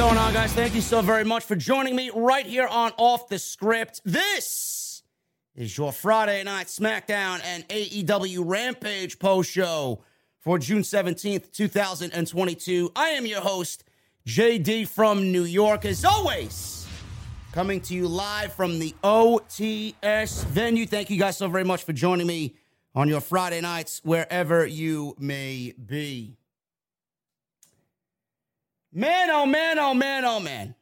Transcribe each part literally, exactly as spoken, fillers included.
What's going on, guys? Thank you so very much for joining me right here on Off The Script. This is your Friday Night SmackDown and A E W Rampage post-show for June seventeenth, twenty twenty-two. I am your host, J D from New York, as always, coming to you live from the O T S venue. Thank you guys so very much for joining me on your Friday nights, wherever you may be. Man, oh, man, oh, man, oh, man.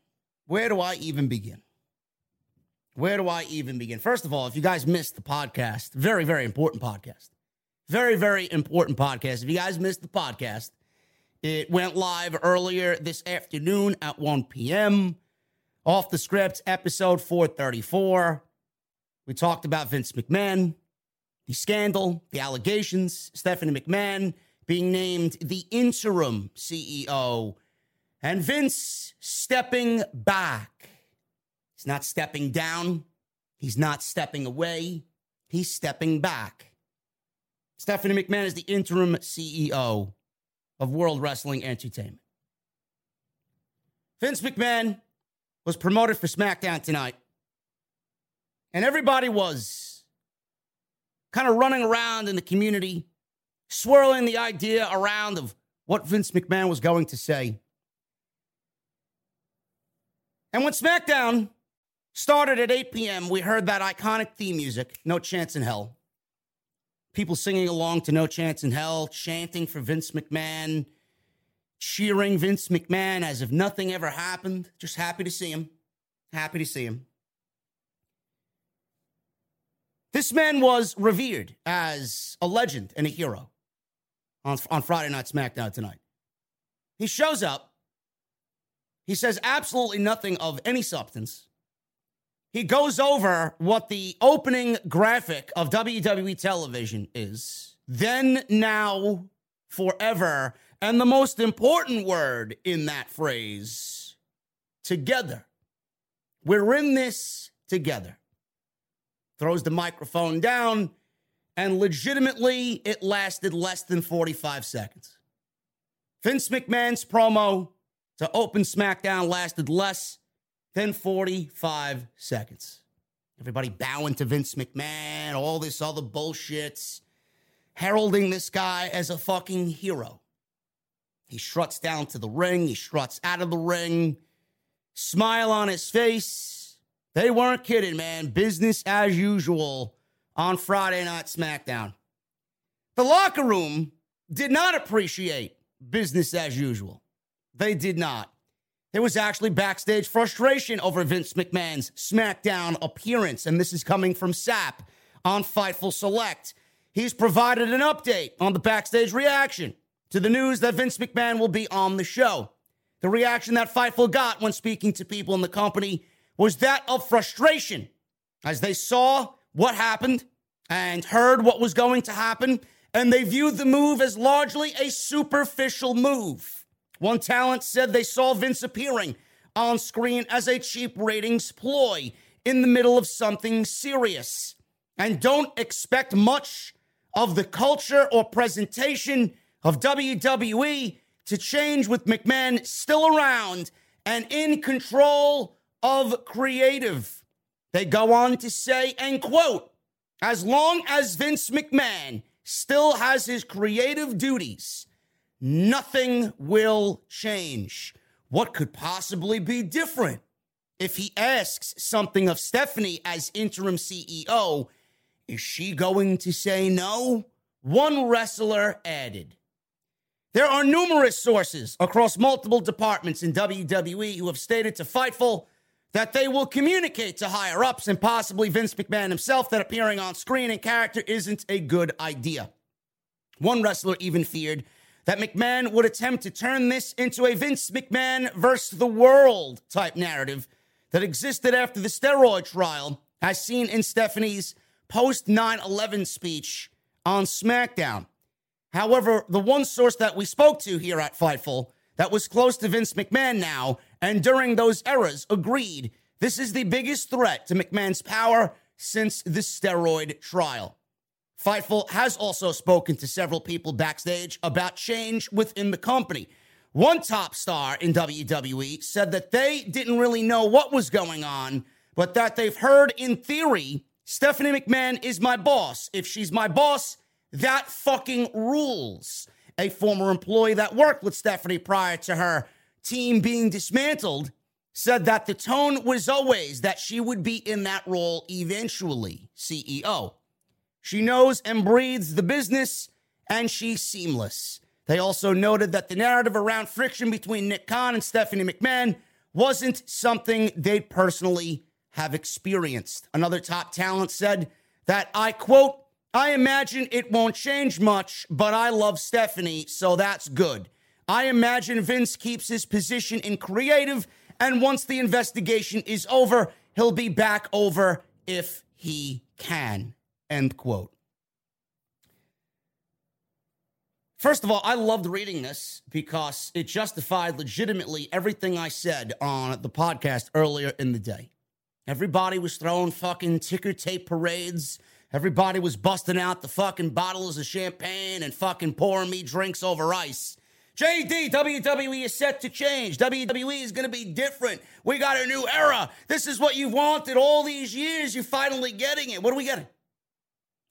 Where do I even begin? Where do I even begin? First of all, if you guys missed the podcast, very, very important podcast. Very, very important podcast. If you guys missed the podcast, it went live earlier this afternoon at one p.m. Off The Script, episode four thirty-four. We talked about Vince McMahon, the scandal, the allegations, Stephanie McMahon being named the interim C E O, and Vince stepping back. He's not stepping down. He's not stepping away. He's stepping back. Stephanie McMahon is the interim C E O of World Wrestling Entertainment. Vince McMahon was promoted for SmackDown tonight, and everybody was kind of running around in the community, swirling the idea around of what Vince McMahon was going to say. And when SmackDown started at eight p.m., we heard that iconic theme music, No Chance in Hell. People singing along to No Chance in Hell, chanting for Vince McMahon, cheering Vince McMahon as if nothing ever happened. Just happy to see him. Happy to see him. This man was revered as a legend and a hero on, on Friday Night SmackDown tonight. He shows up. He says absolutely nothing of any substance. He goes over what the opening graphic of W W E television is. Then, now, forever. And the most important word in that phrase, together. We're in this together. Throws the microphone down, and legitimately, it lasted less than forty-five seconds. Vince McMahon's promo to open SmackDown lasted less than forty-five seconds. Everybody bowing to Vince McMahon, all this other bullshit, heralding this guy as a fucking hero. He struts down to the ring. He struts out of the ring. Smile on his face. They weren't kidding, man. Business as usual on Friday Night SmackDown. The locker room did not appreciate business as usual. They did not. There was actually backstage frustration over Vince McMahon's SmackDown appearance, and this is coming from Sapp on Fightful Select. He's provided an update on the backstage reaction to the news that Vince McMahon will be on the show. The reaction that Fightful got when speaking to people in the company was that of frustration as they saw what happened and heard what was going to happen, and they viewed the move as largely a superficial move. One talent said they saw Vince appearing on screen as a cheap ratings ploy in the middle of something serious, and don't expect much of the culture or presentation of W W E to change with McMahon still around and in control of creative. They go on to say, and quote, as long as Vince McMahon still has his creative duties, nothing will change. What could possibly be different? If he asks something of Stephanie as interim C E O, is she going to say no? One wrestler added. There are numerous sources across multiple departments in W W E who have stated to Fightful that they will communicate to higher-ups and possibly Vince McMahon himself that appearing on screen in character isn't a good idea. One wrestler even feared that McMahon would attempt to turn this into a Vince McMahon versus the world type narrative that existed after the steroid trial, as seen in Stephanie's post nine eleven speech on SmackDown. However, the one source that we spoke to here at Fightful that was close to Vince McMahon now and during those eras agreed this is the biggest threat to McMahon's power since the steroid trial. Fightful has also spoken to several people backstage about change within the company. One top star in W W E said that they didn't really know what was going on, but that they've heard in theory, Stephanie McMahon is my boss. If she's my boss, that fucking rules. A former employee that worked with Stephanie prior to her team being dismantled said that the tone was always that she would be in that role eventually, C E O. She knows and breathes the business, and she's seamless. They also noted that the narrative around friction between Nick Khan and Stephanie McMahon wasn't something they personally have experienced. Another top talent said that, I quote, I imagine it won't change much, but I love Stephanie, so that's good. I imagine Vince keeps his position in creative, and once the investigation is over, he'll be back over if he can. End quote. First of all, I loved reading this because it justified legitimately everything I said on the podcast earlier in the day. Everybody was throwing fucking ticker tape parades. Everybody was busting out the fucking bottles of champagne and fucking pouring me drinks over ice. J D, W W E is set to change. W W E is going to be different. We got a new era. This is what you've wanted all these years. You're finally getting it. What are we getting?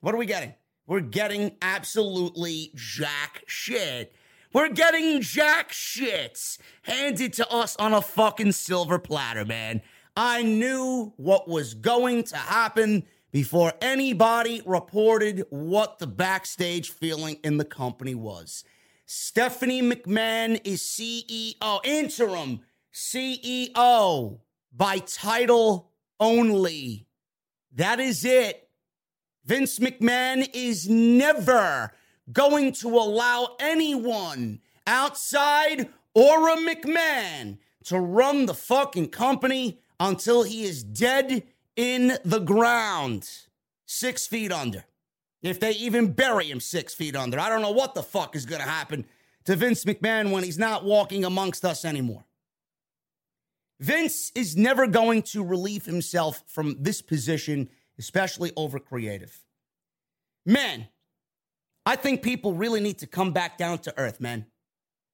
What are we getting? We're getting absolutely jack shit. We're getting jack shit handed to us on a fucking silver platter, man. I knew what was going to happen before anybody reported what the backstage feeling in the company was. Stephanie McMahon is C E O, interim C E O by title only. That is it. Vince McMahon is never going to allow anyone outside or a McMahon to run the fucking company until he is dead in the ground. Six feet under. If they even bury him six feet under. I don't know what the fuck is going to happen to Vince McMahon when he's not walking amongst us anymore. Vince is never going to relieve himself from this position, especially over creative. Man, I think people really need to come back down to earth, man.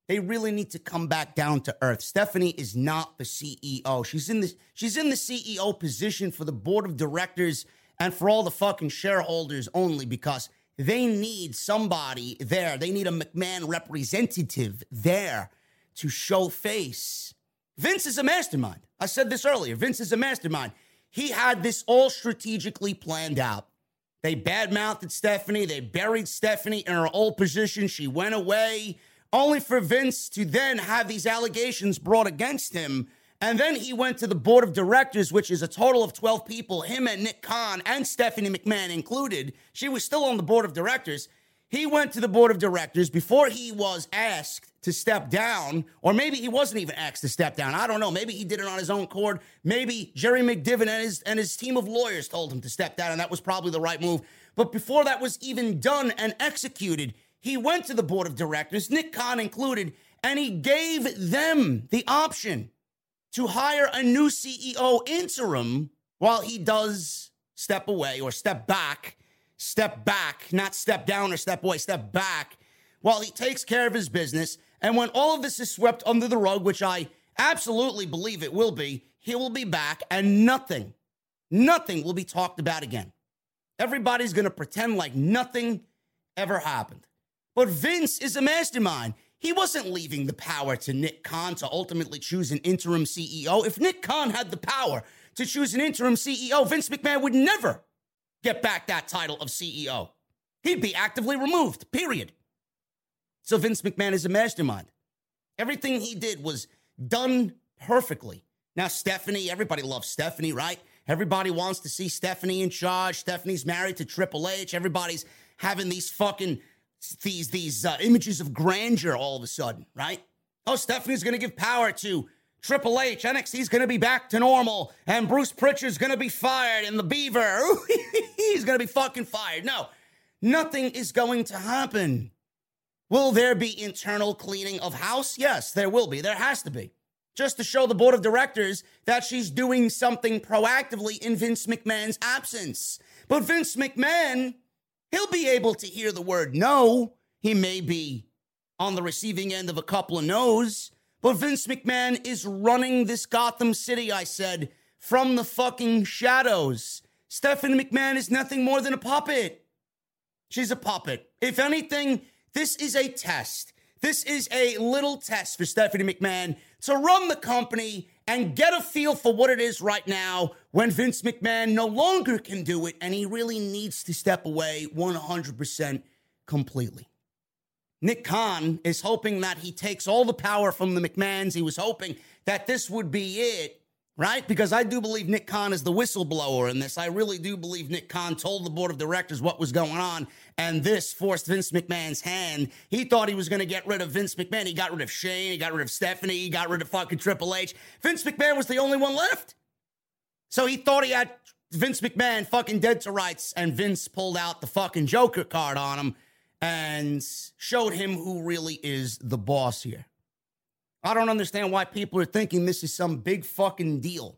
They really need to come back down to earth. Stephanie is not the C E O. She's in the, she's in the C E O position for the board of directors and for all the fucking shareholders only, because they need somebody there. They need a McMahon representative there to show face. Vince is a mastermind. I said this earlier. Vince is a mastermind. He had this all strategically planned out. They badmouthed Stephanie. They buried Stephanie in her old position. She went away, only for Vince to then have these allegations brought against him. And then he went to the board of directors, which is a total of twelve people, him and Nick Khan and Stephanie McMahon included. She was still on the board of directors. He went to the board of directors before he was asked to step down, or maybe he wasn't even asked to step down. I don't know. Maybe he did it on his own accord. Maybe Jerry McDivitt and his, and his team of lawyers told him to step down, and that was probably the right move. But before that was even done and executed, he went to the board of directors, Nick Khan included, and he gave them the option to hire a new C E O interim while he does step away or step back. Step back, not step down or step away, step back, while he takes care of his business. And when all of this is swept under the rug, which I absolutely believe it will be, he will be back and nothing, nothing will be talked about again. Everybody's going to pretend like nothing ever happened. But Vince is a mastermind. He wasn't leaving the power to Nick Khan to ultimately choose an interim C E O. If Nick Khan had the power to choose an interim C E O, Vince McMahon would never get back that title of C E O. He'd be actively removed, period. So Vince McMahon is a mastermind. Everything he did was done perfectly. Now, Stephanie, everybody loves Stephanie, right? Everybody wants to see Stephanie in charge. Stephanie's married to Triple H. Everybody's having these fucking, these, these uh, images of grandeur all of a sudden, right? Oh, Stephanie's going to give power to Triple H, N X T's going to be back to normal, and Bruce Pritchard's going to be fired, and the Beaver, ooh, he's going to be fucking fired. No, nothing is going to happen. Will there be internal cleaning of house? Yes, there will be. There has to be. Just to show the board of directors that she's doing something proactively in Vince McMahon's absence. But Vince McMahon, he'll be able to hear the word no. He may be on the receiving end of a couple of no's. But Vince McMahon is running this Gotham City, I said, from the fucking shadows. Stephanie McMahon is nothing more than a puppet. She's a puppet. If anything, this is a test. This is a little test for Stephanie McMahon to run the company and get a feel for what it is right now when Vince McMahon no longer can do it and he really needs to step away one hundred percent completely. Nick Khan is hoping that he takes all the power from the McMahons. He was hoping that this would be it, right? Because I do believe Nick Khan is the whistleblower in this. I really do believe Nick Khan told the board of directors what was going on, and this forced Vince McMahon's hand. He thought he was going to get rid of Vince McMahon. He got rid of Shane. He got rid of Stephanie. He got rid of fucking Triple H. Vince McMahon was the only one left. So he thought he had Vince McMahon fucking dead to rights, and Vince pulled out the fucking Joker card on him and showed him who really is the boss here. I don't understand why people are thinking this is some big fucking deal.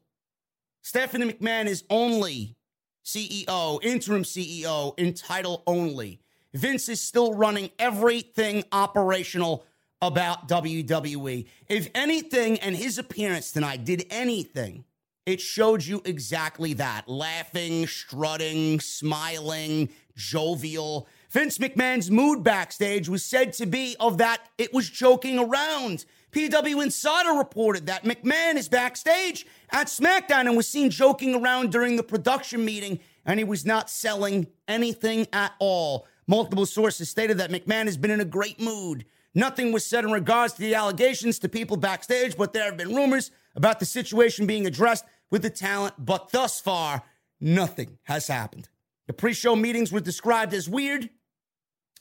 Stephanie McMahon is only C E O, interim C E O, in title only. Vince is still running everything operational about W W E. If anything, and his appearance tonight did anything, it showed you exactly that. Laughing, strutting, smiling, jovial. Vince McMahon's mood backstage was said to be of that it was joking around. P W Insider reported that McMahon is backstage at SmackDown and was seen joking around during the production meeting, and he was not selling anything at all. Multiple sources stated that McMahon has been in a great mood. Nothing was said in regards to the allegations to people backstage, but there have been rumors about the situation being addressed with the talent, but thus far, nothing has happened. The pre-show meetings were described as weird,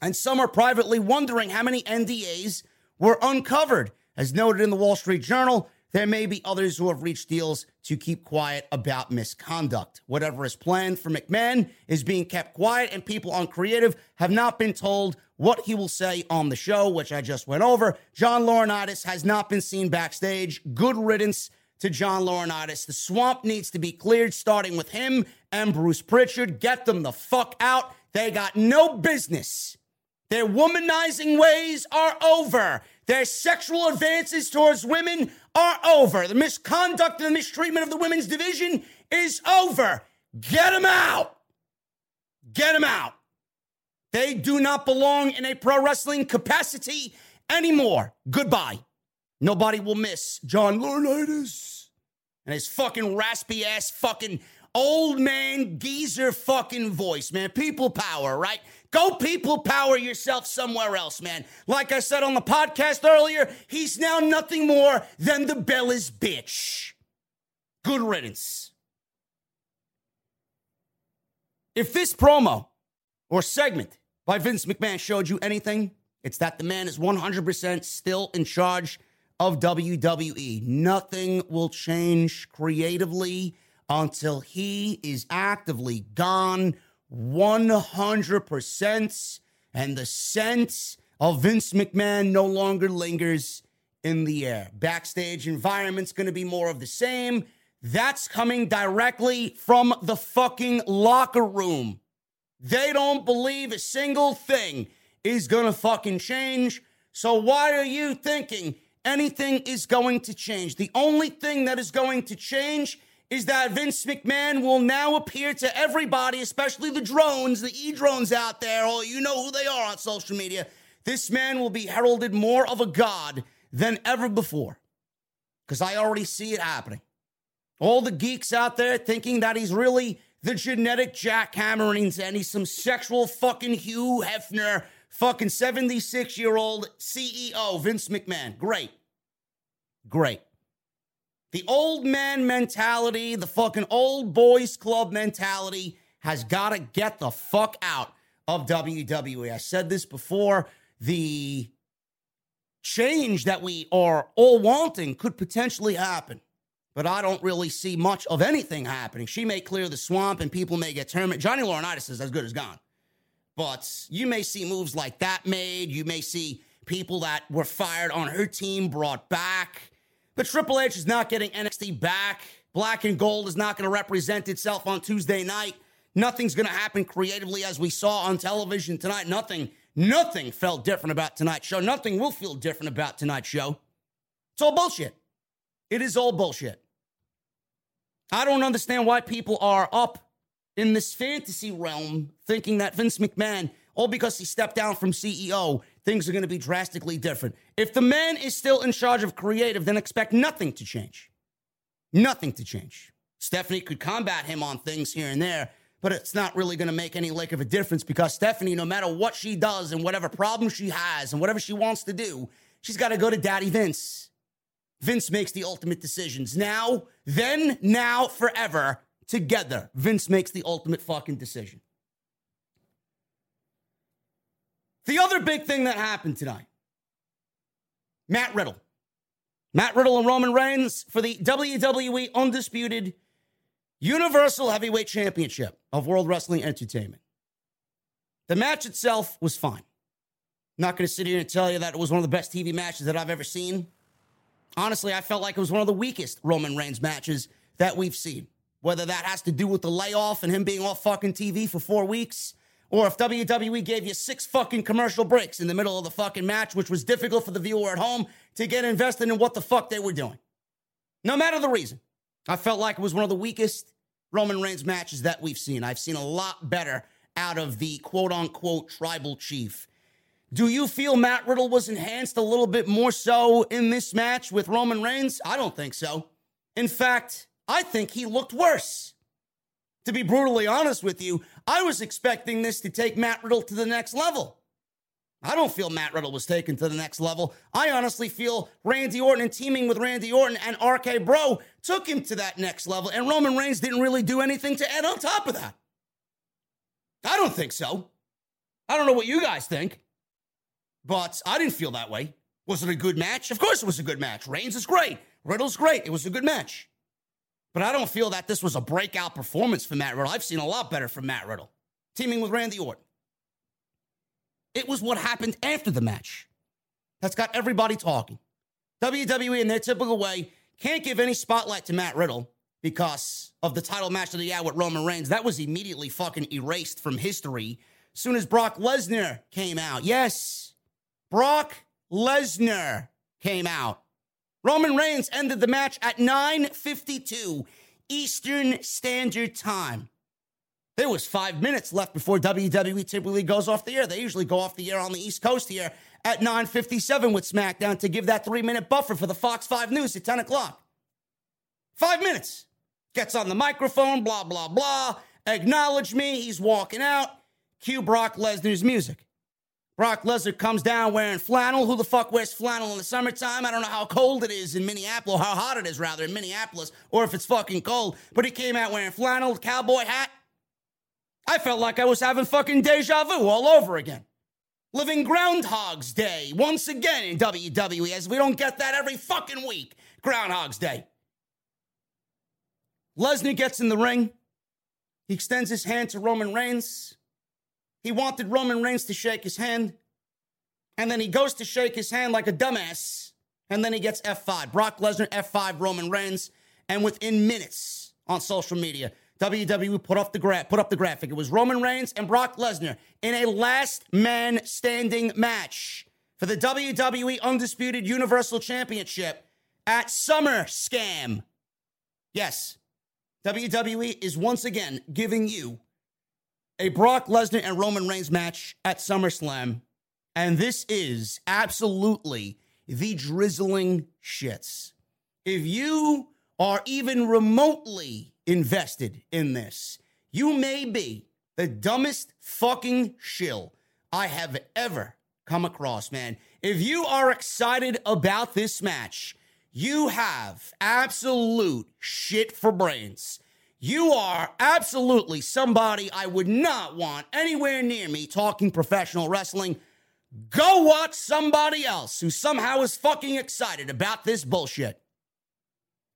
and some are privately wondering how many N D As were uncovered. As noted in the Wall Street Journal, there may be others who have reached deals to keep quiet about misconduct. Whatever is planned for McMahon is being kept quiet, and people on creative have not been told what he will say on the show, which I just went over. John Laurinaitis has not been seen backstage. Good riddance to John Laurinaitis. The swamp needs to be cleared, starting with him and Bruce Pritchard. Get them the fuck out. They got no business. Their womanizing ways are over. Their sexual advances towards women are over. The misconduct and the mistreatment of the women's division is over. Get them out. Get them out. They do not belong in a pro wrestling capacity anymore. Goodbye. Nobody will miss John Laurinaitis and his fucking raspy ass fucking old man geezer fucking voice, man. People power, right? Go people power yourself somewhere else, man. Like I said on the podcast earlier, he's now nothing more than the Bella's bitch. Good riddance. If this promo or segment by Vince McMahon showed you anything, it's that the man is one hundred percent still in charge of W W E. Nothing will change creatively until he is actively gone one hundred percent and the scent of Vince McMahon no longer lingers in the air. Backstage environment's going to be more of the same. That's coming directly from the fucking locker room. They don't believe a single thing is going to fucking change. So why are you thinking anything is going to change? The only thing that is going to change is that Vince McMahon will now appear to everybody, especially the drones, the e-drones out there, or you know who they are on social media. This man will be heralded more of a god than ever before, because I already see it happening. All the geeks out there thinking that he's really the genetic jackhammering and he's some sexual fucking Hugh Hefner, fucking seventy-six-year-old C E O, Vince McMahon. Great. Great. The old man mentality, the fucking old boys club mentality has got to get the fuck out of W W E. I said this before. The change that we are all wanting could potentially happen, but I don't really see much of anything happening. She may clear the swamp and people may get terminated. Johnny Laurinaitis is as good as gone. But you may see moves like that made. You may see people that were fired on her team brought back. But Triple H is not getting N X T back. Black and gold is not going to represent itself on Tuesday night. Nothing's going to happen creatively as we saw on television tonight. Nothing, nothing felt different about tonight's show. Nothing will feel different about tonight's show. It's all bullshit. It is all bullshit. I don't understand why people are up in this fantasy realm thinking that Vince McMahon, all because he stepped down from C E O, things are going to be drastically different. If the man is still in charge of creative, then expect nothing to change. Nothing to change. Stephanie could combat him on things here and there, but it's not really going to make any lick of a difference because Stephanie, no matter what she does and whatever problem she has and whatever she wants to do, she's got to go to Daddy Vince. Vince makes the ultimate decisions. Now, then, now, forever, together. Vince makes the ultimate fucking decision. The other big thing that happened tonight, Matt Riddle. Matt Riddle and Roman Reigns for the W W E Undisputed Universal Heavyweight Championship of World Wrestling Entertainment. The match itself was fine. Not going to sit here and tell you that it was one of the best T V matches that I've ever seen. Honestly, I felt like it was one of the weakest Roman Reigns matches that we've seen. Whether that has to do with the layoff and him being off fucking T V for four weeks, or if W W E gave you six fucking commercial breaks in the middle of the fucking match, which was difficult for the viewer at home to get invested in what the fuck they were doing. No matter the reason, I felt like it was one of the weakest Roman Reigns matches that we've seen. I've seen a lot better out of the quote-unquote tribal chief. Do you feel Matt Riddle was enhanced a little bit more so in this match with Roman Reigns? I don't think so. In fact, I think he looked worse. To be brutally honest with you, I was expecting this to take Matt Riddle to the next level. I don't feel Matt Riddle was taken to the next level. I honestly feel Randy Orton and teaming with Randy Orton and R K-Bro took him to that next level, and Roman Reigns didn't really do anything to add on top of that. I don't think so. I don't know what you guys think, but I didn't feel that way. Was it a good match? Of course it was a good match. Reigns is great. Riddle's great. It was a good match. But I don't feel that this was a breakout performance for Matt Riddle. I've seen a lot better from Matt Riddle, teaming with Randy Orton. It was what happened after the match that's got everybody talking. W W E, in their typical way, can't give any spotlight to Matt Riddle because of the title match of the year with Roman Reigns. That was immediately fucking erased from history as soon as Brock Lesnar came out. Yes, Brock Lesnar came out. Roman Reigns ended the match at nine fifty-two Eastern Standard Time. There was five minutes left before W W E typically goes off the air. They usually go off the air on the East Coast here at nine fifty-seven with SmackDown to give that three-minute buffer for the Fox five News at ten o'clock. Five minutes. Gets on the microphone, blah, blah, blah. Acknowledge me. He's walking out. Cue Brock Lesnar's music. Brock Lesnar comes down wearing flannel. Who the fuck wears flannel in the summertime? I don't know how cold it is in Minneapolis, or how hot it is, rather, in Minneapolis, or if it's fucking cold. But he came out wearing flannel, cowboy hat. I felt like I was having fucking deja vu all over again. Living Groundhog's Day once again in W W E, as we don't get that every fucking week. Groundhog's Day. Lesnar gets in the ring. He extends his hand to Roman Reigns. He wanted Roman Reigns to shake his hand. And then he goes to shake his hand like a dumbass. And then he gets F five. Brock Lesnar, F five, Roman Reigns. And within minutes on social media, W W E put up the gra- put up the graphic. It was Roman Reigns and Brock Lesnar in a last man standing match for the W W E Undisputed Universal Championship at SummerSlam. Yes, W W E is once again giving you a Brock Lesnar and Roman Reigns match at SummerSlam. And this is absolutely the drizzling shits. If you are even remotely invested in this, you may be the dumbest fucking shill I have ever come across, man. If you are excited about this match, you have absolute shit for brains. You are absolutely somebody I would not want anywhere near me talking professional wrestling. Go watch somebody else who somehow is fucking excited about this bullshit.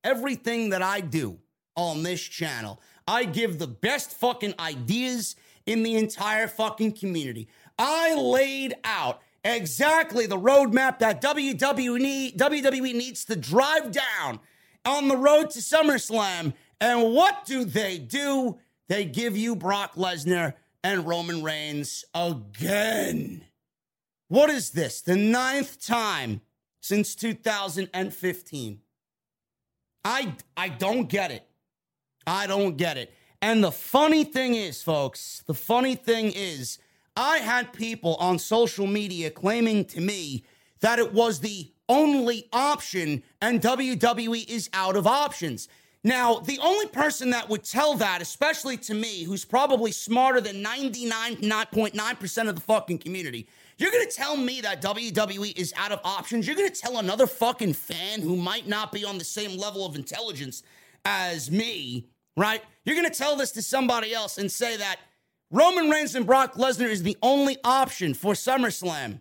Everything that I do on this channel, I give the best fucking ideas in the entire fucking community. I laid out exactly the roadmap that W W E needs to drive down on the road to SummerSlam. And what do they do? They give you Brock Lesnar and Roman Reigns again. What is this? The ninth time since two thousand fifteen. I, I don't get it. I don't get it. And the funny thing is, folks, the funny thing is, I had people on social media claiming to me that it was the only option and W W E is out of options. Now, the only person that would tell that, especially to me, who's probably smarter than ninety-nine point nine percent of the fucking community, you're going to tell me that W W E is out of options? You're going to tell another fucking fan who might not be on the same level of intelligence as me, right? You're going to tell this to somebody else and say that Roman Reigns and Brock Lesnar is the only option for SummerSlam.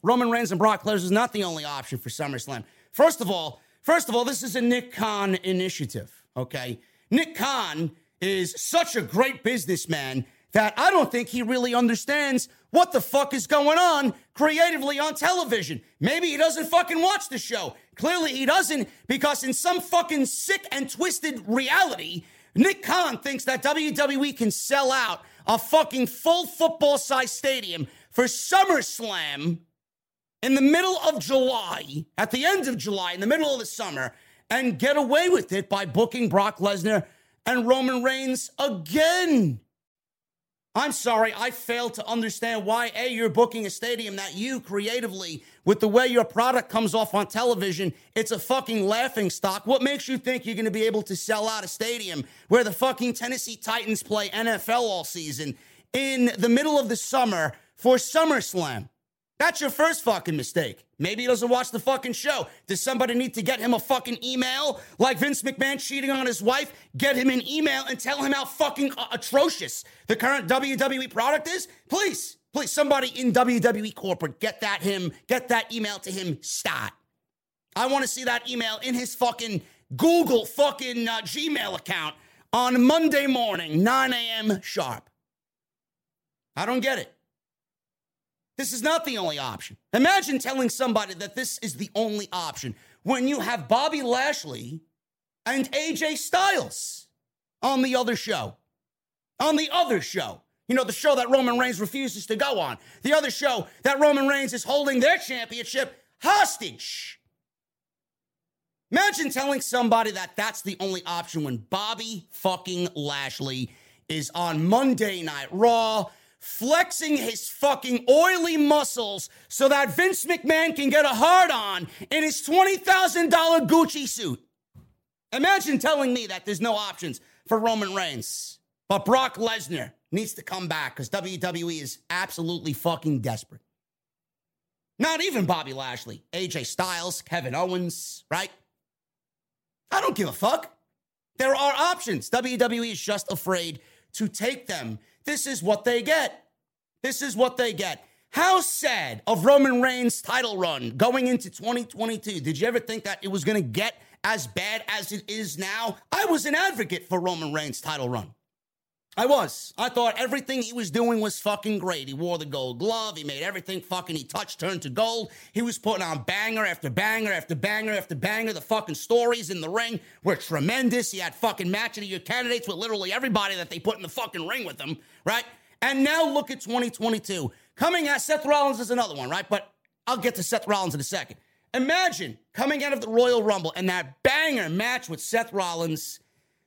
Roman Reigns and Brock Lesnar is not the only option for SummerSlam. First of all, First of all, this is a Nick Khan initiative, okay? Nick Khan is such a great businessman that I don't think he really understands what the fuck is going on creatively on television. Maybe he doesn't fucking watch the show. Clearly he doesn't, because in some fucking sick and twisted reality, Nick Khan thinks that W W E can sell out a fucking full football-sized stadium for SummerSlam in the middle of July, at the end of July, in the middle of the summer, and get away with it by booking Brock Lesnar and Roman Reigns again. I'm sorry, I fail to understand why, A, you're booking a stadium that you creatively, with the way your product comes off on television, it's a fucking laughing stock. What makes you think you're going to be able to sell out a stadium where the fucking Tennessee Titans play N F L all season in the middle of the summer for SummerSlam? That's your first fucking mistake. Maybe he doesn't watch the fucking show. Does somebody need to get him a fucking email? Like Vince McMahon cheating on his wife? Get him an email and tell him how fucking atrocious the current W W E product is? Please, please, somebody in W W E corporate, get that him, get that email to him, stat. I want to see that email in his fucking Google fucking uh, Gmail account on Monday morning, nine a.m. sharp. I don't get it. This is not the only option. Imagine telling somebody that this is the only option when you have Bobby Lashley and A J Styles on the other show. On the other show. You know, the show that Roman Reigns refuses to go on. The other show that Roman Reigns is holding their championship hostage. Imagine telling somebody that that's the only option when Bobby fucking Lashley is on Monday Night Raw flexing his fucking oily muscles so that Vince McMahon can get a hard on in his twenty thousand dollars Gucci suit. Imagine telling me that there's no options for Roman Reigns. But Brock Lesnar needs to come back because W W E is absolutely fucking desperate. Not even Bobby Lashley, A J Styles, Kevin Owens, right? I don't give a fuck. There are options. W W E is just afraid to take them. This is what they get. This is what they get. How sad of Roman Reigns' title run going into twenty twenty-two. Did you ever think that it was going to get as bad as it is now? I was an advocate for Roman Reigns' title run. I was. I thought everything he was doing was fucking great. He wore the gold glove. He made everything fucking he touched turn to gold. He was putting on banger after banger after banger after banger. The fucking stories in the ring were tremendous. He had fucking match of the year candidates with literally everybody that they put in the fucking ring with him, right? And now look at twenty twenty-two. Coming at Seth Rollins is another one, right? But I'll get to Seth Rollins in a second. Imagine coming out of the Royal Rumble and that banger match with Seth Rollins.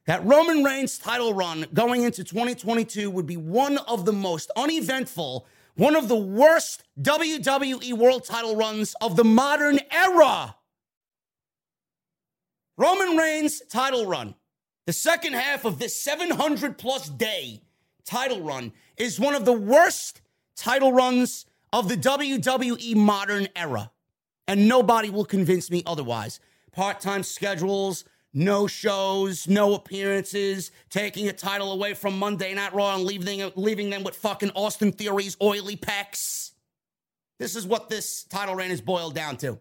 That Roman Reigns title run going into twenty twenty-two would be one of the most uneventful, one of the worst W W E world title runs of the modern era. Roman Reigns title run, the second half of this seven hundred plus day title run, is one of the worst title runs of the W W E modern era. And nobody will convince me otherwise. Part-time schedules, no shows, no appearances, taking a title away from Monday Night Raw and leaving, leaving them with fucking Austin Theory's oily pecs. This is what this title reign has boiled down to.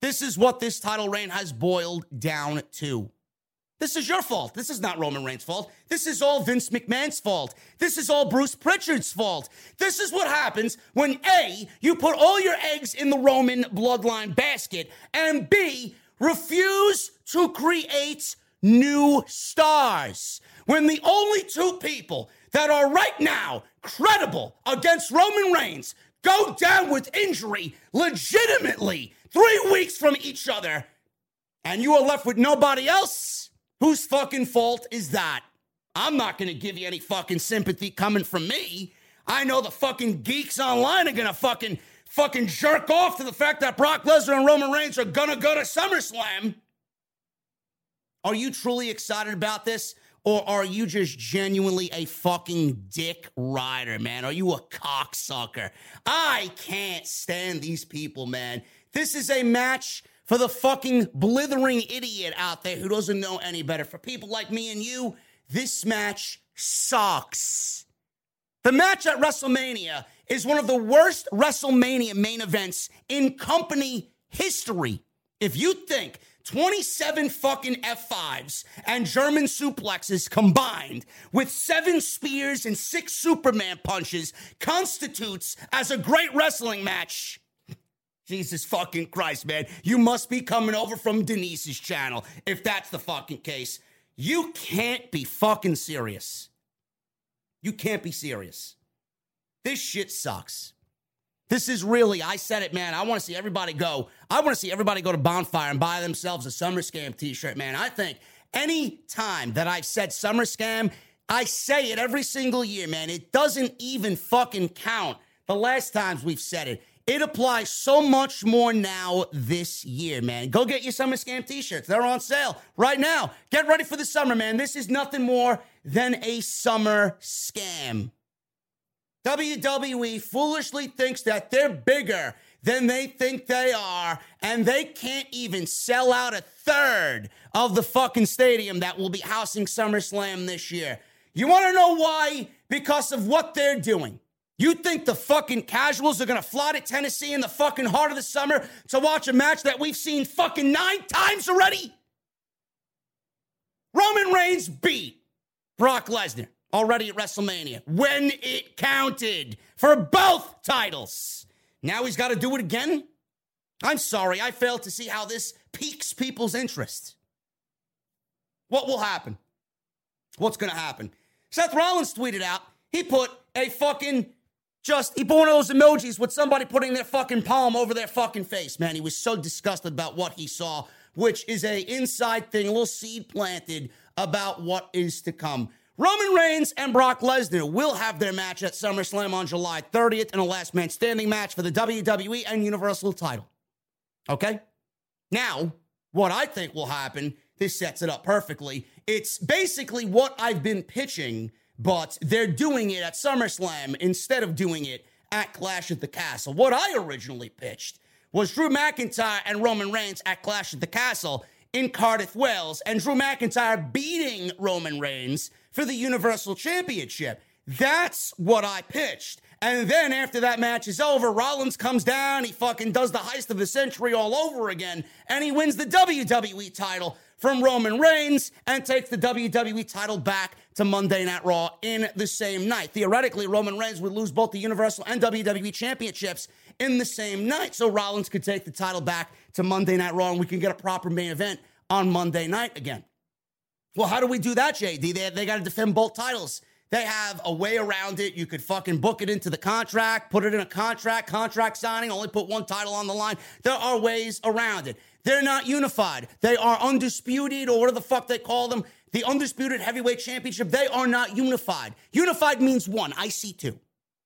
This is what this title reign has boiled down to. This is your fault. This is not Roman Reigns' fault. This is all Vince McMahon's fault. This is all Bruce Pritchard's fault. This is what happens when A, you put all your eggs in the Roman bloodline basket, and B, refuse to create new stars. When the only two people that are right now credible against Roman Reigns go down with injury legitimately three weeks from each other, and you are left with nobody else, whose fucking fault is that? I'm not going to give you any fucking sympathy coming from me. I know the fucking geeks online are going to fucking... fucking jerk off to the fact that Brock Lesnar and Roman Reigns are gonna go to SummerSlam. Are you truly excited about this? Or are you just genuinely a fucking dick rider, man? Are you a cocksucker? I can't stand these people, man. This is a match for the fucking blithering idiot out there who doesn't know any better. For people like me and you, this match sucks. The match at WrestleMania is one of the worst WrestleMania main events in company history. If you think twenty-seven fucking F fives and German suplexes combined with seven spears and six Superman punches constitutes as a great wrestling match, Jesus fucking Christ, man, you must be coming over from Denise's channel if that's the fucking case. You can't be fucking serious. You can't be serious. This shit sucks. This is really, I said it, man. I want to see everybody go. I want to see everybody go to Bonfire and buy themselves a SummerSlam t-shirt, man. I think any time that I've said SummerSlam, I say it every single year, man. It doesn't even fucking count the last times we've said it. It applies so much more now this year, man. Go get your SummerSlam t-shirts. They're on sale right now. Get ready for the summer, man. This is nothing more than a summer scam. W W E foolishly thinks that they're bigger than they think they are, and they can't even sell out a third of the fucking stadium that will be housing SummerSlam this year. You want to know why? Because of what they're doing. You think the fucking casuals are going to fly to Tennessee in the fucking heart of the summer to watch a match that we've seen fucking nine times already? Roman Reigns beat Brock Lesnar already at WrestleMania, when it counted for both titles. Now he's got to do it again? I'm sorry, I failed to see how this piques people's interest. What will happen? What's going to happen? Seth Rollins tweeted out, He put a fucking just, he put one of those emojis with somebody putting their fucking palm over their fucking face, man. He was so disgusted about what he saw, which is a inside thing, a little seed planted about what is to come. Roman Reigns and Brock Lesnar will have their match at SummerSlam on July thirtieth in a last man standing match for the W W E and Universal title. Okay? Now, what I think will happen, this sets it up perfectly. It's basically what I've been pitching, but they're doing it at SummerSlam instead of doing it at Clash at the Castle. What I originally pitched was Drew McIntyre and Roman Reigns at Clash at the Castle in Cardiff, Wales, and Drew McIntyre beating Roman Reigns for the Universal Championship. That's what I pitched. And then after that match is over, Rollins comes down, he fucking does the heist of the century all over again, and he wins the W W E title from Roman Reigns and takes the W W E title back to Monday Night Raw in the same night. Theoretically, Roman Reigns would lose both the Universal and W W E championships in the same night, so Rollins could take the title back to Monday Night Raw and we can get a proper main event on Monday night again. Well, how do we do that, J D? They, they got to defend both titles. They have a way around it. You could fucking book it into the contract, put it in a contract, contract signing, only put one title on the line. There are ways around it. They're not unified. They are undisputed, or whatever the fuck they call them, the Undisputed Heavyweight Championship. They are not unified. Unified means one. I see two.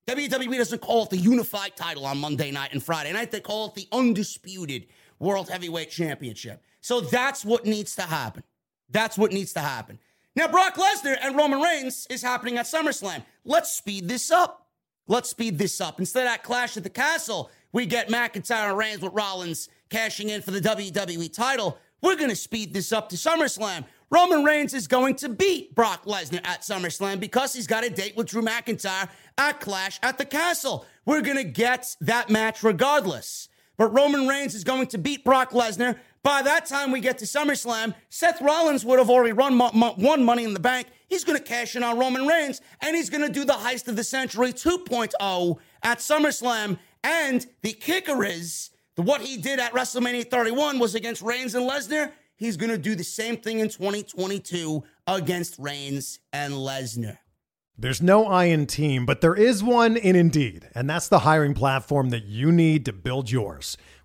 W W E doesn't call it the unified title on Monday night and Friday night. They call it the Undisputed World Heavyweight Championship. So that's what needs to happen. That's what needs to happen. Now, Brock Lesnar and Roman Reigns is happening at SummerSlam. Let's speed this up. Let's speed this up. Instead of that Clash at the Castle, we get McIntyre and Reigns with Rollins cashing in for the W W E title. We're going to speed this up to SummerSlam. Roman Reigns is going to beat Brock Lesnar at SummerSlam because he's got a date with Drew McIntyre at Clash at the Castle. We're going to get that match regardless. But Roman Reigns is going to beat Brock Lesnar. By that time we get to SummerSlam, Seth Rollins would have already run mo- mo- won Money in the Bank. He's going to cash in on Roman Reigns, and he's going to do the Heist of the Century two point oh at SummerSlam. And the kicker is, the, what he did at WrestleMania thirty-one was against Reigns and Lesnar. He's going to do the same thing in twenty twenty-two against Reigns and Lesnar. There's no I in team, but there is one in Indeed, and that's the hiring platform that you need to build yours.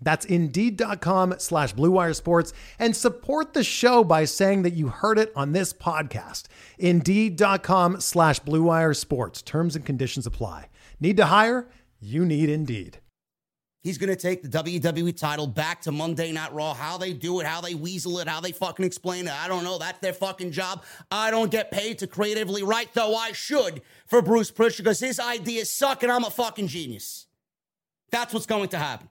That's Indeed.com slash Blue Wire Sports. And support the show by saying that you heard it on this podcast. Indeed.com slash Blue Wire Sports. Terms and conditions apply. Need to hire? You need Indeed. He's going to take the W W E title back to Monday Night Raw. How they do it, how they weasel it, how they fucking explain it, I don't know. That's their fucking job. I don't get paid to creatively write, though I should, for Bruce Prichard, because his ideas suck and I'm a fucking genius. That's what's going to happen.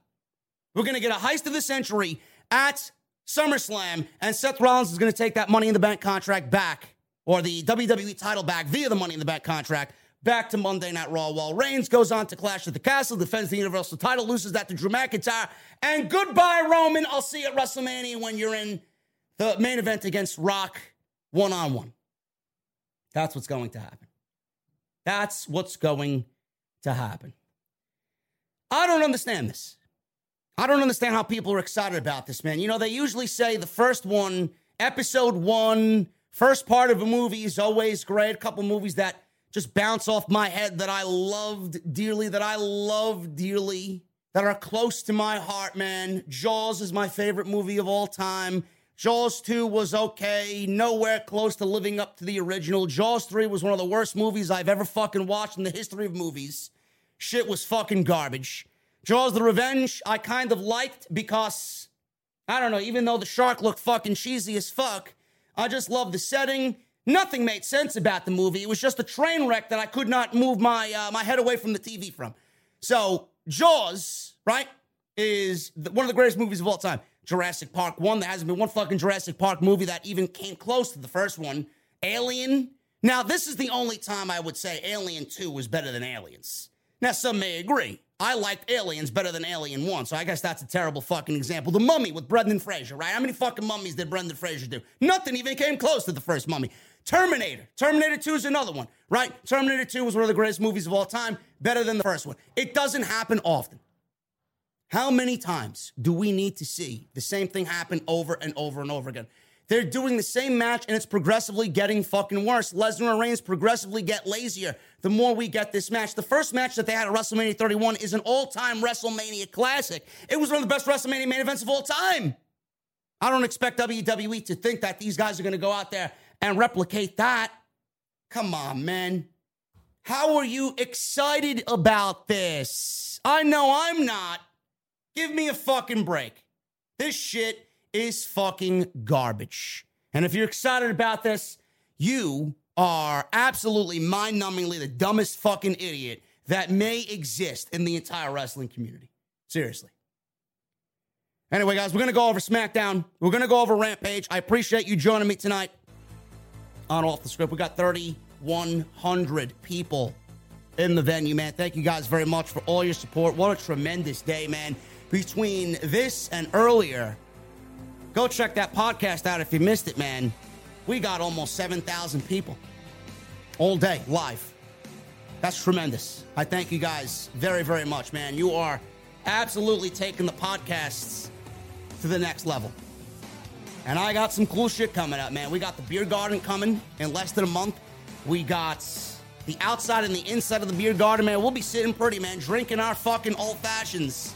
We're going to get a heist of the century at SummerSlam, and Seth Rollins is going to take that Money in the Bank contract back, or the W W E title back via the Money in the Bank contract, back to Monday Night Raw, while Reigns goes on to Clash at the Castle, defends the Universal title, loses that to Drew McIntyre, and goodbye, Roman. I'll see you at WrestleMania when you're in the main event against Rock one-on-one. That's what's going to happen. That's what's going to happen. I don't understand this. I don't understand how people are excited about this, man. You know, they usually say the first one, episode one, first part of a movie is always great. A couple movies that just bounce off my head that I loved dearly, that I love dearly, that are close to my heart, man. Jaws is my favorite movie of all time. Jaws two was okay, nowhere close to living up to the original. Jaws three was one of the worst movies I've ever fucking watched in the history of movies. Shit was fucking garbage. Jaws the Revenge, I kind of liked because, I don't know, even though the shark looked fucking cheesy as fuck, I just loved the setting. Nothing made sense about the movie. It was just a train wreck that I could not move my uh, my head away from the T V from. So Jaws, right, is the, one of the greatest movies of all time. Jurassic Park one, there hasn't been one fucking Jurassic Park movie that even came close to the first one. Alien. Now, this is the only time I would say Alien two was better than Aliens. Now, some may agree. I liked Aliens better than Alien one, so I guess that's a terrible fucking example. The Mummy with Brendan Fraser, right? How many fucking mummies did Brendan Fraser do? Nothing even came close to the first Mummy. Terminator. Terminator two is another one, right? Terminator two was one of the greatest movies of all time, better than the first one. It doesn't happen often. How many times do we need to see the same thing happen over and over and over again? They're doing the same match, and it's progressively getting fucking worse. Lesnar and Reigns progressively get lazier the more we get this match. The first match that they had at WrestleMania thirty-one is an all-time WrestleMania classic. It was one of the best WrestleMania main events of all time. I don't expect W W E to think that these guys are going to go out there and replicate that. Come on, man. How are you excited about this? I know I'm not. Give me a fucking break. This shit is fucking garbage. And if you're excited about this, you are absolutely mind-numbingly the dumbest fucking idiot that may exist in the entire wrestling community. Seriously. Anyway, guys, we're going to go over SmackDown. We're going to go over Rampage. I appreciate you joining me tonight on Off The Script. We got thirty-one hundred people in the venue, man. Thank you guys very much for all your support. What a tremendous day, man. Between this and earlier, go check that podcast out if you missed it, man. We got almost seven thousand people all day live. That's tremendous. I thank you guys very, very much, man. You are absolutely taking the podcasts to the next level. And I got some cool shit coming up, man. We got the beer garden coming in less than a month. We got the outside and the inside of the beer garden, man. We'll be sitting pretty, man, drinking our fucking old fashions.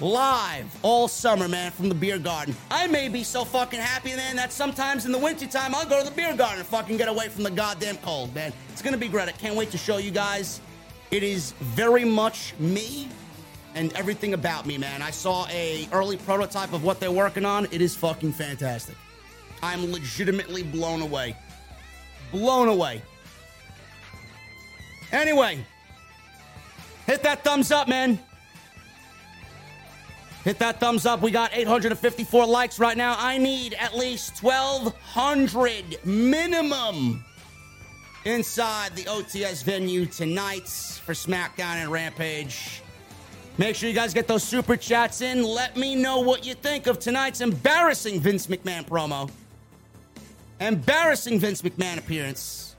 Live all summer, man, from the beer garden. I may be so fucking happy, man, that sometimes in the wintertime, I'll go to the beer garden and fucking get away from the goddamn cold, man. It's going to be great. I can't wait to show you guys. It is very much me and everything about me, man. I saw a early prototype of what they're working on. It is fucking fantastic. I'm legitimately blown away. Blown away. Anyway, hit that thumbs up, man. Hit that thumbs up. We got eight hundred fifty-four likes right now. I need at least twelve hundred minimum inside the O T S venue tonight for SmackDown and Rampage. Make sure you guys get those super chats in. Let me know what you think of tonight's embarrassing Vince McMahon promo. Embarrassing Vince McMahon appearance.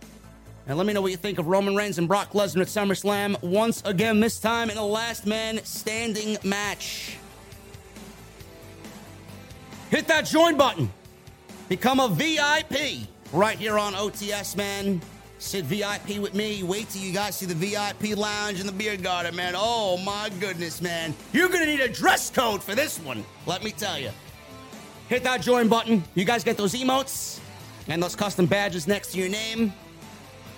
And let me know what you think of Roman Reigns and Brock Lesnar at SummerSlam once again, this time in a last man standing match. Hit that join button. Become a V I P right here on O T S, man. Sit V I P with me. Wait till you guys see the V I P lounge in the beer garden, man. Oh, my goodness, man. You're going to need a dress code for this one, let me tell you. Hit that join button. You guys get those emotes and those custom badges next to your name.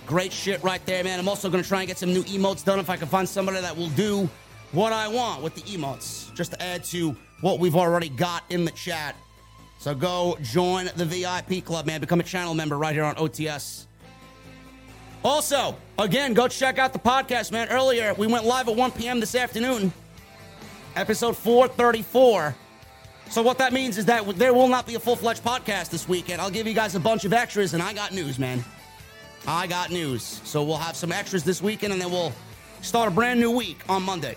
Great shit right there, man. I'm also going to try and get some new emotes done if I can find somebody that will do what I want with the emotes, just to add to what we've already got in the chat. So go join the V I P club, man. Become a channel member right here on O T S. Also, again, go check out the podcast, man. Earlier, we went live at one p.m. this afternoon, episode four thirty-four. So what that means is that there will not be a full-fledged podcast this weekend. I'll give you guys a bunch of extras, and I got news, man. I got news. So we'll have some extras this weekend, and then we'll start a brand new week on Monday.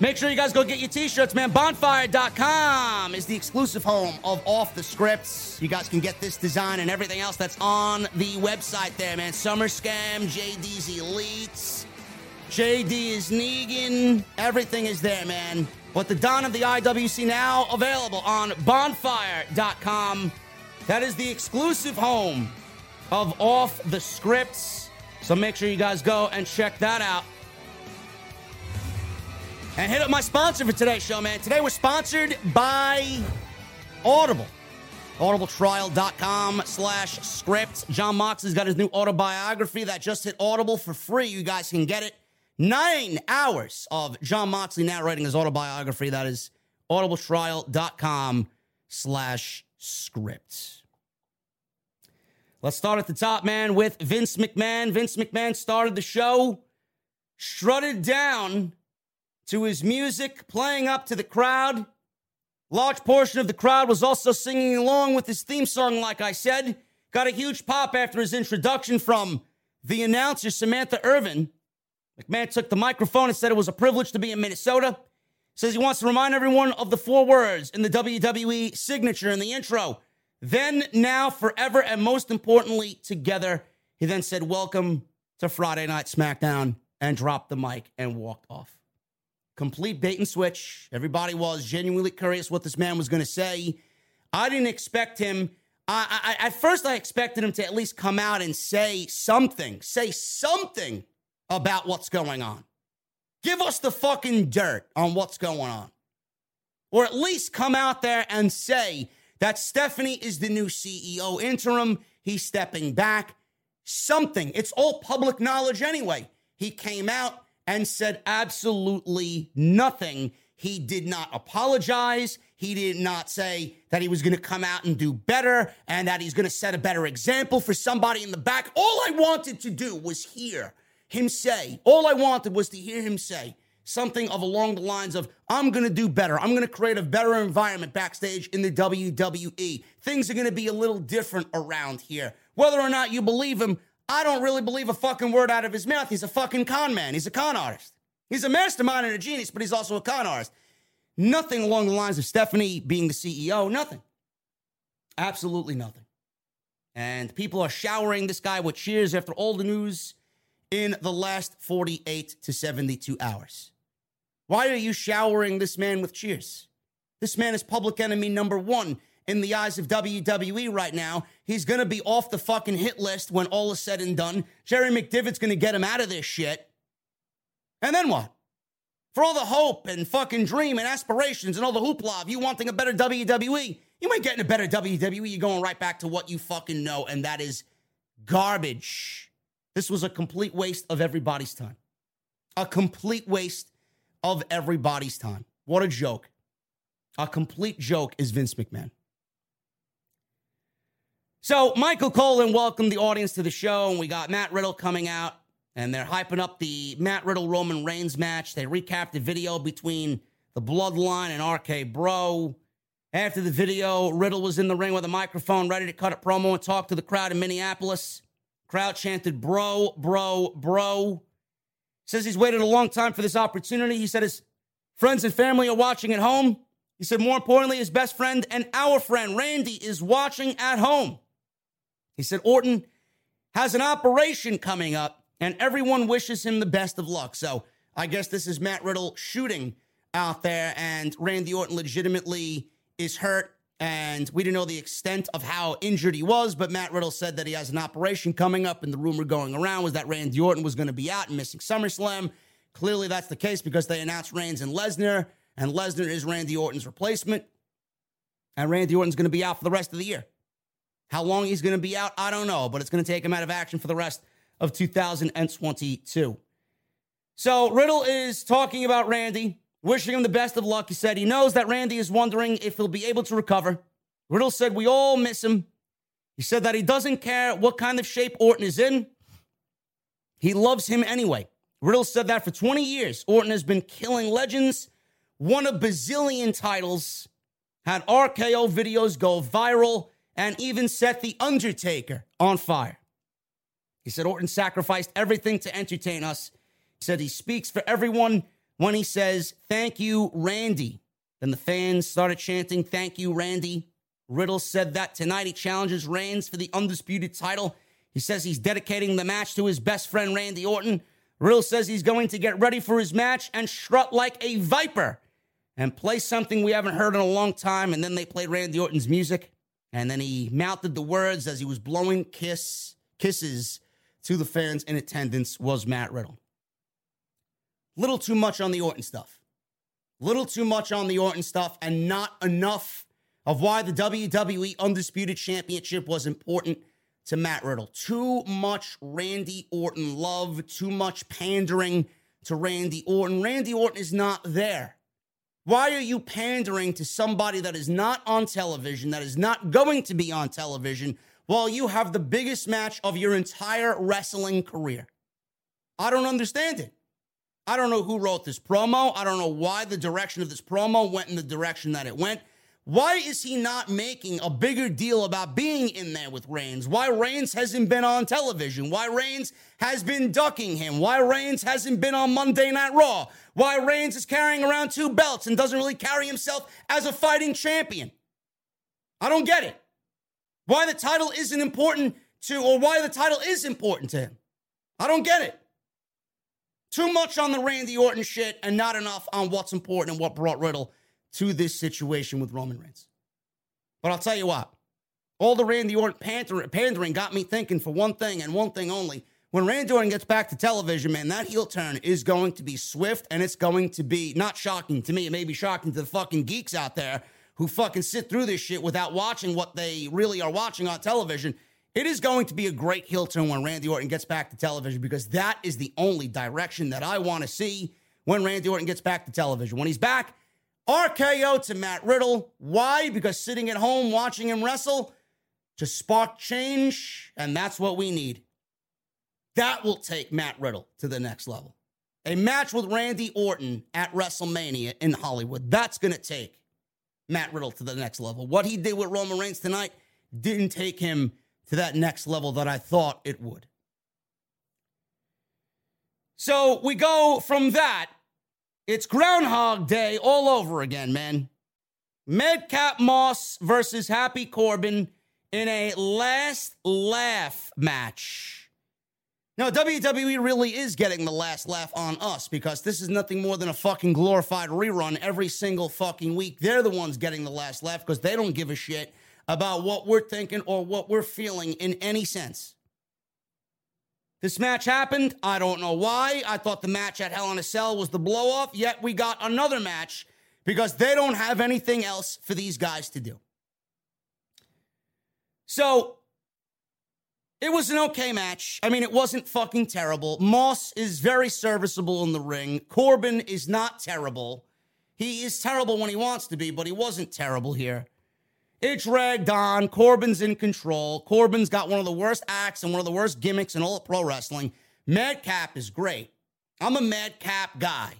Make sure you guys go get your t-shirts, man. Bonfire dot com is the exclusive home of Off The Scripts. You guys can get this design and everything else that's on the website there, man. Summer Scam, J D's Elites, J D is Negan. Everything is there, man. But the Don of the I W C now available on bonfire dot com. That is the exclusive home of Off The Scripts. So make sure you guys go and check that out. And hit up my sponsor for today's show, man. Today we're sponsored by Audible. audible trial dot com slash script. John Moxley's got his new autobiography that just hit Audible for free. You guys can get it. Nine hours of John Moxley narrating his autobiography. That is audible trial dot com slash script. Let's start at the top, man, with Vince McMahon. Vince McMahon started the show, strutted down to his music, playing up to the crowd. Large portion of the crowd was also singing along with his theme song, like I said. Got a huge pop after his introduction from the announcer, Samantha Irvin. McMahon took the microphone and said it was a privilege to be in Minnesota. Says he wants to remind everyone of the four words in the W W E signature in the intro. Then, now, forever, and most importantly, together. He then said, welcome to Friday Night SmackDown, and dropped the mic and walked off. Complete bait and switch. Everybody was genuinely curious what this man was going to say. I didn't expect him. I, I, at first, I expected him to at least come out and say something. Say something about what's going on. Give us the fucking dirt on what's going on. Or at least come out there and say that Stephanie is the new C E O interim. He's stepping back. Something. It's all public knowledge anyway. He came out and said absolutely nothing. He did not apologize. He did not say that he was going to come out and do better and that he's going to set a better example for somebody in the back. All I wanted to do was hear him say, all I wanted was to hear him say something of along the lines of, I'm going to do better. I'm going to create a better environment backstage in the W W E. Things are going to be a little different around here. Whether or not you believe him, I don't really believe a fucking word out of his mouth. He's a fucking con man. He's a con artist. He's a mastermind and a genius, but he's also a con artist. Nothing along the lines of Stephanie being the C E O. Nothing. Absolutely nothing. And people are showering this guy with cheers after all the news in the last forty-eight to seventy-two hours. Why are you showering this man with cheers? This man is public enemy number one in the eyes of W W E right now. He's going to be off the fucking hit list when all is said and done. Jerry McDivitt's going to get him out of this shit. And then what? For all the hope and fucking dream and aspirations and all the hoopla of you wanting a better W W E, you ain't getting a better W W E. You're going right back to what you fucking know, and that is garbage. This was a complete waste of everybody's time. A complete waste of everybody's time. What a joke. A complete joke is Vince McMahon. So Michael Cole welcomed the audience to the show, and we got Matt Riddle coming out, and they're hyping up the Matt Riddle-Roman Reigns match. They recapped the video between the Bloodline and R K-Bro. After the video, Riddle was in the ring with a microphone ready to cut a promo and talk to the crowd in Minneapolis. Crowd chanted, bro, bro, bro. Says he's waited a long time for this opportunity. He said his friends and family are watching at home. He said, more importantly, his best friend and our friend, Randy, is watching at home. He said, Orton has an operation coming up, and everyone wishes him the best of luck. So I guess this is Matt Riddle shooting out there, and Randy Orton legitimately is hurt. And we didn't know the extent of how injured he was, but Matt Riddle said that he has an operation coming up, and the rumor going around was that Randy Orton was going to be out and missing SummerSlam. Clearly that's the case because they announced Reigns and Lesnar, and Lesnar is Randy Orton's replacement. And Randy Orton's going to be out for the rest of the year. How long he's going to be out, I don't know, but it's going to take him out of action for the rest of two thousand twenty-two. So Riddle is talking about Randy, wishing him the best of luck. He said he knows that Randy is wondering if he'll be able to recover. Riddle said we all miss him. He said that he doesn't care what kind of shape Orton is in. He loves him anyway. Riddle said that for twenty years, Orton has been killing legends, won a bazillion titles, had R K O videos go viral, and even set The Undertaker on fire. He said Orton sacrificed everything to entertain us. He said he speaks for everyone when he says, thank you, Randy. Then the fans started chanting, thank you, Randy. Riddle said that tonight he challenges Reigns for the undisputed title. He says he's dedicating the match to his best friend, Randy Orton. Riddle says he's going to get ready for his match and strut like a viper and play something we haven't heard in a long time. And then they played Randy Orton's music. And then he mouthed the words as he was blowing kiss kisses to the fans in attendance was Matt Riddle. Little too much on the Orton stuff. Little too much on the Orton stuff and not enough of why the W W E Undisputed Championship was important to Matt Riddle. Too much Randy Orton love, too much pandering to Randy Orton. Randy Orton is not there. Why are you pandering to somebody that is not on television, that is not going to be on television? while you have the biggest match of your entire wrestling career. I don't understand it. I don't know who wrote this promo. I don't know why the direction of this promo went in the direction that it went. Why is he not making a bigger deal about being in there with Reigns? Why Reigns hasn't been on television? Why Reigns has been ducking him? Why Reigns hasn't been on Monday Night Raw? Why Reigns is carrying around two belts and doesn't really carry himself as a fighting champion? I don't get it. Why the title isn't important to, or why the title is important to him. I don't get it. Too much on the Randy Orton shit and not enough on what's important and what brought Riddle to this situation with Roman Reigns. But I'll tell you what, all the Randy Orton pandering got me thinking for one thing and one thing only. When Randy Orton gets back to television, man, that heel turn is going to be swift, and it's going to be not shocking to me. It may be shocking to the fucking geeks out there who fucking sit through this shit without watching what they really are watching on television. It is going to be a great heel turn when Randy Orton gets back to television, because that is the only direction that I want to see when Randy Orton gets back to television. When he's back, R K O to Matt Riddle. Why? Because sitting at home watching him wrestle to spark change, and that's what we need. That will take Matt Riddle to the next level. A match with Randy Orton at WrestleMania in Hollywood. That's going to take Matt Riddle to the next level. What he did with Roman Reigns tonight didn't take him to that next level that I thought it would. So we go from that. It's Groundhog Day all over again, man. Madcap Moss versus Happy Corbin in a last laugh match. Now, W W E really is getting the last laugh on us, because this is nothing more than a fucking glorified rerun every single fucking week. They're the ones getting the last laugh because they don't give a shit about what we're thinking or what we're feeling in any sense. This match happened. I don't know why. I thought the match at Hell in a Cell was the blow-off, yet we got another match because they don't have anything else for these guys to do. So, it was an okay match. I mean, it wasn't fucking terrible. Moss is very serviceable in the ring. Corbin is not terrible. He is terrible when he wants to be, but he wasn't terrible here. It's dragged on. Corbin's in control. Corbin's got one of the worst acts and one of the worst gimmicks in all of pro wrestling. Madcap is great. I'm a Madcap guy.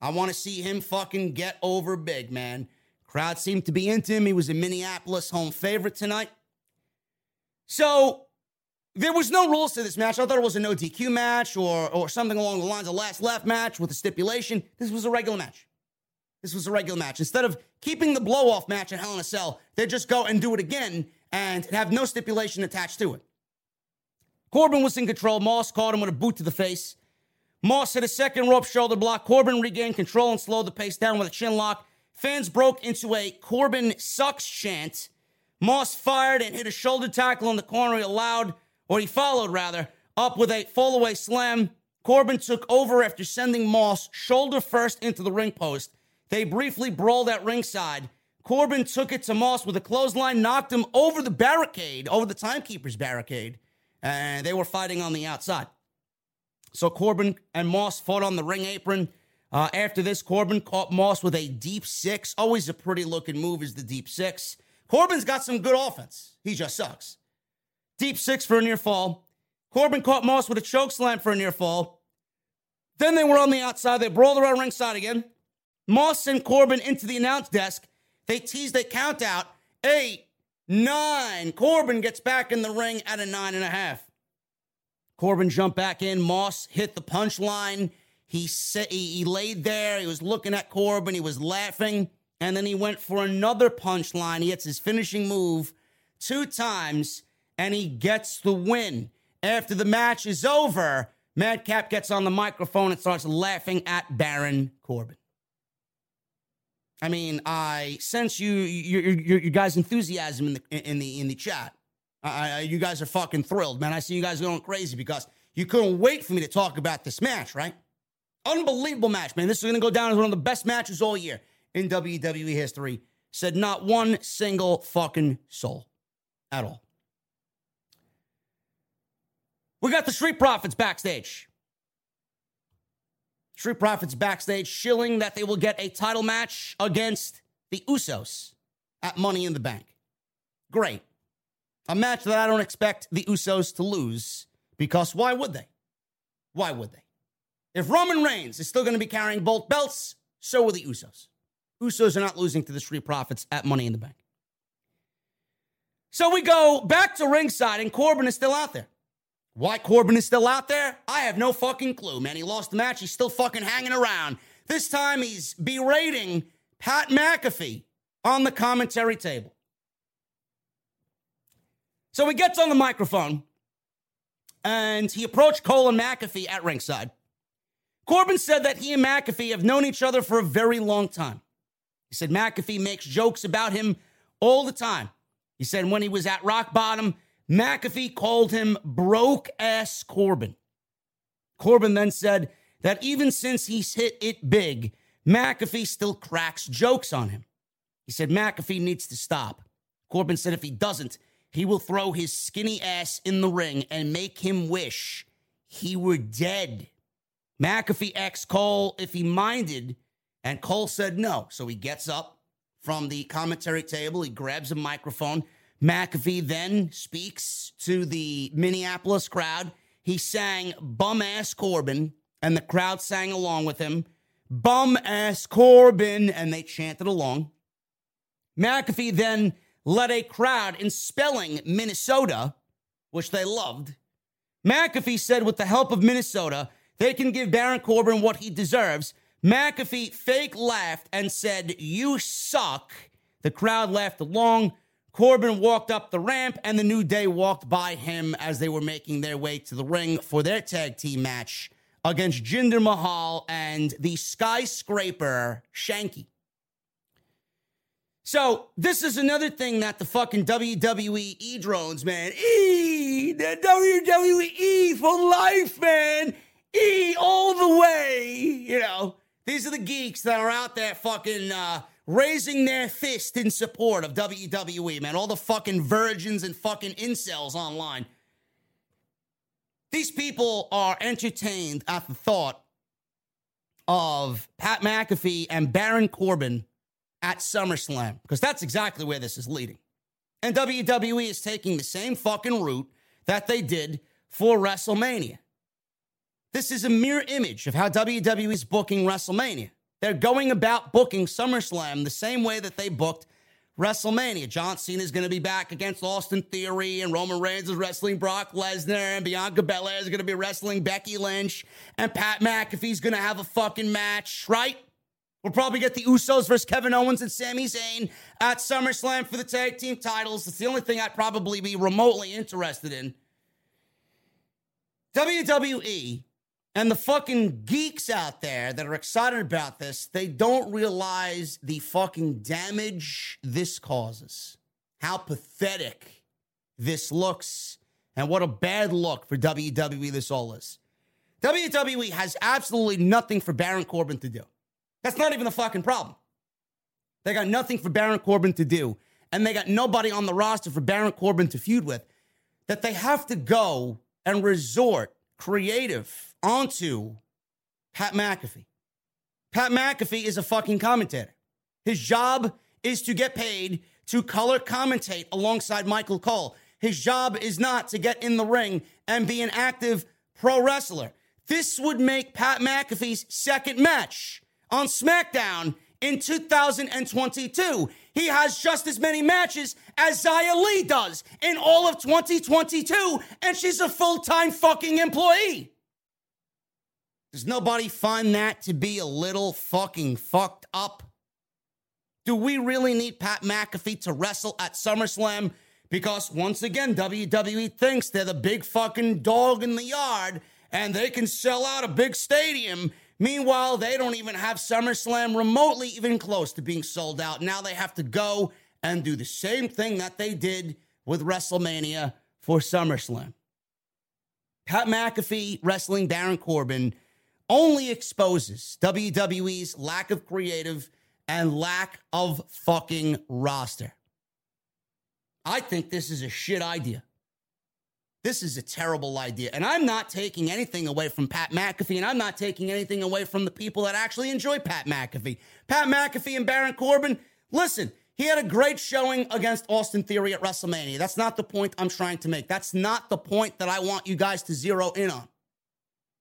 I want to see him fucking get over big, man. Crowd seemed to be into him. He was a Minneapolis home favorite tonight. So there was no rules to this match. I thought it was a no D Q match or, or something along the lines of last laugh match with a stipulation. This was a regular match. This was a regular match. Instead of keeping the blow-off match at Hell in a Cell, they just go and do it again and have no stipulation attached to it. Corbin was in control. Moss caught him with a boot to the face. Moss hit a second rope shoulder block. Corbin regained control and slowed the pace down with a chin lock. Fans broke into a Corbin sucks chant. Moss fired and hit a shoulder tackle in the corner. He allowed, or he followed rather, up with a fall-away slam. Corbin took over after sending Moss shoulder first into the ring post. They briefly brawled at ringside. Corbin took it to Moss with a clothesline, knocked him over the barricade, over the timekeeper's barricade, and they were fighting on the outside. So Corbin and Moss fought on the ring apron. Uh, after this, Corbin caught Moss with a deep six. Always a pretty-looking move is the deep six. Corbin's got some good offense. He just sucks. Deep six for a near fall. Corbin caught Moss with a choke slam for a near fall. Then they were on the outside. They brawled around ringside again. Moss and Corbin into the announce desk. They tease the count out. Eight, nine. Corbin gets back in the ring at a nine and a half. Corbin jumped back in. Moss hit the punchline. He, sa- he laid there. He was looking at Corbin. He was laughing. And then he went for another punchline. He hits his finishing move two times, and he gets the win. After the match is over, Madcap gets on the microphone and starts laughing at Baron Corbin. I mean, I sense you, you, you, you guys' enthusiasm in the in the in the chat. Uh, you guys are fucking thrilled, man. I see you guys going crazy because you couldn't wait for me to talk about this match, right? Unbelievable match, man. This is going to go down as one of the best matches all year in W W E history. Said not one single fucking soul at all. We got the Street Profits backstage. Street Profits backstage shilling that they will get a title match against the Usos at Money in the Bank. Great. A match that I don't expect the Usos to lose, because why would they? Why would they? If Roman Reigns is still going to be carrying both belts, so will the Usos. Usos are not losing to the Street Profits at Money in the Bank. So we go back to ringside, and Corbin is still out there. Why Corbin is still out there? I have no fucking clue, man. He lost the match. He's still fucking hanging around. This time he's berating Pat McAfee on the commentary table. So he gets on the microphone, and he approached Cole and McAfee at ringside. Corbin said that he and McAfee have known each other for a very long time. He said McAfee makes jokes about him all the time. He said when he was at rock bottom, McAfee called him broke-ass Corbin. Corbin then said that even since he's hit it big, McAfee still cracks jokes on him. He said McAfee needs to stop. Corbin said if he doesn't, he will throw his skinny ass in the ring and make him wish he were dead. McAfee asked Cole if he minded, and Cole said no. So he gets up from the commentary table. He grabs a microphone. McAfee then speaks to the Minneapolis crowd. He sang Bum-Ass Corbin, and the crowd sang along with him. Bum-Ass Corbin, and they chanted along. McAfee then led a crowd in spelling Minnesota, which they loved. McAfee said with the help of Minnesota, they can give Baron Corbin what he deserves. McAfee fake laughed and said, "You suck." The crowd laughed along. Corbin walked up the ramp, and the New Day walked by him as they were making their way to the ring for their tag team match against Jinder Mahal and the Skyscraper Shanky. So this is another thing that the fucking W W E e-drones, man. E, the W W E for life, man. E all the way. You know, these are the geeks that are out there fucking uh, raising their fist in support of W W E, man. All the fucking virgins and fucking incels online. These people are entertained at the thought of Pat McAfee and Baron Corbin at SummerSlam, because that's exactly where this is leading. And W W E is taking the same fucking route that they did for WrestleMania. This is a mirror image of how W W E is booking WrestleMania. They're going about booking SummerSlam the same way that they booked WrestleMania. John Cena is going to be back against Austin Theory, and Roman Reigns is wrestling Brock Lesnar, and Bianca Belair is going to be wrestling Becky Lynch, and Pat McAfee's going to have a fucking match, right? We'll probably get the Usos versus Kevin Owens and Sami Zayn at SummerSlam for the tag team titles. It's the only thing I'd probably be remotely interested in. W W E and the fucking geeks out there that are excited about this, they don't realize the fucking damage this causes, how pathetic this looks, and what a bad look for W W E this all is. W W E has absolutely nothing for Baron Corbin to do. That's not even the fucking problem. They got nothing for Baron Corbin to do, and they got nobody on the roster for Baron Corbin to feud with, that they have to go and resort creative onto Pat McAfee. Pat McAfee is a fucking commentator. His job is to get paid to color commentate alongside Michael Cole. His job is not to get in the ring and be an active pro wrestler. This would make Pat McAfee's second match on SmackDown in two thousand twenty-two. He has just as many matches as Xia Li does in all of twenty twenty-two, and she's a full-time fucking employee. Does nobody find that to be a little fucking fucked up? Do we really need Pat McAfee to wrestle at SummerSlam? Because once again, W W E thinks they're the big fucking dog in the yard, and they can sell out a big stadium. Meanwhile, they don't even have SummerSlam remotely even close to being sold out. Now they have to go and do the same thing that they did with WrestleMania for SummerSlam. Pat McAfee wrestling Baron Corbin only exposes W W E's lack of creative and lack of fucking roster. I think this is a shit idea. This is a terrible idea. And I'm not taking anything away from Pat McAfee, and I'm not taking anything away from the people that actually enjoy Pat McAfee. Pat McAfee and Baron Corbin, listen, He had a great showing against Austin Theory at WrestleMania. That's not the point I'm trying to make. That's not the point that I want you guys to zero in on.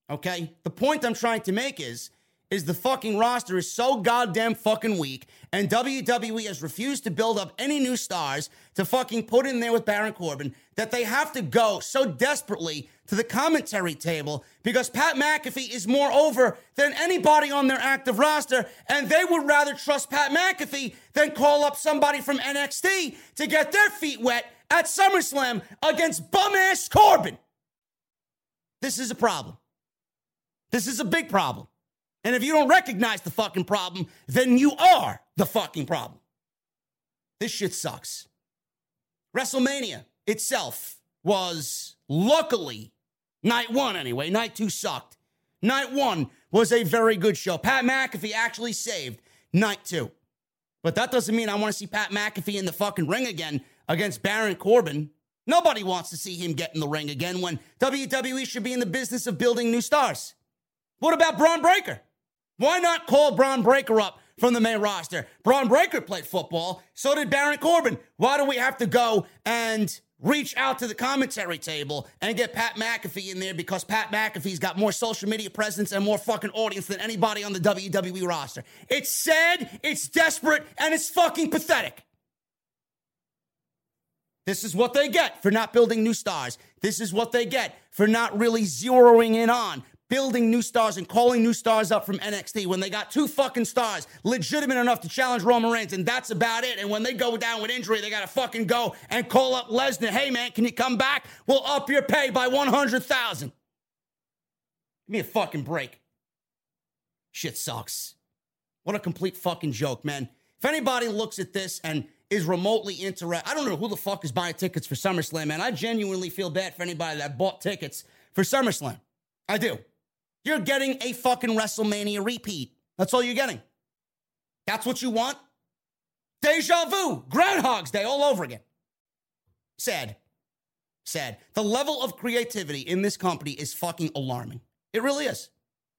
Okay? The point I'm trying to make is, is the fucking roster is so goddamn fucking weak, and W W E has refused to build up any new stars to fucking put in there with Baron Corbin that they have to go so desperately to the commentary table because Pat McAfee is more over than anybody on their active roster, and they would rather trust Pat McAfee than call up somebody from N X T to get their feet wet at SummerSlam against bum-ass Corbin. This is a problem. This is a big problem. And if you don't recognize the fucking problem, then you are the fucking problem. This shit sucks. WrestleMania itself was, luckily, night one anyway. Night two sucked. Night one was a very good show. Pat McAfee actually saved night two. But that doesn't mean I want to see Pat McAfee in the fucking ring again against Baron Corbin. Nobody wants to see him get in the ring again when W W E should be in the business of building new stars. What about Braun Breaker? Why not call Braun Breaker up from the main roster? Braun Breaker played football. So did Baron Corbin. Why do we have to go and reach out to the commentary table and get Pat McAfee in there because Pat McAfee's got more social media presence and more fucking audience than anybody on the W W E roster? It's sad, it's desperate, and it's fucking pathetic. This is what they get for not building new stars. This is what they get for not really zeroing in on building new stars and calling new stars up from N X T when they got two fucking stars legitimate enough to challenge Roman Reigns, and that's about it. And when they go down with injury, they got to fucking go and call up Lesnar. Hey, man, can you come back? We'll up your pay by one hundred thousand dollars. Give me a fucking break. Shit sucks. What a complete fucking joke, man. If anybody looks at this and is remotely interested, I don't know who the fuck is buying tickets for SummerSlam, man. I genuinely feel bad for anybody that bought tickets for SummerSlam. I do. You're getting a fucking WrestleMania repeat. That's all you're getting. That's what you want? Deja vu. Groundhog's Day all over again. Sad. Sad. The level of creativity in this company is fucking alarming. It really is.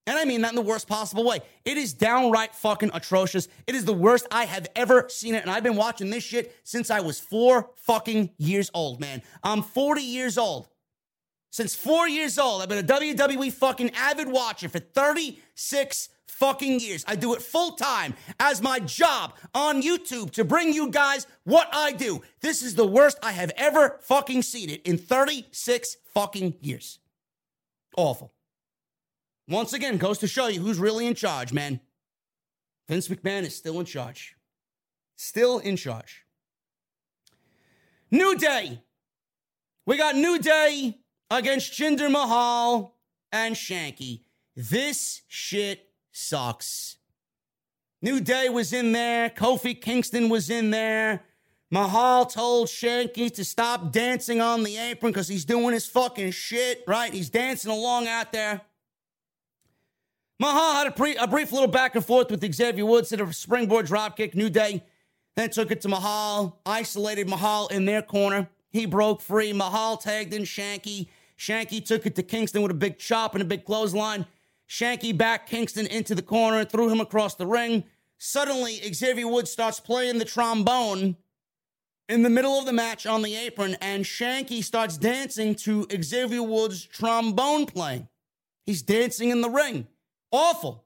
And I mean that in the worst possible way. It is downright fucking atrocious. It is the worst I have ever seen it. And I've been watching this shit since I was four fucking years old, man. I'm forty years old. Since four years old, I've been a W W E fucking avid watcher for thirty-six fucking years. I do it full time as my job on YouTube to bring you guys what I do. This is the worst I have ever fucking seen it in thirty-six fucking years. Awful. Once again, goes to show you who's really in charge, man. Vince McMahon is still in charge. Still in charge. New Day. We got New Day against Jinder Mahal and Shanky. This shit sucks. New Day was in there. Kofi Kingston was in there. Mahal told Shanky to stop dancing on the apron because he's doing his fucking shit, right? He's dancing along out there. Mahal had a, pre- a brief little back and forth with Xavier Woods, hit a springboard dropkick. New Day then took it to Mahal, isolated Mahal in their corner. He broke free. Mahal tagged in Shanky. Shanky took it to Kingston with a big chop and a big clothesline. Shanky backed Kingston into the corner and threw him across the ring. Suddenly, Xavier Woods starts playing the trombone in the middle of the match on the apron, and Shanky starts dancing to Xavier Woods' trombone playing. He's dancing in the ring. Awful.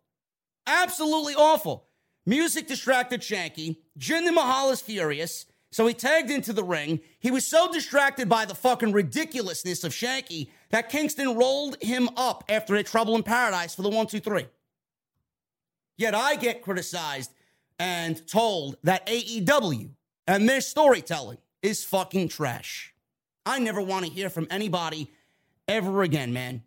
Absolutely awful. Music distracted Shanky. Jinder Mahal is furious. So he tagged into the ring. He was so distracted by the fucking ridiculousness of Shanky that Kingston rolled him up after a Trouble in Paradise for the one, two, three. Yet I get criticized and told that A E W and their storytelling is fucking trash. I never want to hear from anybody ever again, man.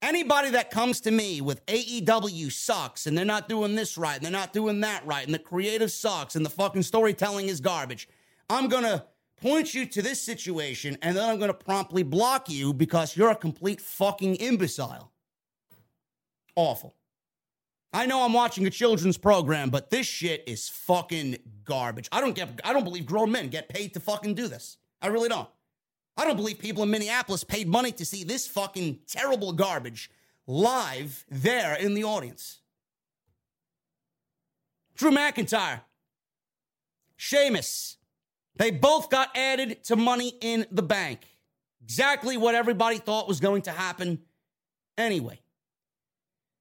Anybody that comes to me with A E W sucks and they're not doing this right and they're not doing that right and the creative sucks and the fucking storytelling is garbage, I'm going to point you to this situation and then I'm going to promptly block you because you're a complete fucking imbecile. Awful. I know I'm watching a children's program, but this shit is fucking garbage. I don't get, I don't believe grown men get paid to fucking do this. I really don't. I don't believe people in Minneapolis paid money to see this fucking terrible garbage live there in the audience. Drew McIntyre Sheamus. They both got added to Money in the Bank. Exactly what everybody thought was going to happen anyway.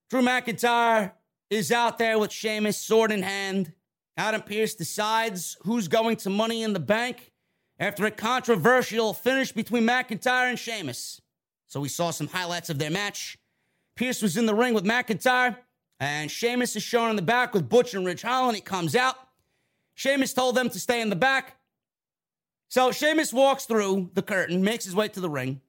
Drew McIntyre is out there with Sheamus, sword in hand. Adam Pearce decides who's going to Money in the Bank after a controversial finish between McIntyre and Sheamus. So we saw some highlights of their match. Pearce was in the ring with McIntyre, and Sheamus is shown in the back with Butch and Ridge Holland. He comes out. Sheamus told them to stay in the back. So Sheamus walks through the curtain, makes his way to the ring.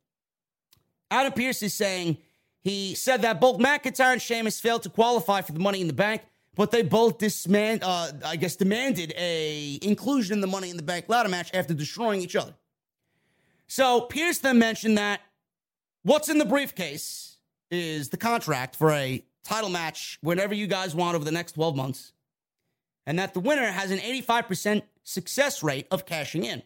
Adam Pearce is saying he said that both McIntyre and Sheamus failed to qualify for the Money in the Bank, but they both disman- uh, I guess demanded a inclusion in the Money in the Bank ladder match after destroying each other. So Pearce then mentioned that what's in the briefcase is the contract for a title match whenever you guys want over the next twelve months, and that the winner has an eighty-five percent success rate of cashing in.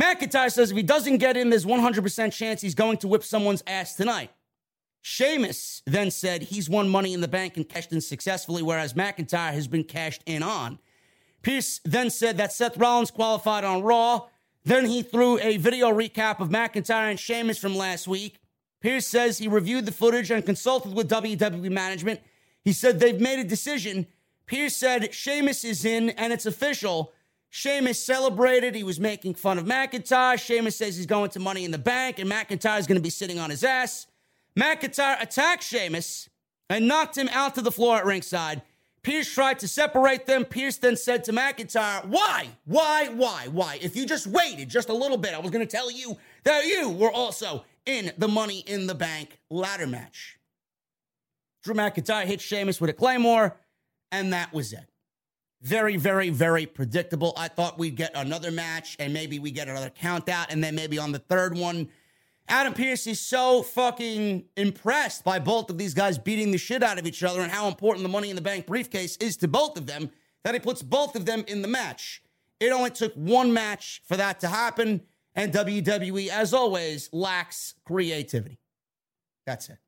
McIntyre says if he doesn't get in, there's one hundred percent chance he's going to whip someone's ass tonight. Sheamus then said he's won Money in the Bank and cashed in successfully, whereas McIntyre has been cashed in on. Pearce then said that Seth Rollins qualified on Raw. Then he threw a video recap of McIntyre and Sheamus from last week. Pearce says he reviewed the footage and consulted with W W E management. He said they've made a decision. Pearce said Sheamus is in, and it's official. Sheamus celebrated. He was making fun of McIntyre. Sheamus says he's going to Money in the Bank, and McIntyre's going to be sitting on his ass. McIntyre attacked Sheamus and knocked him out to the floor at ringside. Pearce tried to separate them. Pearce then said to McIntyre, why, why, why, why? If you just waited just a little bit, I was going to tell you that you were also in the Money in the Bank ladder match. Drew McIntyre hit Sheamus with a claymore, and that was it. Very, very, very predictable. I thought we'd get another match and maybe we get another count out, and then maybe on the third one. Adam Pearce is so fucking impressed by both of these guys beating the shit out of each other and how important the Money in the Bank briefcase is to both of them that he puts both of them in the match. It only took one match for that to happen, and W W E, as always, lacks creativity. That's it.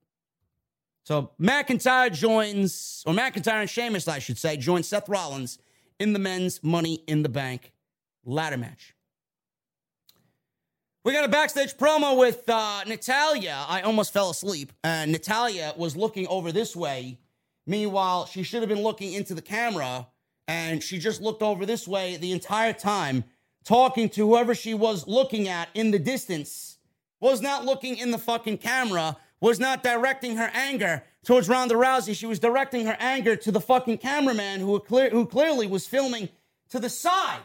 So McIntyre joins, or McIntyre and Sheamus, I should say, join Seth Rollins in the men's Money in the Bank ladder match. We got a backstage promo with uh, Natalya. I almost fell asleep. And Natalya was looking over this way. Meanwhile, she should have been looking into the camera, and she just looked over this way the entire time, talking to whoever she was looking at in the distance, was not looking in the fucking camera, was not directing her anger towards Ronda Rousey. She was directing her anger to the fucking cameraman who, clear, who clearly was filming to the side.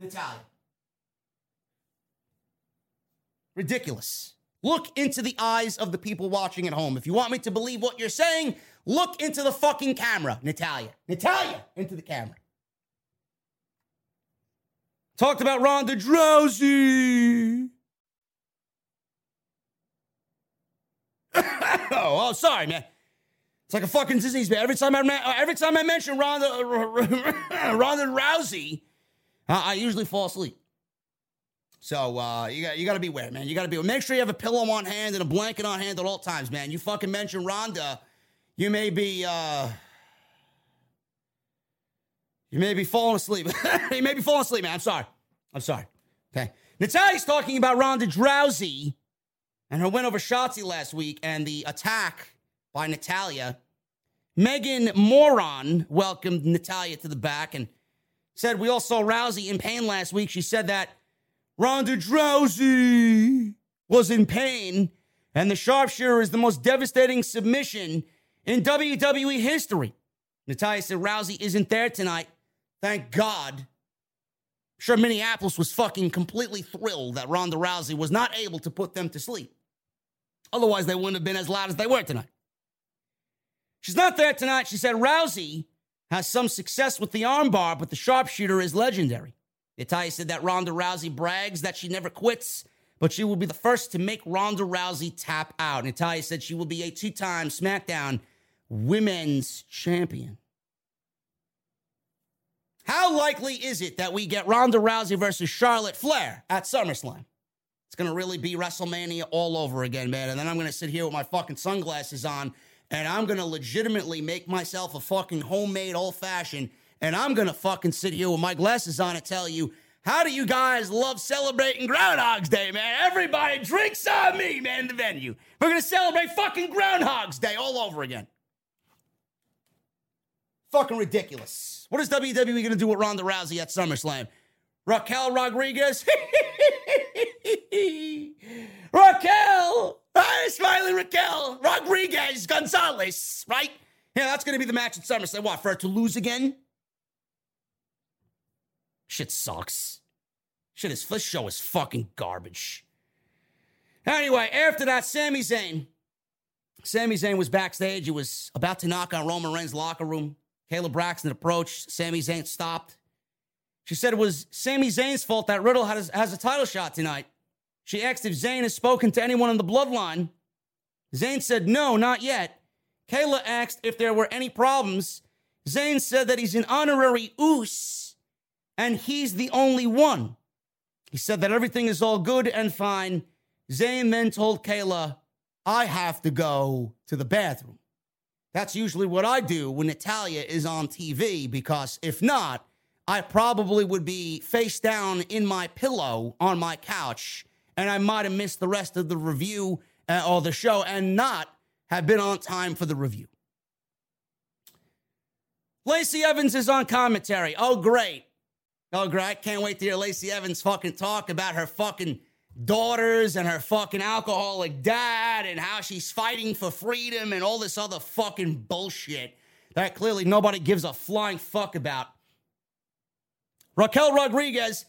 Natalya. Ridiculous. Look into the eyes of the people watching at home. If you want me to believe what you're saying, look into the fucking camera, Natalya. Natalya, into the camera. Talked about Ronda Rousey. oh, oh, sorry, man. It's like a fucking disease, man. Every time I ma- every time I mention Ronda Ronda Rousey, uh, I usually fall asleep. So uh, you got you got to beware, man. You got to beware. Make sure you have a pillow on hand and a blanket on hand at all times, man. You fucking mention Ronda, you may be uh, you may be falling asleep. you may be falling asleep, man. I'm sorry. I'm sorry. Okay. Natalya's talking about Ronda Rousey and her win over Shotzi last week, and the attack by Natalya. Megan Moran welcomed Natalya to the back and said, we all saw Rousey in pain last week. She said that Ronda Rousey was in pain, and the sharpshooter is the most devastating submission in W W E history. Natalya said Rousey isn't there tonight. Thank God. I'm sure Minneapolis was fucking completely thrilled that Ronda Rousey was not able to put them to sleep. Otherwise, they wouldn't have been as loud as they were tonight. She's not there tonight. She said Rousey has some success with the armbar, but the sharpshooter is legendary. Natalya said that Ronda Rousey brags that she never quits, but she will be the first to make Ronda Rousey tap out. Natalya said she will be a two-time SmackDown Women's Champion. How likely is it that we get Ronda Rousey versus Charlotte Flair at SummerSlam? It's going to really be WrestleMania all over again, man. And then I'm going to sit here with my fucking sunglasses on, and I'm going to legitimately make myself a fucking homemade old-fashioned And I'm going to fucking sit here with my glasses on and tell you, how do you guys love celebrating Groundhog's Day, man? Everybody drinks on me, man, in the venue. We're going to celebrate fucking Groundhog's Day all over again. Fucking ridiculous. What is W W E going to do with Ronda Rousey at SummerSlam? Raquel Rodriguez? Raquel! Ah, smiling Raquel! Rodriguez Gonzalez, right? Yeah, that's going to be the match at SummerSlam. What, for her to lose again? Shit sucks. Shit, is, this show is fucking garbage. Anyway, after that, Sami Zayn. Sami Zayn was backstage. He was about to knock on Roman Reigns' locker room. Caleb Braxton approached. Sami Zayn stopped. She said it was Sami Zayn's fault that Riddle has, has a title shot tonight. She asked if Zayn has spoken to anyone in the bloodline. Zayn said, no, not yet. Kayla asked if there were any problems. Zayn said that he's an honorary oos, and he's the only one. He said that everything is all good and fine. Zayn then told Kayla, I have to go to the bathroom. That's usually what I do when Natalya is on T V, because if not, I probably would be face down in my pillow on my couch, and I might have missed the rest of the review uh, or the show and not have been on time for the review. Lacey Evans is on commentary. Oh, great. Oh, great. I can't wait to hear Lacey Evans fucking talk about her fucking daughters and her fucking alcoholic dad and how she's fighting for freedom and all this other fucking bullshit that clearly nobody gives a flying fuck about. Raquel Rodriguez.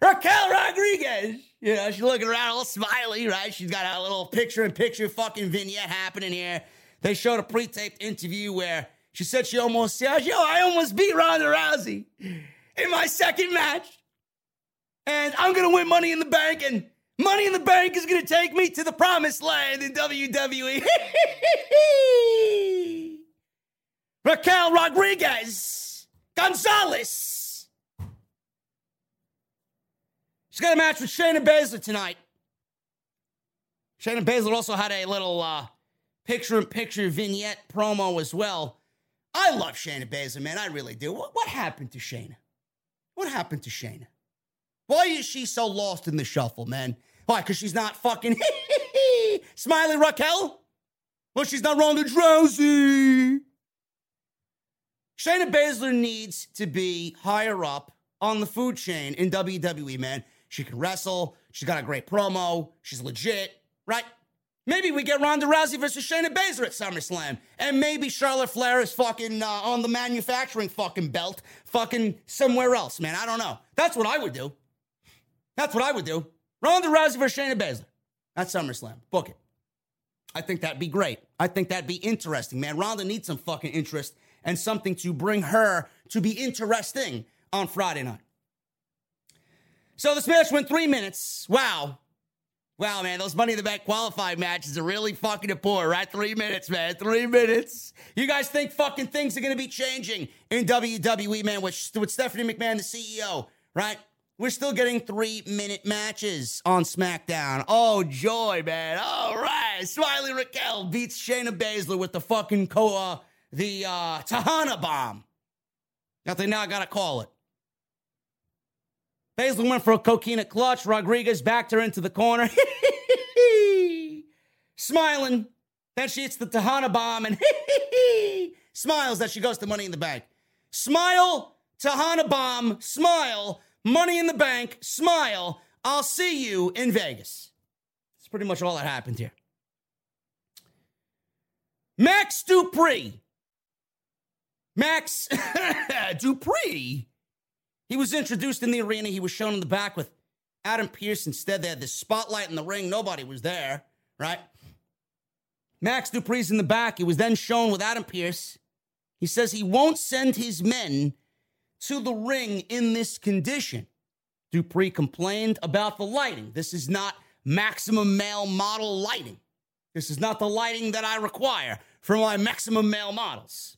Raquel Rodriguez. You know, she's looking around all smiley, right? She's got a little picture-in-picture fucking vignette happening here. They showed a pre-taped interview where she said she almost said, yo, I almost beat Ronda Rousey in my second match. And I'm going to win Money in the Bank, and Money in the Bank is going to take me to the promised land in W W E. Raquel Rodriguez Gonzalez. She's got a match with Shayna Baszler tonight. Shayna Baszler also had a little uh, picture-in-picture vignette promo as well. I love Shayna Baszler, man. I really do. What, what happened to Shayna? What happened to Shayna? Why is she so lost in the shuffle, man? Why? Because she's not fucking Smiley Raquel? Well, she's not Ronda Rousey. Shayna Baszler needs to be higher up on the food chain in W W E, man. She can wrestle. She's got a great promo. She's legit, right? Maybe we get Ronda Rousey versus Shayna Baszler at SummerSlam. And maybe Charlotte Flair is fucking uh, on the manufacturing fucking belt fucking somewhere else, man. I don't know. That's what I would do. That's what I would do. Ronda Rousey versus Shayna Baszler at SummerSlam. Book it. I think that'd be great. I think that'd be interesting, man. Ronda needs some fucking interest and something to bring her to be interesting on Friday night. So this match went three minutes. Wow. Wow, man, those Money in the Bank qualified matches are really fucking poor, right? Three minutes, man. Three minutes. You guys think fucking things are going to be changing in W W E, man, with, with Stephanie McMahon, the C E O, right? We're still getting three-minute matches on SmackDown. Oh, joy, man. All right. Smiley Raquel beats Shayna Baszler with the fucking, co- uh, the uh, Tahana bomb. Nothing now I got to call it. Baszler went for a coquina clutch. Rodriguez backed her into the corner. Smiling. Then she hits the Tahana bomb and smiles that she goes to Money in the Bank. Smile, Tahana bomb, smile, Money in the Bank, smile, I'll see you in Vegas. That's pretty much all that happened here. Max Dupree. Max Dupree. He was introduced in the arena. He was shown in the back with Adam Pearce. Instead, they had this spotlight in the ring. Nobody was there, right? Max Dupree's in the back. He was then shown with Adam Pearce. He says he won't send his men to the ring in this condition. Dupree complained about the lighting. This is not maximum male model lighting. This is not the lighting that I require for my maximum male models.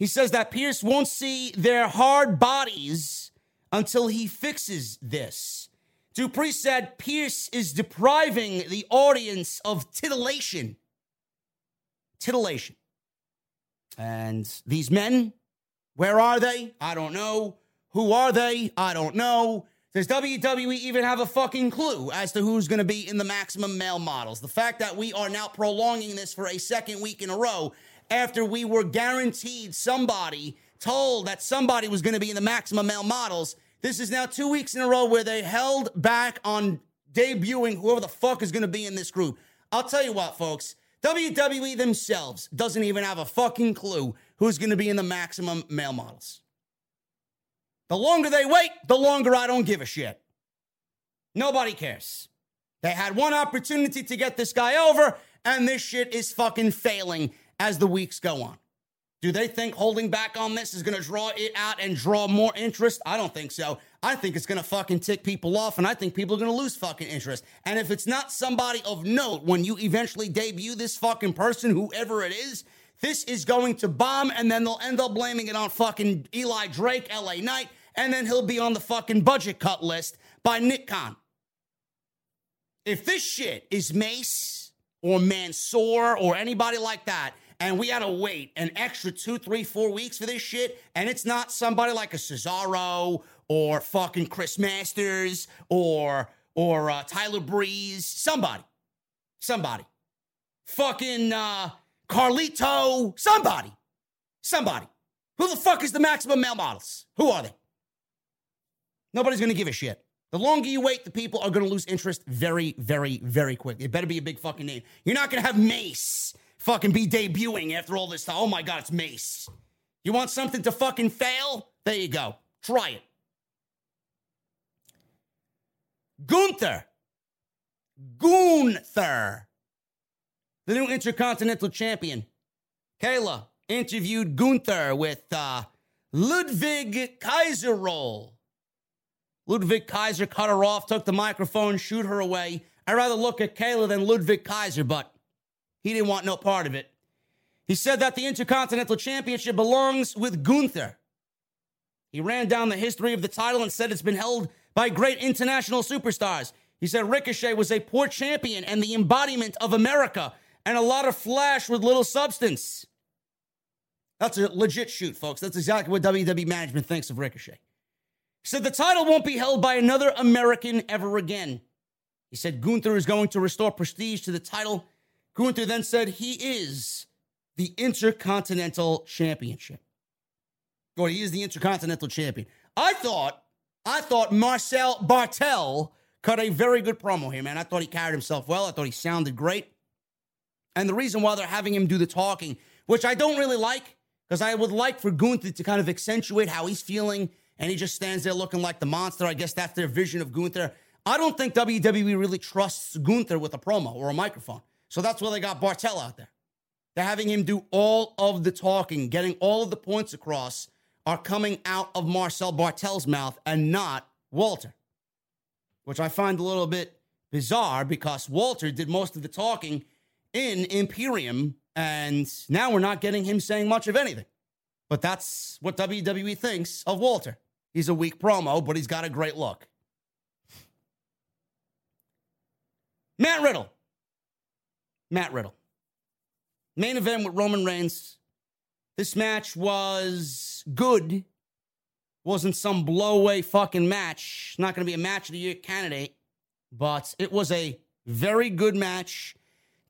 He says that Pearce won't see their hard bodies until he fixes this. Dupree said Pearce is depriving the audience of titillation. Titillation. And these men, where are they? I don't know. Who are they? I don't know. Does W W E even have a fucking clue as to who's going to be in the Maximum Male Models? The fact that we are now prolonging this for a second week in a row after we were guaranteed somebody, told that somebody was going to be in the Maximum Male Models. This is now two weeks in a row where they held back on debuting whoever the fuck is going to be in this group. I'll tell you what, folks. W W E themselves doesn't even have a fucking clue who's going to be in the Maximum Male Models. The longer they wait, the longer I don't give a shit. Nobody cares. They had one opportunity to get this guy over, and this shit is fucking failing as the weeks go on. Do they think holding back on this is going to draw it out and draw more interest? I don't think so. I think it's going to fucking tick people off, and I think people are going to lose fucking interest. And if it's not somebody of note when you eventually debut this fucking person, whoever it is, this is going to bomb, and then they'll end up blaming it on fucking Eli Drake, L A Knight, and then he'll be on the fucking budget cut list by Nick Khan. If this shit is Mace or Mansoor or anybody like that, and we had to wait an extra two, three, four weeks for this shit, and it's not somebody like a Cesaro or fucking Chris Masters or or uh, Tyler Breeze, somebody, somebody, fucking uh, Carlito, somebody, somebody. Who the fuck is the Maximum Male Models? Who are they? Nobody's going to give a shit. The longer you wait, the people are going to lose interest very, very, very quickly. It better be a big fucking name. You're not going to have Mace fucking be debuting after all this time. Oh my God, it's Mace. You want something to fucking fail? There you go. Try it. Gunther. Gunther. The new Intercontinental Champion. Kayla interviewed Gunther with uh, Ludwig Kaiserroll. Ludwig Kaiser cut her off, took the microphone, shooed her away. I'd rather look at Kayla than Ludwig Kaiser, but he didn't want no part of it. He said that the Intercontinental Championship belongs with Gunther. He ran down the history of the title and said it's been held by great international superstars. He said Ricochet was a poor champion and the embodiment of America and a lot of flash with little substance. That's a legit shoot, folks. That's exactly what W W E management thinks of Ricochet. He said the title won't be held by another American ever again. He said Gunther is going to restore prestige to the title. Gunther then said he is the Intercontinental Championship. Or he is the Intercontinental Champion. I thought, I thought Marcel Bartel cut a very good promo here, man. I thought he carried himself well. I thought he sounded great. And the reason why they're having him do the talking, which I don't really like, because I would like for Gunther to kind of accentuate how he's feeling, and he just stands there looking like the monster. I guess that's their vision of Gunther. I don't think W W E really trusts Gunther with a promo or a microphone. So that's why they got Bartel out there. They're having him do all of the talking, getting all of the points across are coming out of Marcel Bartel's mouth and not Walter, which I find a little bit bizarre because Walter did most of the talking in Imperium, and now we're not getting him saying much of anything. But that's what W W E thinks of Walter. He's a weak promo, but he's got a great look. Matt Riddle. Matt Riddle. Main event with Roman Reigns. This match was good. Wasn't some blow-away fucking match. Not going to be a match of the year candidate. But it was a very good match.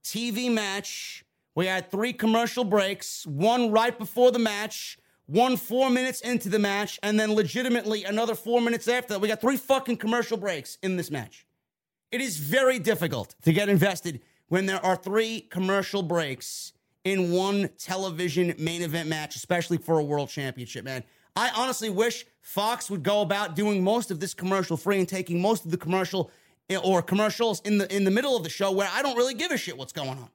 T V match. We had three commercial breaks. One right before the match. One four minutes into the match. And then legitimately another four minutes after that. We got three fucking commercial breaks in this match. It is very difficult to get invested when there are three commercial breaks in one television main event match, especially for a world championship, man. I honestly wish Fox would go about doing most of this commercial free and taking most of the commercial or commercials in the in the middle of the show where I don't really give a shit what's going on.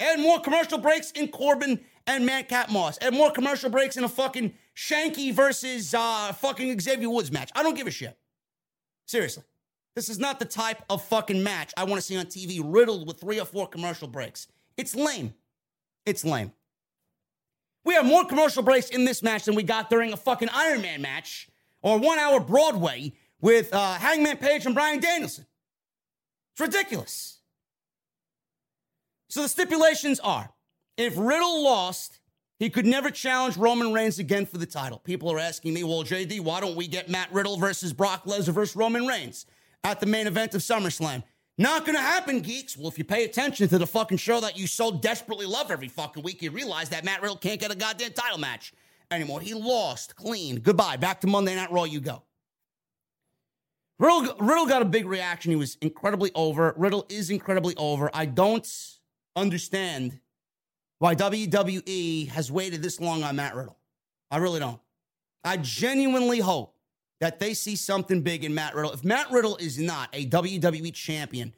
Add more commercial breaks in Corbin and Madcap Moss. Add more commercial breaks in a fucking Shanky versus uh, fucking Xavier Woods match. I don't give a shit. Seriously. This is not the type of fucking match I want to see on T V riddled with three or four commercial breaks. It's lame. It's lame. We have more commercial breaks in this match than we got during a fucking Iron Man match or one-hour Broadway with uh, Hangman Page and Bryan Danielson. It's ridiculous. So the stipulations are, if Riddle lost, He could never challenge Roman Reigns again for the title. People are asking me, well, J D, why don't we get Matt Riddle versus Brock Lesnar versus Roman Reigns at the main event of SummerSlam? Not going to happen, geeks. Well, if you pay attention to the fucking show that you so desperately love every fucking week, you realize that Matt Riddle can't get a goddamn title match anymore. He lost clean. Goodbye. Back to Monday Night Raw you go. Riddle, Riddle got a big reaction. He was incredibly over. Riddle is incredibly over. I don't understand why W W E has waited this long on Matt Riddle. I really don't. I genuinely hope that they see something big in Matt Riddle. If Matt Riddle is not a W W E champion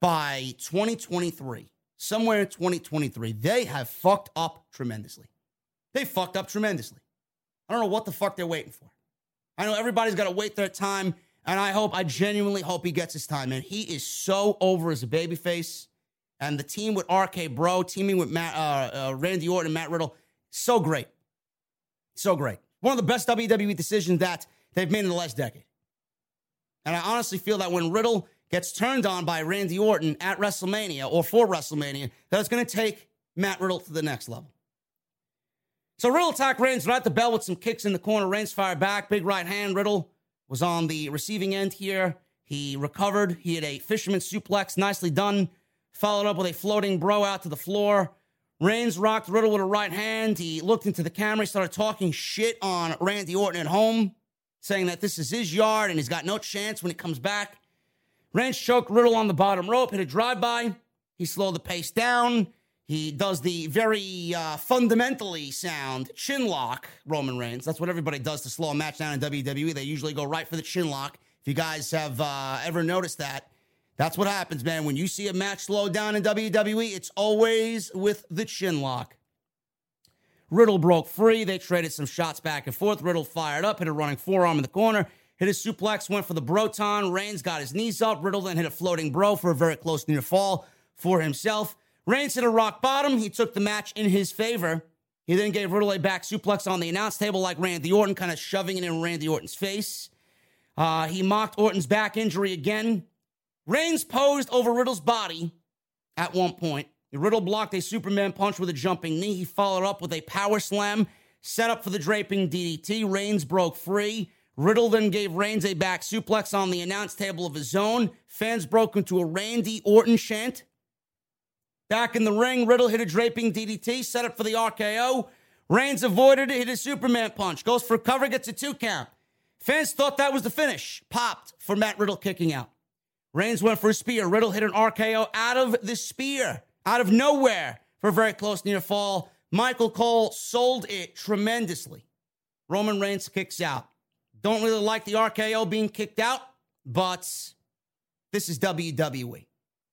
by twenty twenty-three, somewhere in twenty twenty-three, they have fucked up tremendously. They fucked up tremendously. I don't know what the fuck they're waiting for. I know everybody's got to wait their time, and I hope, I genuinely hope he gets his time, man. He is so over as a babyface, and the team with R K Bro, teaming with Matt, uh, uh, Randy Orton and Matt Riddle, so great. So great. One of the best W W E decisions that they've made in the last decade. And I honestly feel that when Riddle gets turned on by Randy Orton at WrestleMania or for WrestleMania, that it's going to take Matt Riddle to the next level. So Riddle attacked Reigns right at the bell with some kicks in the corner. Reigns fired back, big right hand. Riddle was on the receiving end here. He recovered. He had a fisherman suplex, nicely done. Followed up with a floating bro out to the floor. Reigns rocked Riddle with a right hand. He looked into the camera. He started talking shit on Randy Orton at home, saying that this is his yard and he's got no chance when he comes back. Reigns choked Riddle on the bottom rope, hit a drive-by. He slowed the pace down. He does the very uh, fundamentally sound chin lock, Roman Reigns. That's what everybody does to slow a match down in W W E. They usually go right for the chin lock. If you guys have uh, ever noticed that, that's what happens, man. When you see a match slow down in W W E, it's always with the chin lock. Riddle broke free. They traded some shots back and forth. Riddle fired up, hit a running forearm in the corner, hit a suplex, went for the Broton. Reigns got his knees up. Riddle then hit a floating bro for a very close near fall for himself. Reigns hit a rock bottom. He took the match in his favor. He then gave Riddle a back suplex on the announce table like Randy Orton, kind of shoving it in Randy Orton's face. Uh, he mocked Orton's back injury again. Reigns posed over Riddle's body at one point. Riddle blocked a Superman punch with a jumping knee. He followed up with a power slam, set up for the draping D D T. Reigns broke free. Riddle then gave Reigns a back suplex on the announce table of his own. Fans broke into a Randy Orton chant. Back in the ring, Riddle hit a draping D D T, set up for the R K O. Reigns avoided it, hit a Superman punch. Goes for cover, gets a two count. Fans thought that was the finish. Popped for Matt Riddle kicking out. Reigns went for a spear. Riddle hit an R K O out of the spear. Out of nowhere for a very close near fall. Michael Cole sold it tremendously. Roman Reigns kicks out. Don't really like the R K O being kicked out, but this is W W E.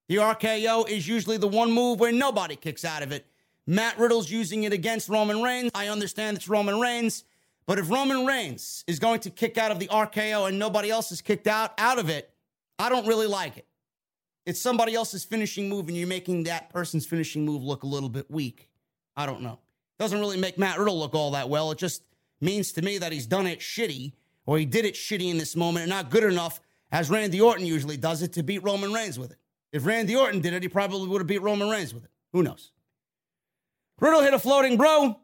The R K O is usually the one move where nobody kicks out of it. Matt Riddle's using it against Roman Reigns. I understand it's Roman Reigns, but if Roman Reigns is going to kick out of the R K O and nobody else is kicked out, out of it, I don't really like it. It's somebody else's finishing move, and you're making that person's finishing move look a little bit weak. I don't know. Doesn't really make Matt Riddle look all that well. It just means to me that he's done it shitty, or he did it shitty in this moment and not good enough, as Randy Orton usually does it, to beat Roman Reigns with it. If Randy Orton did it, he probably would have beat Roman Reigns with it. Who knows? Riddle hit a floating bro,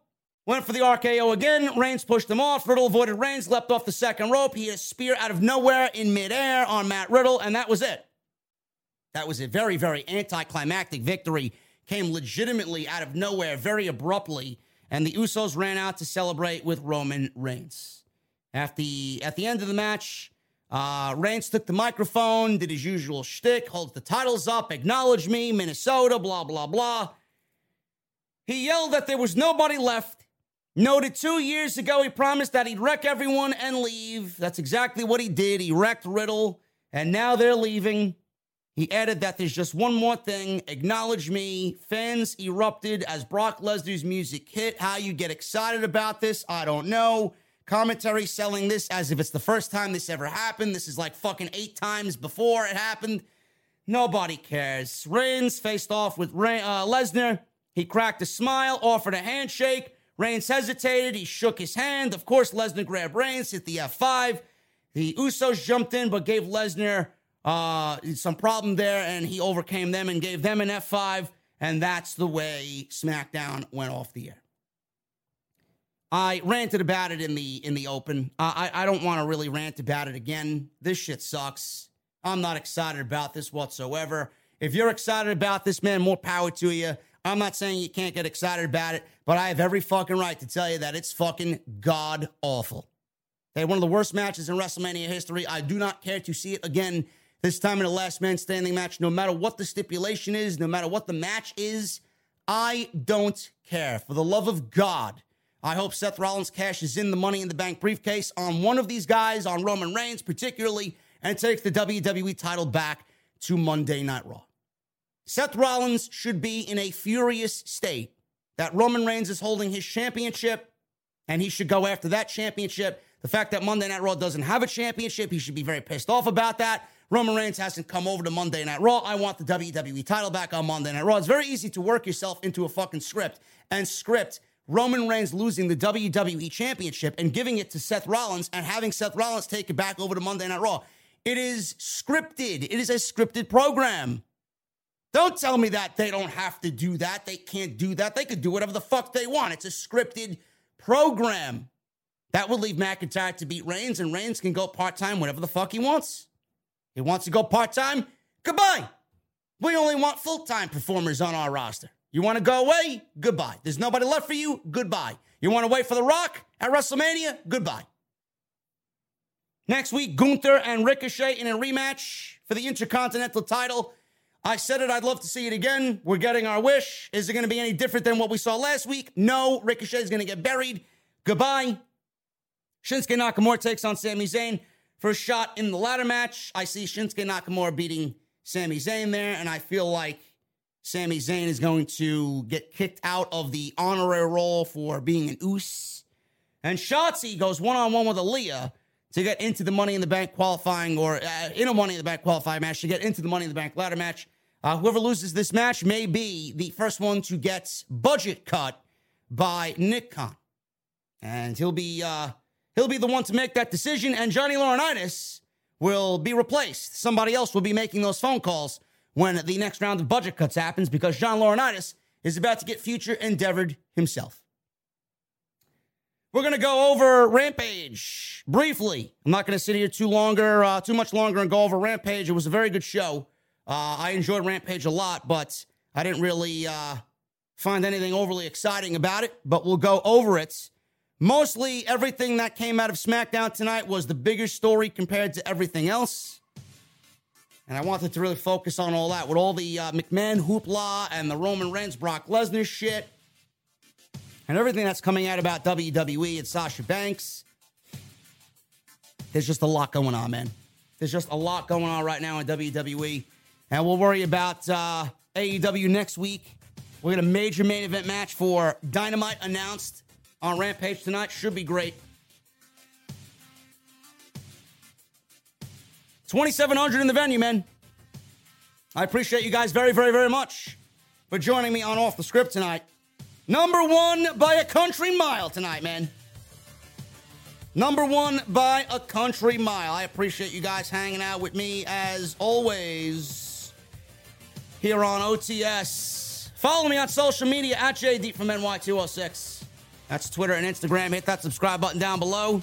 went for the R K O again. Reigns pushed him off. Riddle avoided Reigns, leapt off the second rope. He hit a spear out of nowhere in midair on Matt Riddle, and that was it. That was a very, very anticlimactic victory. Came legitimately out of nowhere, very abruptly, and the Usos ran out to celebrate with Roman Reigns. At the, at the end of the match, uh, Reigns took the microphone, did his usual shtick, holds the titles up, acknowledge me, Minnesota, blah, blah, blah. He yelled that there was nobody left. Noted two years ago he promised that he'd wreck everyone and leave. That's exactly what he did. He wrecked Riddle, and now they're leaving. He added that there's just one more thing. Acknowledge me. Fans erupted as Brock Lesnar's music hit. How you get excited about this, I don't know. Commentary selling this as if it's the first time this ever happened. This is like fucking eight times before it happened. Nobody cares. Reigns faced off with Re- uh, Lesnar. He cracked a smile, offered a handshake. Reigns hesitated. He shook his hand. Of course, Lesnar grabbed Reigns, hit the F five. The Usos jumped in but gave Lesnar Uh, some problem there, and he overcame them and gave them an F five, and that's the way SmackDown went off the air. I ranted about it in the in the open. I, I don't want to really rant about it again. This shit sucks. I'm not excited about this whatsoever. If you're excited about this, man, more power to you. I'm not saying you can't get excited about it, but I have every fucking right to tell you that it's fucking god-awful. They had one of the worst matches in WrestleMania history. I do not care to see it again. This time in a last man standing match, no matter what the stipulation is, no matter what the match is, I don't care. For the love of God, I hope Seth Rollins cashes in the Money in the Bank briefcase on one of these guys, on Roman Reigns particularly, and takes the W W E title back to Monday Night Raw. Seth Rollins should be in a furious state that Roman Reigns is holding his championship, and he should go after that championship. The fact that Monday Night Raw doesn't have a championship, he should be very pissed off about that. Roman Reigns hasn't come over to Monday Night Raw. I want the W W E title back on Monday Night Raw. It's very easy to work yourself into a fucking script and script Roman Reigns losing the W W E championship and giving it to Seth Rollins and having Seth Rollins take it back over to Monday Night Raw. It is scripted. It is a scripted program. Don't tell me that they don't have to do that. They can't do that. They could do whatever the fuck they want. It's a scripted program. That would leave McIntyre to beat Reigns, and Reigns can go part-time whenever the fuck he wants. He wants to go part-time? Goodbye. We only want full-time performers on our roster. You want to go away? Goodbye. There's nobody left for you? Goodbye. You want to wait for The Rock at WrestleMania? Goodbye. Next week, Gunther and Ricochet in a rematch for the Intercontinental title. I said it, I'd love to see it again. We're getting our wish. Is it going to be any different than what we saw last week? No. Ricochet is going to get buried. Goodbye. Shinsuke Nakamura takes on Sami Zayn for a shot in the ladder match. I see Shinsuke Nakamura beating Sami Zayn there, and I feel like Sami Zayn is going to get kicked out of the honorary role for being an oos. And Shotzi goes one-on-one with Aaliyah to get into the Money in the Bank qualifying, or uh, in a Money in the Bank qualifying match, to get into the Money in the Bank ladder match. Uh, whoever loses this match may be the first one to get budget cut by Nick Khan. And he'll be... Uh, He'll be the one to make that decision, and Johnny Laurinaitis will be replaced. Somebody else will be making those phone calls when the next round of budget cuts happens, because John Laurinaitis is about to get future endeavored himself. We're going to go over Rampage briefly. I'm not going to sit here too longer, uh, too much longer and go over Rampage. It was a very good show. Uh, I enjoyed Rampage a lot, but I didn't really uh, find anything overly exciting about it, but we'll go over it. Mostly everything that came out of SmackDown tonight was the bigger story compared to everything else. And I wanted to really focus on all that with all the uh, McMahon hoopla and the Roman Reigns, Brock Lesnar shit. And everything that's coming out about W W E and Sasha Banks. There's just a lot going on, man. There's just a lot going on right now in W W E. And we'll worry about uh, A E W next week. We got a major main event match for Dynamite announced on Rampage tonight. Should be great. twenty-seven hundred in the venue, man. I appreciate you guys very, very, very much for joining me on Off the Script tonight. Number one by a country mile tonight, man. Number one by a country mile. I appreciate you guys hanging out with me as always here on O T S. Follow me on social media at J D from N Y two oh six. That's Twitter and Instagram. Hit that subscribe button down below.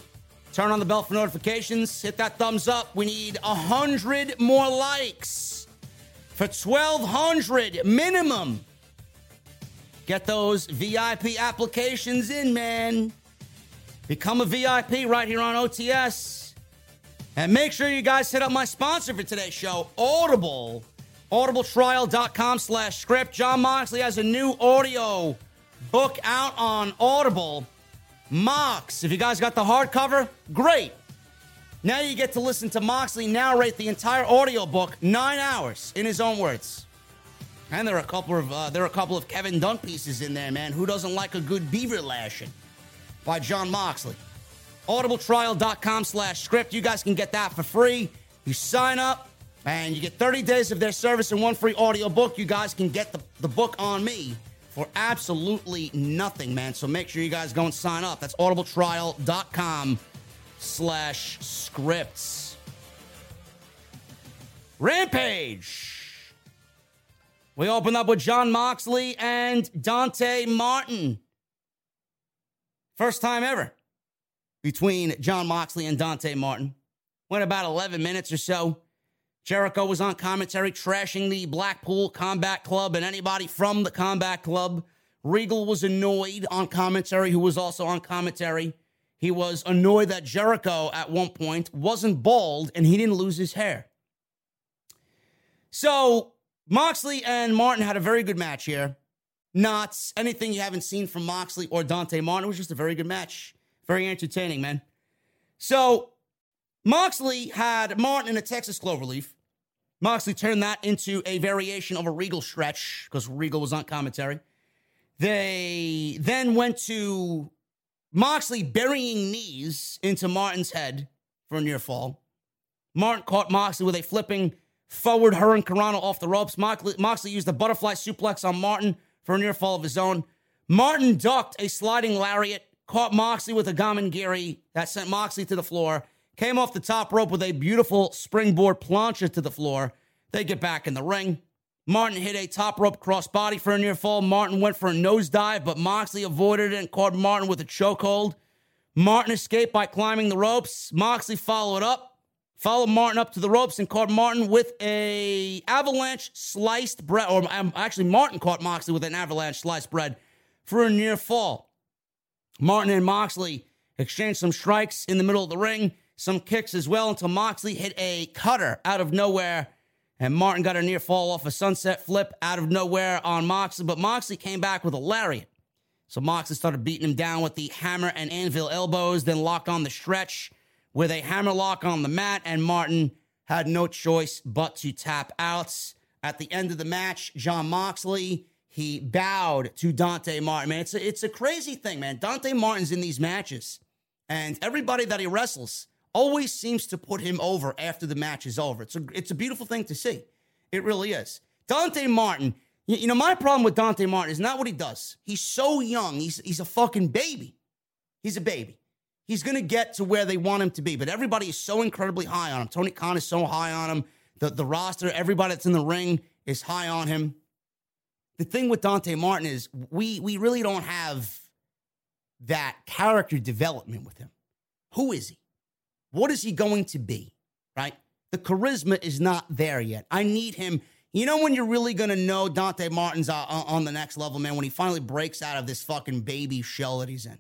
Turn on the bell for notifications. Hit that thumbs up. We need one hundred more likes for twelve hundred minimum. Get those V I P applications in, man. Become a V I P right here on O T S. And make sure you guys hit up my sponsor for today's show, Audible. Audible trial dot com slash script. John Moxley has a new audio book out on Audible. Mox, if you guys got the hardcover, great. Now you get to listen to Moxley narrate the entire audiobook, nine hours, in his own words. And there are a couple of uh, there are a couple of Kevin Dunn pieces in there, man. Who doesn't like a good beaver lashing by John Moxley? Audible trial dot com slash script. You guys can get that for free. You sign up, and you get thirty days of their service and one free audiobook. You guys can get the, the book on me for absolutely nothing, man. So make sure you guys go and sign up. That's audible trial dot com slash scripts. Rampage. We open up with John Moxley and Dante Martin. First time ever between John Moxley and Dante Martin. Went about eleven minutes or so. Jericho was on commentary trashing the Blackpool Combat Club and anybody from the Combat Club. Regal was annoyed on commentary, who was also on commentary. He was annoyed that Jericho at one point wasn't bald and he didn't lose his hair. So Moxley and Martin had a very good match here. Not anything you haven't seen from Moxley or Dante Martin. It was just a very good match. Very entertaining, man. So Moxley had Martin in a Texas cloverleaf. Moxley turned that into a variation of a Regal stretch because Regal was on commentary. They then went to Moxley burying knees into Martin's head for a near fall. Martin caught Moxley with a flipping forward hurricanrana off the ropes. Moxley, Moxley used a butterfly suplex on Martin for a near fall of his own. Martin ducked a sliding lariat, caught Moxley with a gamangiri that sent Moxley to the floor, came off the top rope with a beautiful springboard plancha to the floor. They get back in the ring. Martin hit a top rope crossbody for a near fall. Martin went for a nosedive, but Moxley avoided it and caught Martin with a chokehold. Martin escaped by climbing the ropes. Moxley followed up, followed Martin up to the ropes and caught Martin with a avalanche sliced bread, or actually Martin caught Moxley with an avalanche sliced bread for a near fall. Martin and Moxley exchanged some strikes in the middle of the ring, some kicks as well, until Moxley hit a cutter out of nowhere. And Martin got a near fall off a sunset flip out of nowhere on Moxley. But Moxley came back with a lariat. So Moxley started beating him down with the hammer and anvil elbows, then locked on the stretch with a hammer lock on the mat. And Martin had no choice but to tap out. At the end of the match, John Moxley, he bowed to Dante Martin. Man, it's a, it's a crazy thing, man. Dante Martin's in these matches. And everybody that he wrestles always seems to put him over after the match is over. It's a, it's a beautiful thing to see. It really is. Dante Martin, you, you know, my problem with Dante Martin is not what he does. He's so young. He's, he's a fucking baby. He's a baby. He's going to get to where they want him to be, but everybody is so incredibly high on him. Tony Khan is so high on him. The, the roster, everybody that's in the ring is high on him. The thing with Dante Martin is we we really don't have that character development with him. Who is he? What is he going to be, right? The charisma is not there yet. I need him. You know when you're really going to know Dante Martin's on the next level, man, when he finally breaks out of this fucking baby shell that he's in.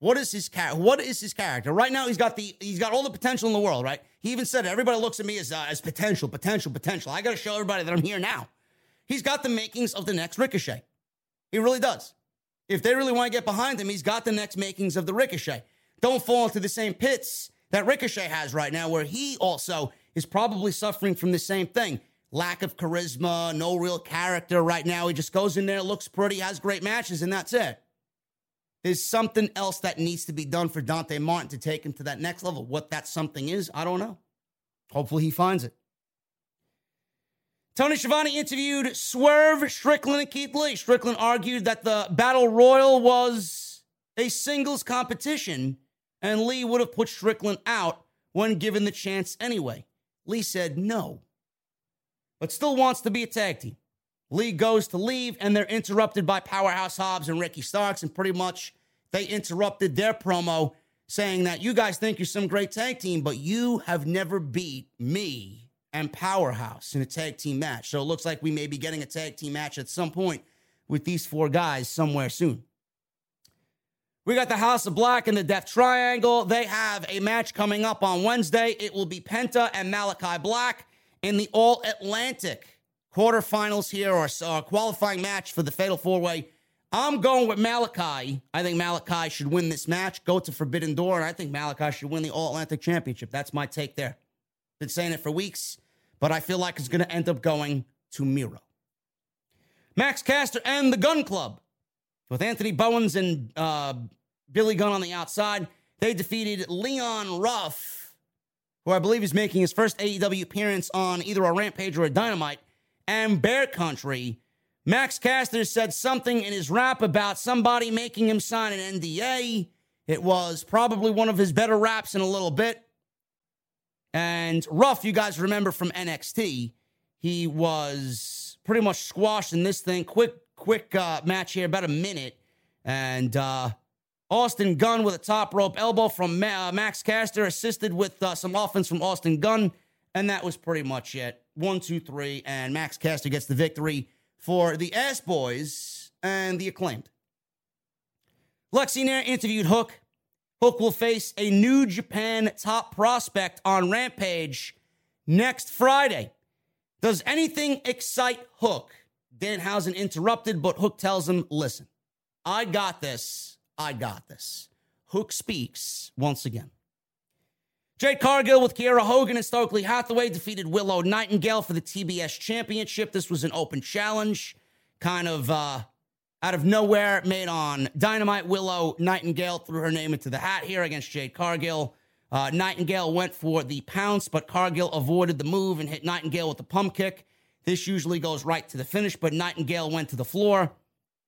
What is his character? What is his character? Right now, he's got the he's got all the potential in the world, right? He even said it. Everybody looks at me as, uh, as potential, potential, potential. I got to show everybody that I'm here now. He's got the makings of the next Ricochet. He really does. If they really want to get behind him, he's got the next makings of the Ricochet. Don't fall into the same pits that Ricochet has right now, where he also is probably suffering from the same thing. Lack of charisma, no real character right now. He just goes in there, looks pretty, has great matches, and that's it. There's something else that needs to be done for Dante Martin to take him to that next level. What that something is, I don't know. Hopefully he finds it. Tony Schiavone interviewed Swerve, Strickland, and Keith Lee. Strickland argued that the Battle Royal was a singles competition, and Lee would have put Strickland out when given the chance anyway. Lee said no, but still wants to be a tag team. Lee goes to leave, and they're interrupted by Powerhouse Hobbs and Ricky Starks, and pretty much they interrupted their promo saying that you guys think you're some great tag team, but you have never beat me and Powerhouse in a tag team match. So it looks like we may be getting a tag team match at some point with these four guys somewhere soon. We got the House of Black and the Death Triangle. They have a match coming up on Wednesday. It will be Penta and Malachi Black in the All-Atlantic quarterfinals here, or uh, qualifying match for the Fatal Four-Way. I'm going with Malachi. I think Malachi should win this match, go to Forbidden Door, and I think Malachi should win the All-Atlantic Championship. That's my take there. Been saying it for weeks, but I feel like it's going to end up going to Miro. Max Caster and the Gun Club, with Anthony Bowens and Uh, Billy Gunn on the outside. They defeated Leon Ruff, who I believe is making his first A E W appearance on either a Rampage or a Dynamite, and Bear Country. Max Caster said something in his rap about somebody making him sign an N D A. It was probably one of his better raps in a little bit. And Ruff, you guys remember from N X T, he was pretty much squashed in this thing. Quick, quick uh, match here, about a minute. And uh, Austin Gunn with a top rope elbow from Ma- uh, Max Caster, assisted with uh, some offense from Austin Gunn. And that was pretty much it. One, two, three, and Max Caster gets the victory for the Ass Boys and the Acclaimed. Lexi Nair interviewed Hook. Hook will face a New Japan top prospect on Rampage next Friday. Does anything excite Hook? Danhausen interrupted, but Hook tells him, listen, I got this. I got this. Hook speaks once again. Jade Cargill with Kiera Hogan and Stokely Hathaway defeated Willow Nightingale for the T B S Championship. This was an open challenge, kind of uh, out of nowhere, made on Dynamite. Willow Nightingale threw her name into the hat here against Jade Cargill. Uh, Nightingale went for the pounce, but Cargill avoided the move and hit Nightingale with the pump kick. This usually goes right to the finish, but Nightingale went to the floor.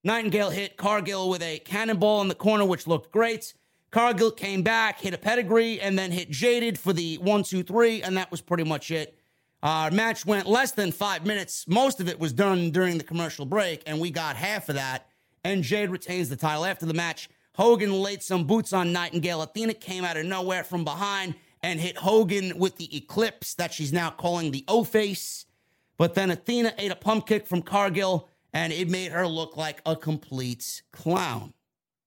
Nightingale hit Cargill with a cannonball in the corner, which looked great. Cargill came back, hit a pedigree, and then hit Jaded for the one, two, three, and that was pretty much it. Our match went less than five minutes. Most of it was done during the commercial break, and we got half of that, and Jade retains the title. After the match, Hogan laid some boots on Nightingale. Athena came out of nowhere from behind and hit Hogan with the Eclipse that she's now calling the O-Face. But then Athena ate a pump kick from Cargill, and it made her look like a complete clown.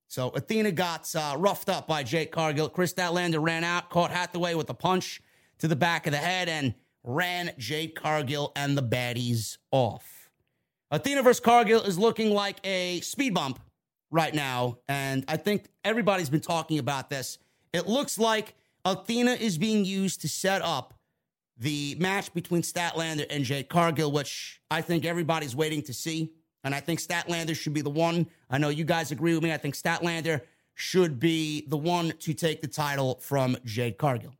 So Athena got uh, roughed up by Jade Cargill. Chris Statlander ran out, caught Hathaway with a punch to the back of the head, and ran Jade Cargill and the baddies off. Athena versus Cargill is looking like a speed bump right now, and I think everybody's been talking about this. It looks like Athena is being used to set up the match between Statlander and Jade Cargill, which I think everybody's waiting to see. And I think Statlander should be the one. I know you guys agree with me. I think Statlander should be the one to take the title from Jade Cargill.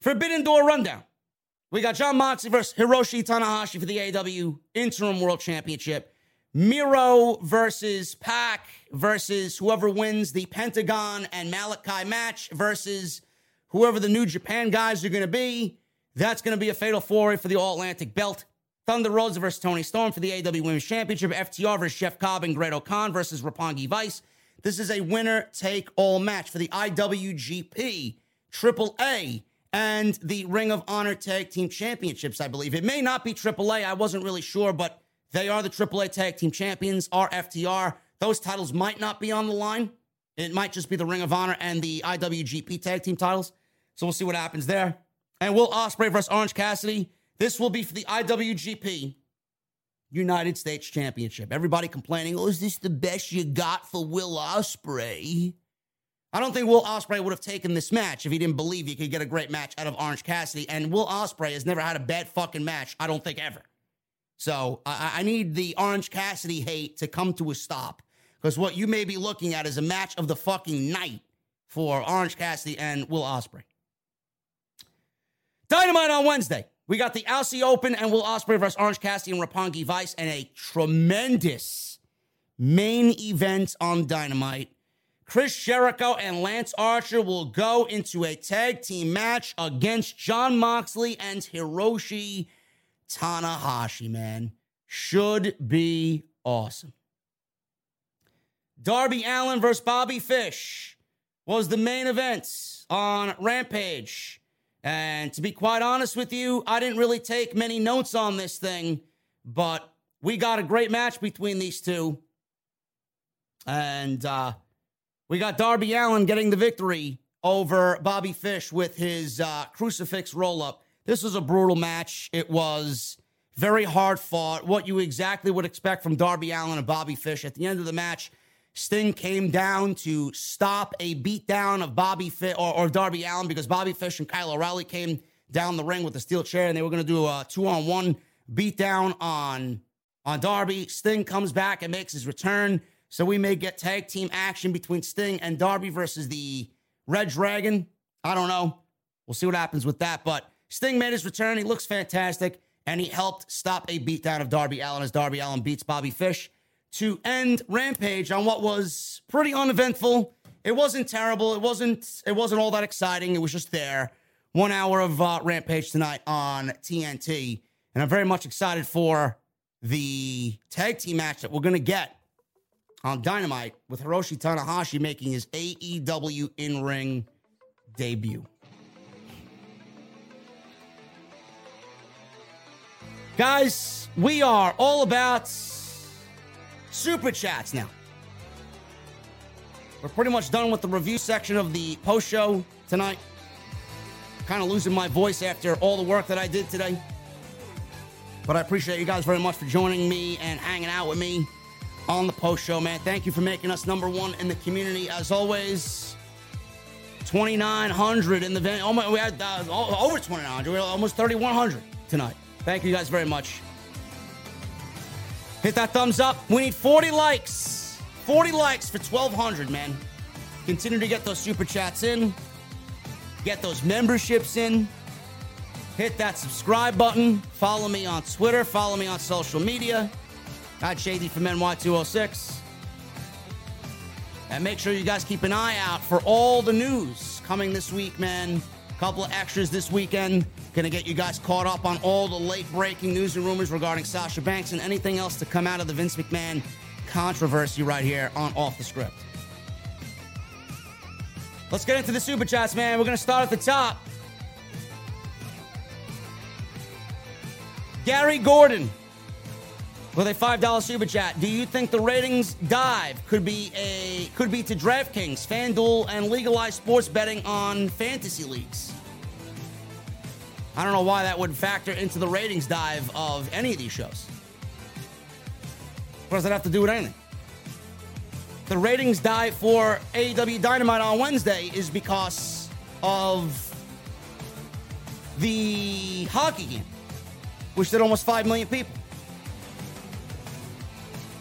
Forbidden Door Rundown. We got John Moxley versus Hiroshi Tanahashi for the A E W Interim World Championship. Miro versus Pac versus whoever wins the Pentagon and Malachi match versus whoever the New Japan guys are going to be. That's going to be a fatal four-way for the All-Atlantic belt. Thunder Rosa versus Tony Storm for the A E W Women's Championship. F T R versus Jeff Cobb and Great O'Khan versus Roppongi Vice. This is a winner-take-all match for the I W G P, triple A, and the Ring of Honor Tag Team Championships, I believe. It may not be triple A. I wasn't really sure, but they are the triple A Tag Team Champions, are F T R. Those titles might not be on the line. It might just be the Ring of Honor and the I W G P Tag Team titles. So we'll see what happens there. And Will Ospreay versus Orange Cassidy. This will be for the I W G P United States Championship. Everybody complaining, oh, is this the best you got for Will Ospreay? I don't think Will Ospreay would have taken this match if he didn't believe he could get a great match out of Orange Cassidy. And Will Ospreay has never had a bad fucking match, I don't think ever. So I, I need the Orange Cassidy hate to come to a stop. Because what you may be looking at is a match of the fucking night for Orange Cassidy and Will Ospreay. Dynamite on Wednesday. We got the Aussie Open and Will Ospreay versus Orange Cassidy and Roppongi Vice, and a tremendous main event on Dynamite. Chris Jericho and Lance Archer will go into a tag team match against Jon Moxley and Hiroshi Tanahashi, man. Should be awesome. Darby Allin versus Bobby Fish was the main event on Rampage. And to be quite honest with you, I didn't really take many notes on this thing, but we got a great match between these two. And uh, we got Darby Allin getting the victory over Bobby Fish with his uh, crucifix roll-up. This was a brutal match. It was very hard fought, what you exactly would expect from Darby Allin and Bobby Fish. At the end of the match, Sting came down to stop a beatdown of Bobby Fish or, or Darby Allin because Bobby Fish and Kyle O'Reilly came down the ring with a steel chair and they were going to do a two-on-one beatdown on, on Darby. Sting comes back and makes his return. So we may get tag team action between Sting and Darby versus the Red Dragon. I don't know. We'll see what happens with that. But Sting made his return. He looks fantastic. And he helped stop a beatdown of Darby Allin as Darby Allin beats Bobby Fish to end Rampage on what was pretty uneventful. It wasn't terrible. It wasn't It wasn't all that exciting. It was just there. One hour of uh, Rampage tonight on T N T. And I'm very much excited for the tag team match that we're going to get on Dynamite with Hiroshi Tanahashi making his A E W in-ring debut. Guys, we are all about Super Chats now. We're pretty much done with the review section of the post show tonight. Kind of losing my voice after all the work that I did today. But I appreciate you guys very much for joining me and hanging out with me on the post show, man. Thank you for making us number one in the community. As always, twenty-nine hundred in the venue. Oh my, we had uh, over twenty-nine hundred. We were almost thirty-one hundred tonight. Thank you guys very much. Hit that thumbs up. We need forty likes. forty likes for twelve hundred, man. Continue to get those super chats in. Get those memberships in. Hit that subscribe button. Follow me on Twitter. Follow me on social media. At Shady from N Y two oh six. And make sure you guys keep an eye out for all the news coming this week, man. A couple of extras this weekend. Going to get you guys caught up on all the late-breaking news and rumors regarding Sasha Banks and anything else to come out of the Vince McMahon controversy right here on Off The Script. Let's get into the Super Chats, man. We're going to start at the top. Gary Gordon with a five dollar super chat. Do you think the ratings dive could be a could be to DraftKings, FanDuel, and legalized sports betting on fantasy leagues? I don't know why that would factor into the ratings dive of any of these shows. What does that have to do with anything? The ratings dive for A E W Dynamite on Wednesday is because of the hockey game, which did almost five million people.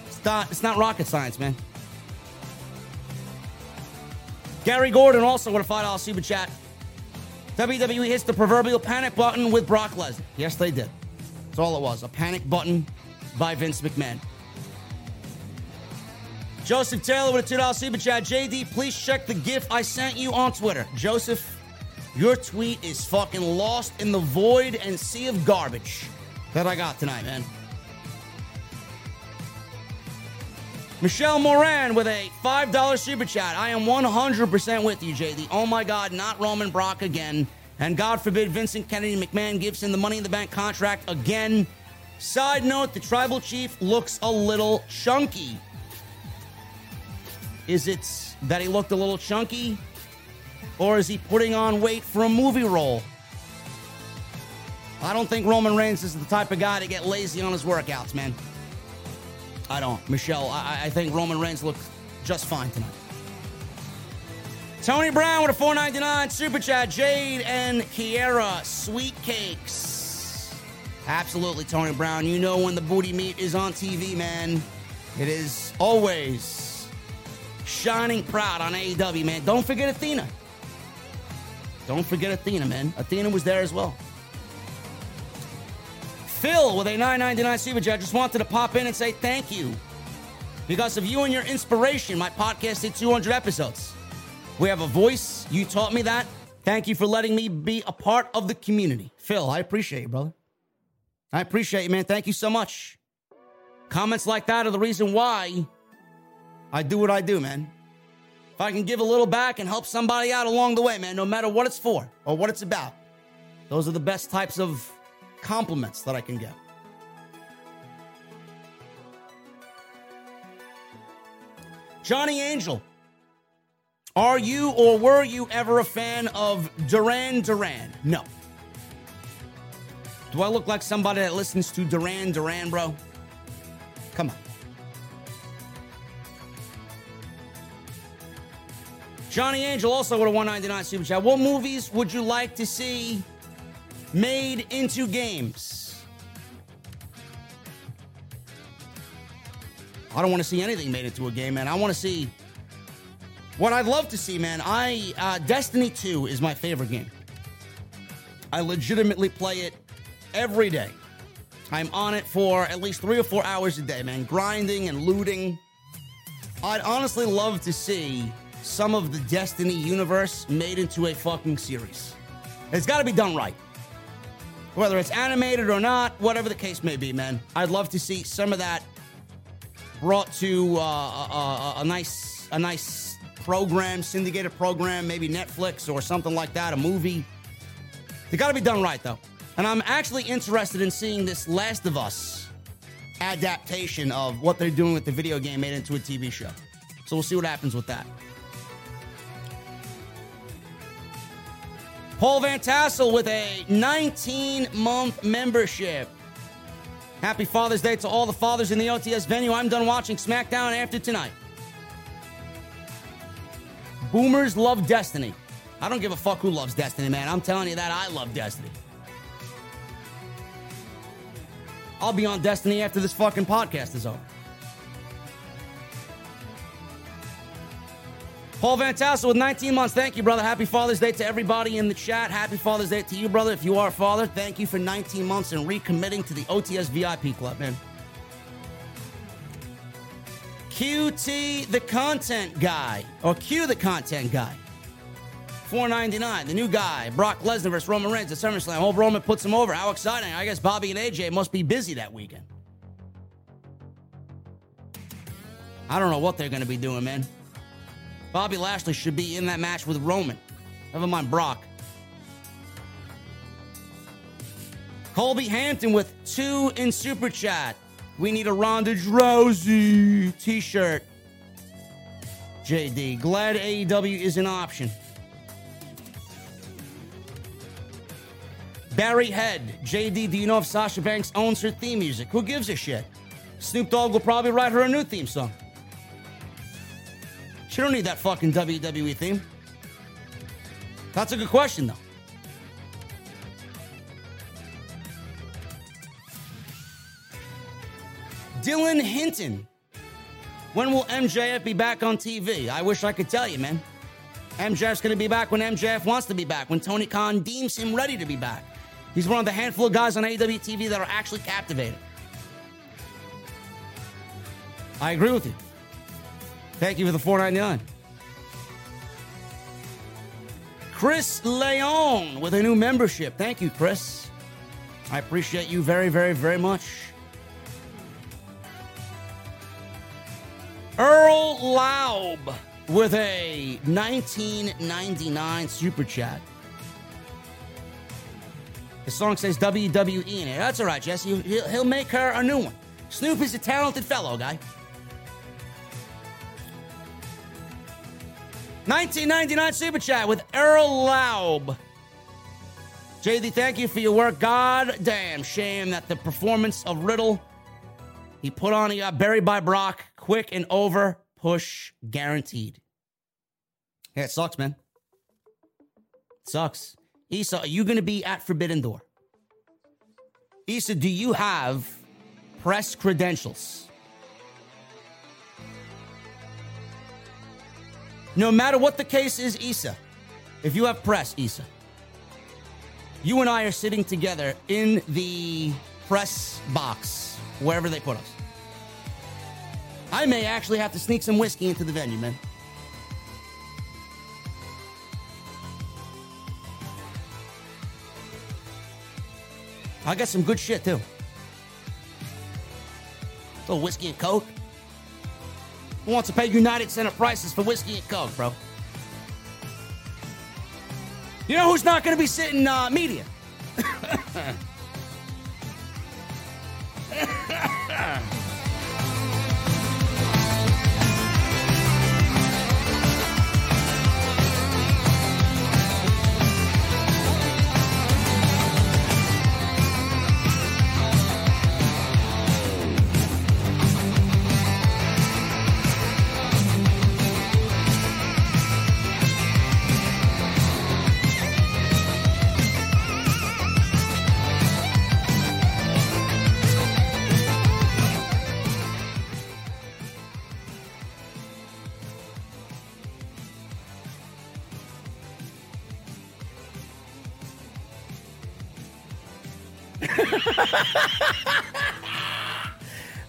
It's not, it's not rocket science, man. Gary Gordon also with a five dollar super chat. W W E hits the proverbial panic button with Brock Lesnar. Yes, they did. That's all it was, a panic button by Vince McMahon. Joseph Taylor with a two dollar super chat. J D, please check the GIF I sent you on Twitter. Joseph, your tweet is fucking lost in the void and sea of garbage that I got tonight, man. Michelle Moran with a five dollar super chat. I am one hundred percent with you, J D. Oh, my God, not Roman Brock again. And God forbid Vincent Kennedy McMahon gives him the Money in the Bank contract again. Side note, the tribal chief looks a little chunky. Is it that he looked a little chunky? Or is he putting on weight for a movie role? I don't think Roman Reigns is the type of guy to get lazy on his workouts, man. I don't. Michelle, I, I think Roman Reigns looked just fine tonight. Tony Brown with a four ninety-nine super chat. Jade and Kiera, sweet cakes. Absolutely, Tony Brown. You know when the booty meat is on T V, man. It is always shining proud on A E W, man. Don't forget Athena. Don't forget Athena, man. Athena was there as well. Phil with a nine ninety-nine super chat. Just wanted to pop in and say thank you. Because of you and your inspiration, my podcast did two hundred episodes. We have a voice. You taught me that. Thank you for letting me be a part of the community. Phil, I appreciate you, brother. I appreciate you, man. Thank you so much. Comments like that are the reason why I do what I do, man. If I can give a little back and help somebody out along the way, man, no matter what it's for or what it's about, those are the best types of compliments that I can get. Johnny Angel, are you or were you ever a fan of Duran Duran? No. Do I look like somebody that listens to Duran Duran, bro? Come on. Johnny Angel also with a one ninety-nine super chat. What movies would you like to see made into games? I don't want to see anything made into a game, man. I want to see what I'd love to see, man. I uh, Destiny two is my favorite game. I legitimately play it every day. I'm on it for at least three or four hours a day, man. Grinding and looting. I'd honestly love to see some of the Destiny universe made into a fucking series. It's got to be done right. Whether it's animated or not, whatever the case may be, man, I'd love to see some of that brought to uh, a, a nice a nice program, syndicated program, maybe Netflix or something like that, a movie. They got to be done right, though. And I'm actually interested in seeing this Last of Us adaptation of what they're doing with the video game made into a T V show. So we'll see what happens with that. Paul Van Tassel with a nineteen-month membership. Happy Father's Day to all the fathers in the O T S venue. I'm done watching SmackDown after tonight. Boomers love Destiny. I don't give a fuck who loves Destiny, man. I'm telling you that I love Destiny. I'll be on Destiny after this fucking podcast is over. Paul Van Tassel with nineteen months. Thank you, brother. Happy Father's Day to everybody in the chat. Happy Father's Day to you, brother. If you are a father, thank you for nineteen months and recommitting to the O T S V I P club, man. Q T the Content Guy, or Q the Content Guy. four ninety-nine, the new guy. Brock Lesnar versus Roman Reigns at SummerSlam. Hope Roman puts him over. How exciting. I guess Bobby and A J must be busy that weekend. I don't know what they're going to be doing, man. Bobby Lashley should be in that match with Roman. Never mind Brock. Colby Hampton with two in Super Chat. We need a Ronda Rousey t-shirt. J D, glad A E W is an option. Barry Head, J D, do you know if Sasha Banks owns her theme music? Who gives a shit? Snoop Dogg will probably write her a new theme song. She don't need that fucking W W E theme. That's a good question, though. Dylan Hinton. When will M J F be back on T V? I wish I could tell you, man. M J F's going to be back when M J F wants to be back, when Tony Khan deems him ready to be back. He's one of the handful of guys on A E W T V that are actually captivating. I agree with you. Thank you for the four ninety-nine. Chris Leon with a new membership. Thank you, Chris. I appreciate you very, very, very much. Earl Laub with a nineteen ninety-nine Super Chat. The song says W W E in it. That's all right, Jesse. He'll make her a new one. Snoop is a talented fellow, guy. nineteen ninety-nine Super Chat with Earl Laub. J D, thank you for your work. God damn shame that the performance of Riddle, he put on, he got buried by Brock. Quick and over, push guaranteed. Yeah, it sucks, man. It sucks. Issa, are you going to be at Forbidden Door? Issa, do you have press credentials? No matter what the case is, Issa, if you have press, Issa, you and I are sitting together in the press box, wherever they put us. I may actually have to sneak some whiskey into the venue, man. I got some good shit, too. A little whiskey and Coke. Who wants to pay United Center prices for whiskey and Coke, bro? You know who's not going to be sitting uh, media?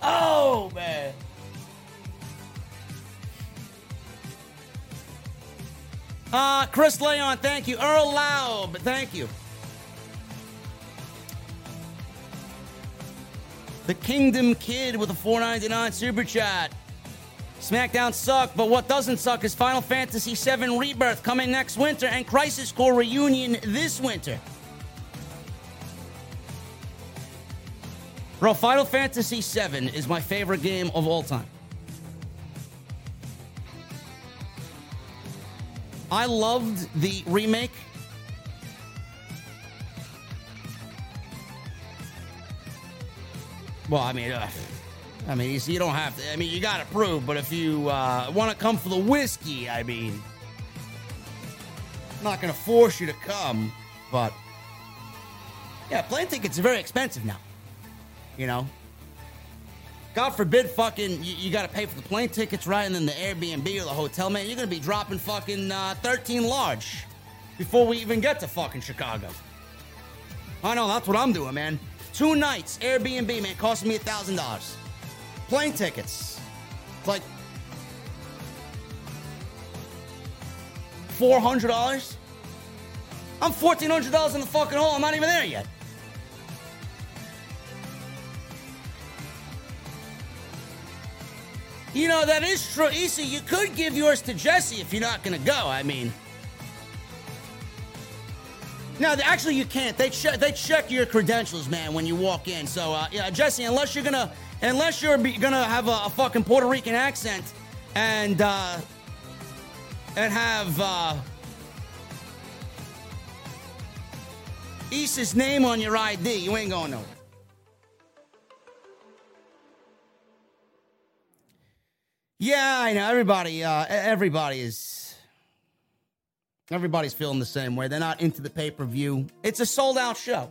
Oh, man. Uh, Chris Leon, thank you. Earl Laub, thank you. The Kingdom Kid with a four ninety-nine super chat. SmackDown sucked, but what doesn't suck is Final Fantasy seven Rebirth coming next winter and Crisis Core Reunion this winter. Bro, Final Fantasy seven is my favorite game of all time. I loved the remake. Well, I mean, uh, I mean, you don't have to. I mean, you got to prove, but if you uh, want to come for the whiskey, I mean, I'm not going to force you to come, but yeah, plane tickets are very expensive now, you know? God forbid fucking you, you got to pay for the plane tickets, right? And then the Airbnb or the hotel, man, you're going to be dropping fucking uh, thirteen large before we even get to fucking Chicago. I know, that's what I'm doing, man. Two nights, Airbnb, man, cost me one thousand dollars. Plane tickets. It's like four hundred dollars. I'm fourteen hundred dollars in the fucking hole. I'm not even there yet. You know, that is true. Issa, you could give yours to Jesse if you're not going to go. I mean... No, actually, you can't. They check. They check your credentials, man, when you walk in. So, uh, yeah, Jesse, unless you're gonna, unless you're be, gonna have a, a fucking Puerto Rican accent, and uh, and have uh, Issa's name on your I D, you ain't going nowhere. Yeah, I know. Everybody, uh, everybody is. Everybody's feeling the same way. They're not into the pay-per-view. It's a sold-out show,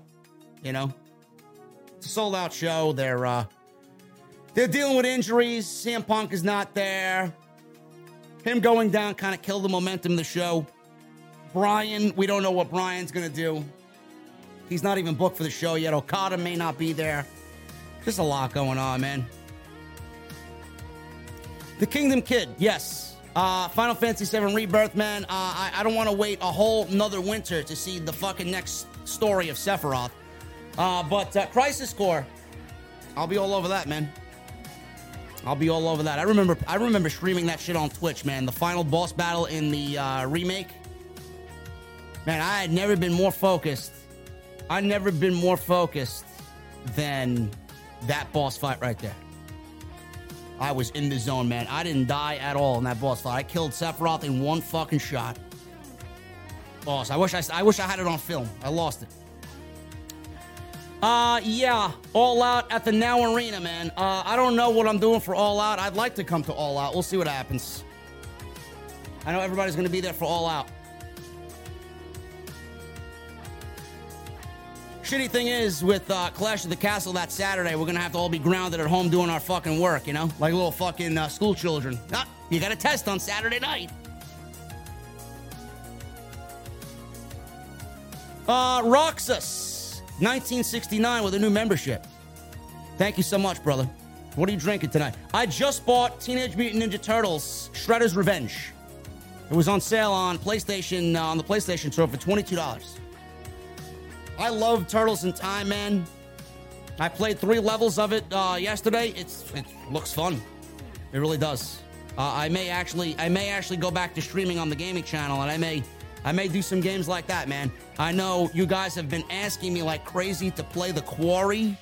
you know? It's a sold-out show. They're uh, they're dealing with injuries. C M Punk is not there. Him going down kind of killed the momentum of the show. Brian, we don't know what Brian's going to do. He's not even booked for the show yet. Okada may not be there. Just a lot going on, man. The Kingdom Kid, yes. Uh, Final Fantasy seven Rebirth, man. Uh, I, I don't want to wait a whole nother winter to see the fucking next story of Sephiroth. Uh, but uh, Crisis Core, I'll be all over that, man. I'll be all over that. I remember, I remember streaming that shit on Twitch, man. The final boss battle in the uh, remake. Man, I had never been more focused. I'd never been more focused than that boss fight right there. I was in the zone, man. I didn't die at all in that boss fight. I killed Sephiroth in one fucking shot. Boss, I wish I, I wish I had it on film. I lost it. Uh, yeah, All Out at the Now Arena, man. Uh, I don't know what I'm doing for All Out. I'd like to come to All Out. We'll see what happens. I know everybody's going to be there for All Out. Shitty thing is, with uh, Clash of the Castle that Saturday, we're going to have to all be grounded at home doing our fucking work, you know? Like little fucking uh, school children. Ah, you got a test on Saturday night. Uh, Roxas, nineteen sixty-nine with a new membership. Thank you so much, brother. What are you drinking tonight? I just bought Teenage Mutant Ninja Turtles Shredder's Revenge. It was on sale on PlayStation, uh, on the PlayStation Store for twenty-two dollars. I love Turtles in Time, man. I played three levels of it uh, yesterday. It's it looks fun. It really does. Uh, I may actually I may actually go back to streaming on the gaming channel, and I may I may do some games like that, man. I know you guys have been asking me like crazy to play The Quarry.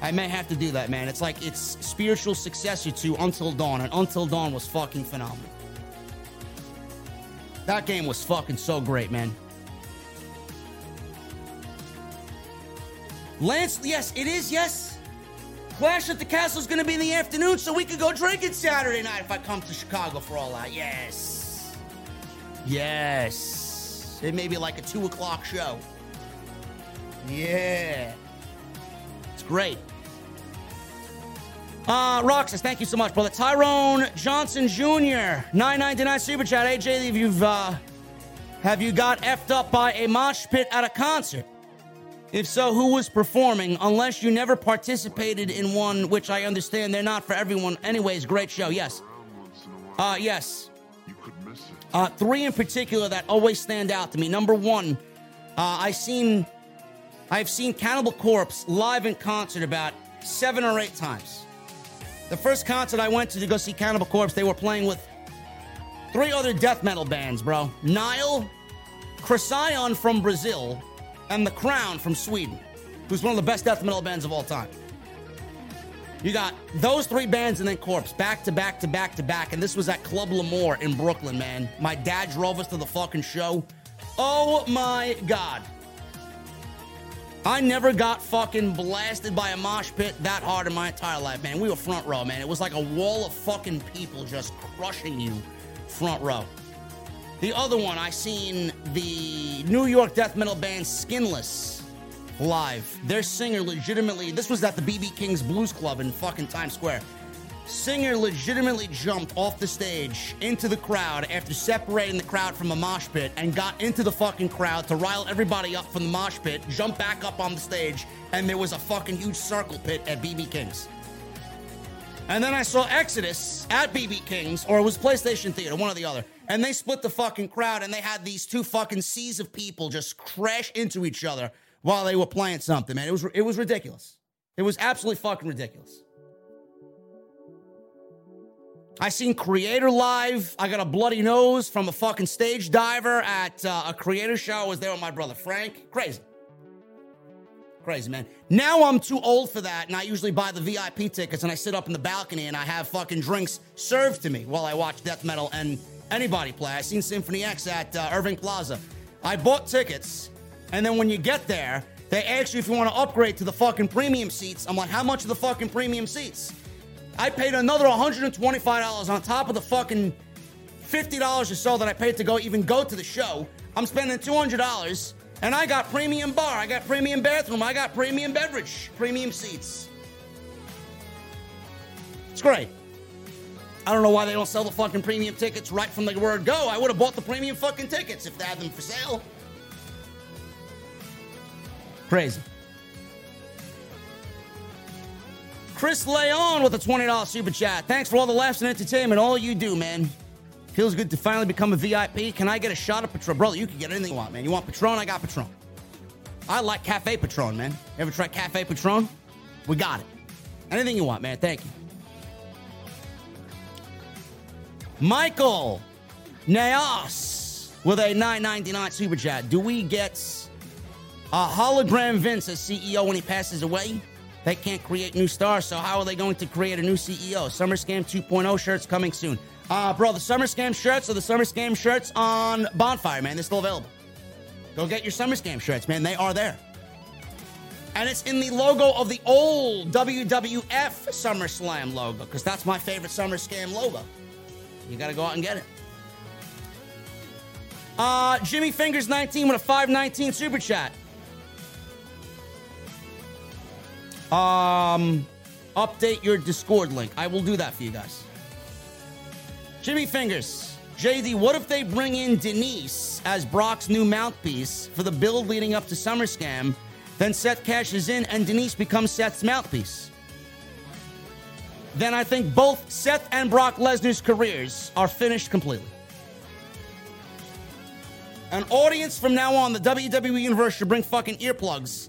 I may have to do that, man. It's like its spiritual successor to Until Dawn, and Until Dawn was fucking phenomenal. That game was fucking so great, man. Lance, yes, it is, yes. Clash at the Castle is going to be in the afternoon, so we could go drinking Saturday night if I come to Chicago for All Out. Yes. Yes. It may be like a two o'clock show. Yeah. It's great. Uh, Roxas, thank you so much, brother. Tyrone Johnson Junior, nine ninety-nine Super Chat. A J, if you've, uh, have you got effed up by a mosh pit at a concert? If so, who was performing? Unless you never participated in one, which I understand they're not for everyone. Anyways, great show. Yes. Uh, yes. Uh, three in particular that always stand out to me. Number one, uh, I seen I've seen Cannibal Corpse live in concert about seven or eight times. The first concert I went to to go see Cannibal Corpse, they were playing with three other death metal bands, bro. Nile, Crescion from Brazil, and The Crown from Sweden, who's one of the best death metal bands of all time. You got those three bands and then Corpse, back to back to back to back. And this was at Club L'Amour in Brooklyn, man. My dad drove us to the fucking show. Oh my God. I never got fucking blasted by a mosh pit that hard in my entire life, man. We were front row, man. It was like a wall of fucking people just crushing you front row. The other one, I seen the New York death metal band Skinless live. Their singer legitimately, this was at the B B King's Blues Club in fucking Times Square. Singer legitimately jumped off the stage into the crowd after separating the crowd from a mosh pit and got into the fucking crowd to rile everybody up from the mosh pit, jumped back up on the stage, and there was a fucking huge circle pit at B B King's. And then I saw Exodus at B B King's, or it was PlayStation Theater, one or the other. And they split the fucking crowd, and they had these two fucking seas of people just crash into each other while they were playing something, man. It was it was ridiculous. It was absolutely fucking ridiculous. I seen Creator live. I got a bloody nose from a fucking stage diver at uh, a Creator show. I was there with my brother Frank. Crazy. Crazy, man. Now I'm too old for that, and I usually buy the V I P tickets, and I sit up in the balcony, and I have fucking drinks served to me while I watch death metal and anybody play. I seen Symphony X at uh, Irving Plaza. I bought tickets, and then when you get there, they ask you if you want to upgrade to the fucking premium seats. I'm like, how much are the fucking premium seats? I paid another one hundred twenty-five dollars on top of the fucking fifty dollars or so that I paid to go even go to the show. I'm spending two hundred dollars, and I got premium bar, I got premium bathroom, I got premium beverage, premium seats. It's great. I don't know why they don't sell the fucking premium tickets right from the word go. I would have bought the premium fucking tickets if they had them for sale. Crazy. Chris Leon with a twenty dollars super chat. Thanks for all the laughs and entertainment. All you do, man. Feels good to finally become a V I P. Can I get a shot of Patron? Brother, you can get anything you want, man. You want Patron? I got Patron. I like Cafe Patron, man. Ever try Cafe Patron? We got it. Anything you want, man. Thank you. Michael Naos with a nine ninety-nine super chat. Do we get a hologram Vince as C E O when he passes away? They can't create new stars, so how are they going to create a new C E O? SummerSlam two point oh shirts coming soon. Uh, bro, the SummerSlam shirts are the SummerSlam shirts on Bonfire, man. They're still available. Go get your SummerSlam shirts, man. They are there. And it's in the logo of the old W W F SummerSlam logo, because that's my favorite SummerSlam logo. You got to go out and get it. Uh, Jimmy Fingers nineteen with a five nineteen super chat. Um, update your Discord link. I will do that for you guys. Jimmy Fingers, J D, what if they bring in Denise as Brock's new mouthpiece for the build leading up to SummerSlam? Then Seth cashes in and Denise becomes Seth's mouthpiece. Then I think both Seth and Brock Lesnar's careers are finished completely. An audience from now on, the W W E Universe should bring fucking earplugs.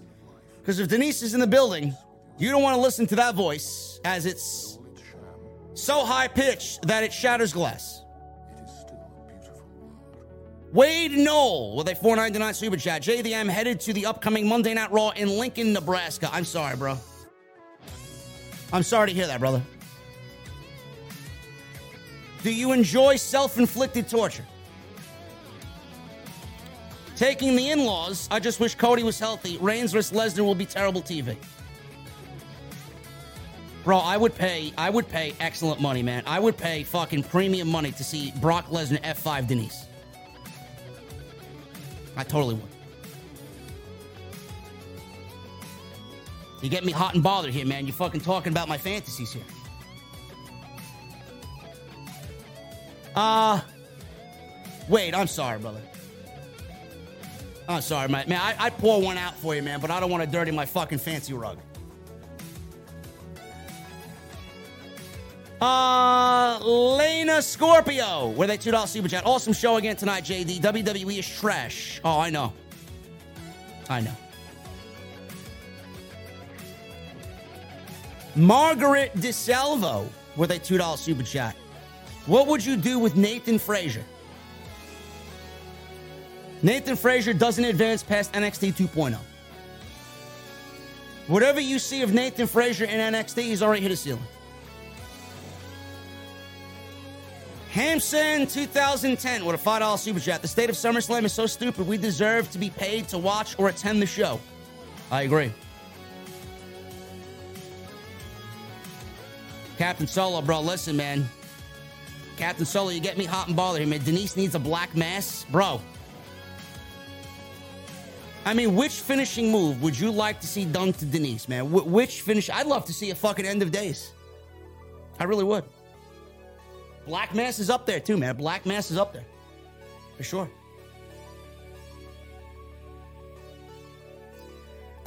Because if Denise is in the building, you don't want to listen to that voice, as it's so high-pitched that it shatters glass. It is still a beautiful world. Wade Knoll with a four ninety-nine super chat. J D M headed to the upcoming Monday Night Raw in Lincoln, Nebraska. I'm sorry, bro. I'm sorry to hear that, brother. Do you enjoy self-inflicted torture? Taking the in-laws, I just wish Cody was healthy. Reigns versus Lesnar will be terrible T V. Bro, I would pay, I would pay excellent money, man. I would pay fucking premium money to see Brock Lesnar F five Denise. I totally would. You get me hot and bothered here, man. You're fucking talking about my fantasies here. Uh, wait, I'm sorry, brother. I'm sorry, mate. Man, I, I'd pour one out for you, man, but I don't want to dirty my fucking fancy rug. Uh, Lena Scorpio with a two dollars super chat. Awesome show again tonight, J D. W W E is trash. Oh, I know. I know. Margaret DeSalvo with a two dollar super chat. What would you do with Nathan Frazier? Nathan Frazier doesn't advance past N X T two point oh. Whatever you see of Nathan Frazier in N X T, he's already hit a ceiling. Hampson two thousand ten with a five dollar super chat. The state of SummerSlam is so stupid. We deserve to be paid to watch or attend the show. I agree. Captain Solo, bro, listen, man. Captain Solo, you get me hot and bothered here, man. Denise needs a black mass, bro. I mean, which finishing move would you like to see done to Denise, man? Wh- which finish? I'd love to see a fucking end of days. I really would. Black mass is up there too, man. Black mass is up there. For sure.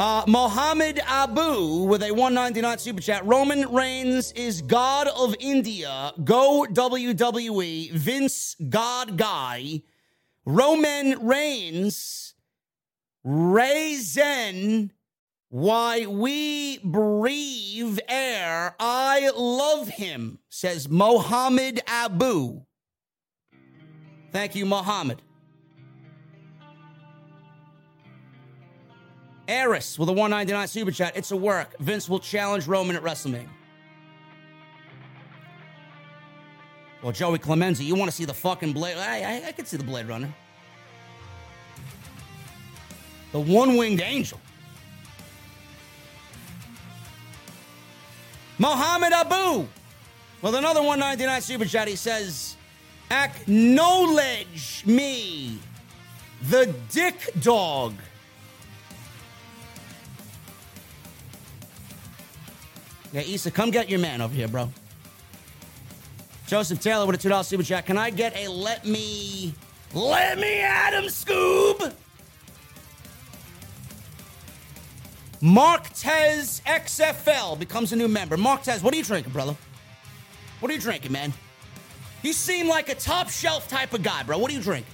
Uh, Mohammed Abu with a one ninety-nine super chat. Roman Reigns is God of India. Go W W E. Vince, God guy. Roman Reigns. Raisin. Why we breathe air. I love him, says Mohammed Abu. Thank you, Mohammed. Eris with a one ninety-nine super chat. It's a work. Vince will challenge Roman at WrestleMania. Well, Joey Clemenza, you want to see the fucking Blade? I, I, I could see the Blade Runner. The one-winged angel. Mohammed Abu with another one ninety-nine super chat. He says, acknowledge me, the dick dog. Yeah, Issa, come get your man over here, bro. Joseph Taylor with a two dollar super chat. Can I get a let me, let me Adam Scoob? Marktez X F L becomes a new member. Marktez, what are you drinking, brother? What are you drinking, man? You seem like a top shelf type of guy, bro. What are you drinking?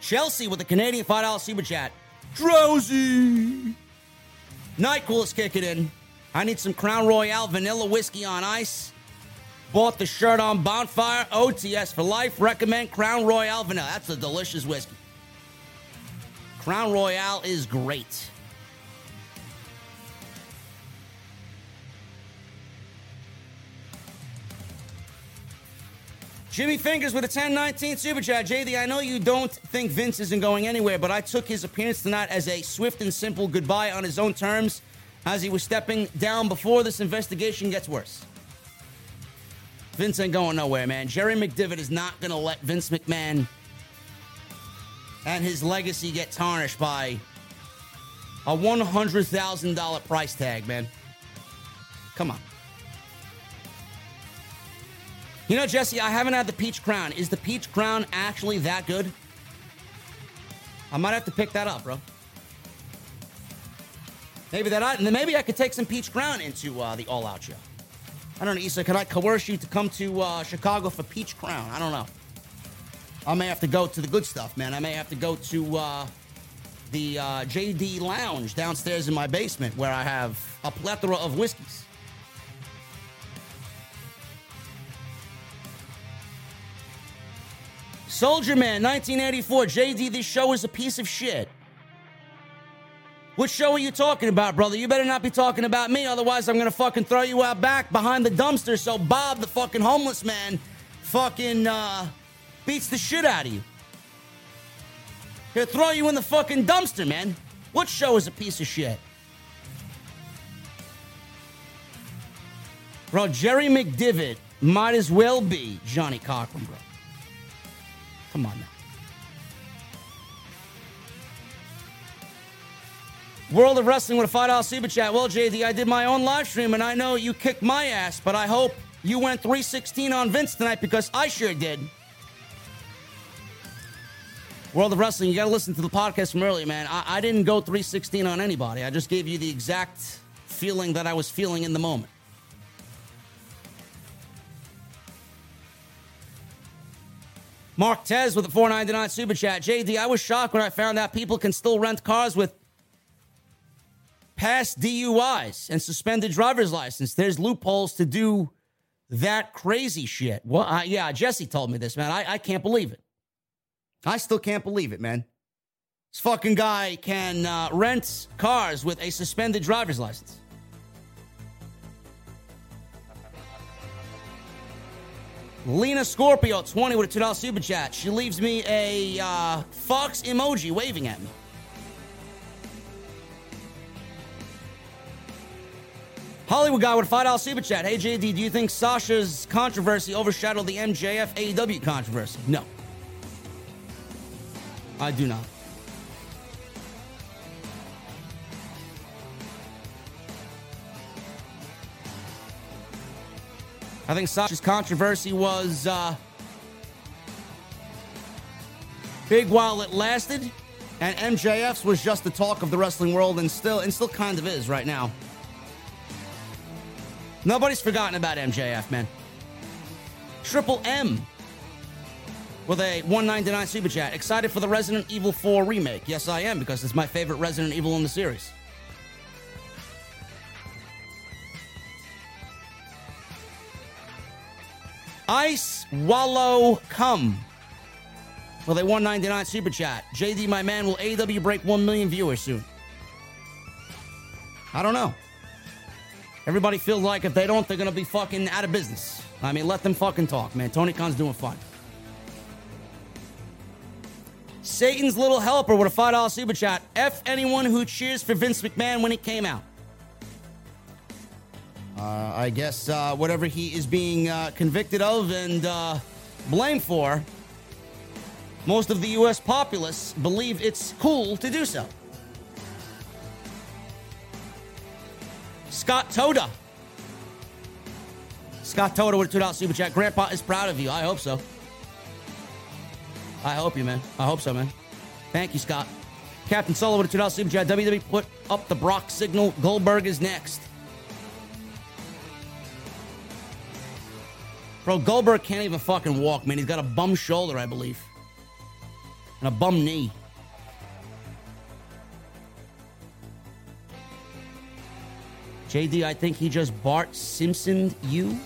Chelsea with a Canadian five dollar super chat. Drowsy. NyQuil is kicking in. I need some Crown Royale vanilla whiskey on ice. Bought the shirt on Bonfire. O T S for life. Recommend Crown Royale vanilla. That's a delicious whiskey. Crown Royale is great. Jimmy Fingers with a ten nineteen super chat. J D, I know you don't think Vince isn't going anywhere, but I took his appearance tonight as a swift and simple goodbye on his own terms as he was stepping down before this investigation gets worse. Vince ain't going nowhere, man. Jerry McDivitt is not going to let Vince McMahon and his legacy get tarnished by a one hundred thousand dollars price tag, man. Come on. You know, Jesse, I haven't had the peach crown. Is the peach crown actually that good? I might have to pick that up, bro. Maybe that I, maybe I could take some peach crown into uh, the All Out show. I don't know, Issa, can I coerce you to come to uh, Chicago for peach crown? I don't know. I may have to go to the good stuff, man. I may have to go to uh, the uh, J D Lounge downstairs in my basement where I have a plethora of whiskeys. Soldier Man, nineteen eighty-four. J D, this show is a piece of shit. What show are you talking about, brother? You better not be talking about me, otherwise I'm going to fucking throw you out back behind the dumpster so Bob, the fucking homeless man, fucking uh, beats the shit out of you. He'll throw you in the fucking dumpster, man. What show is a piece of shit? Bro, Jerry McDivitt might as well be Johnny Cochran, bro. Come on now. World of Wrestling with a five dollar super chat. Well, J D, I did my own live stream, and I know you kicked my ass, but I hope you went three sixteen on Vince tonight because I sure did. World of Wrestling, you got to listen to the podcast from earlier, man. I, I didn't go three sixteen on anybody. I just gave you the exact feeling that I was feeling in the moment. Mark Tez with a four ninety-nine super chat. J D, I was shocked when I found out people can still rent cars with past D U Is and suspended driver's license. There's loopholes to do that crazy shit. Well, I, yeah, Jesse told me this, man. I, I can't believe it. I still can't believe it, man. This fucking guy can uh, rent cars with a suspended driver's license. Lena Scorpio, twenty with a two dollars super chat. She leaves me a uh, fox emoji waving at me. Hollywood Guy with a five dollars super chat. Hey, J D, do you think Sasha's controversy overshadowed the M J F A E W controversy? No. I do not. I think Sasha's controversy was uh, big while it lasted, and M J F's was just the talk of the wrestling world, and still and still kind of is right now. Nobody's forgotten about M J F, man. Triple M with a one ninety-nine super chat. Excited for the Resident Evil four remake. Yes, I am, because it's my favorite Resident Evil in the series. Ice Wallow Cum with a one ninety-nine super chat. J D, my man, will A E W break one million viewers soon? I don't know. Everybody feels like if they don't, they're going to be fucking out of business. I mean, let them fucking talk, man. Tony Khan's doing fine. Satan's Little Helper with a five dollars super chat. F anyone who cheers for Vince McMahon when he came out. Uh, I guess uh, whatever he is being uh, convicted of and uh, blamed for, most of the U S populace believe it's cool to do so. Scott Toda. Scott Toda with a two dollars super chat. Grandpa is proud of you. I hope so. I hope you, man. I hope so, man. Thank you, Scott. Captain Solo with a two dollars super chat. W W E put up the Brock signal. Goldberg is next. Bro, Goldberg can't even fucking walk, man. He's got a bum shoulder, I believe. And a bum knee. J D, I think he just Bart Simpson'd you.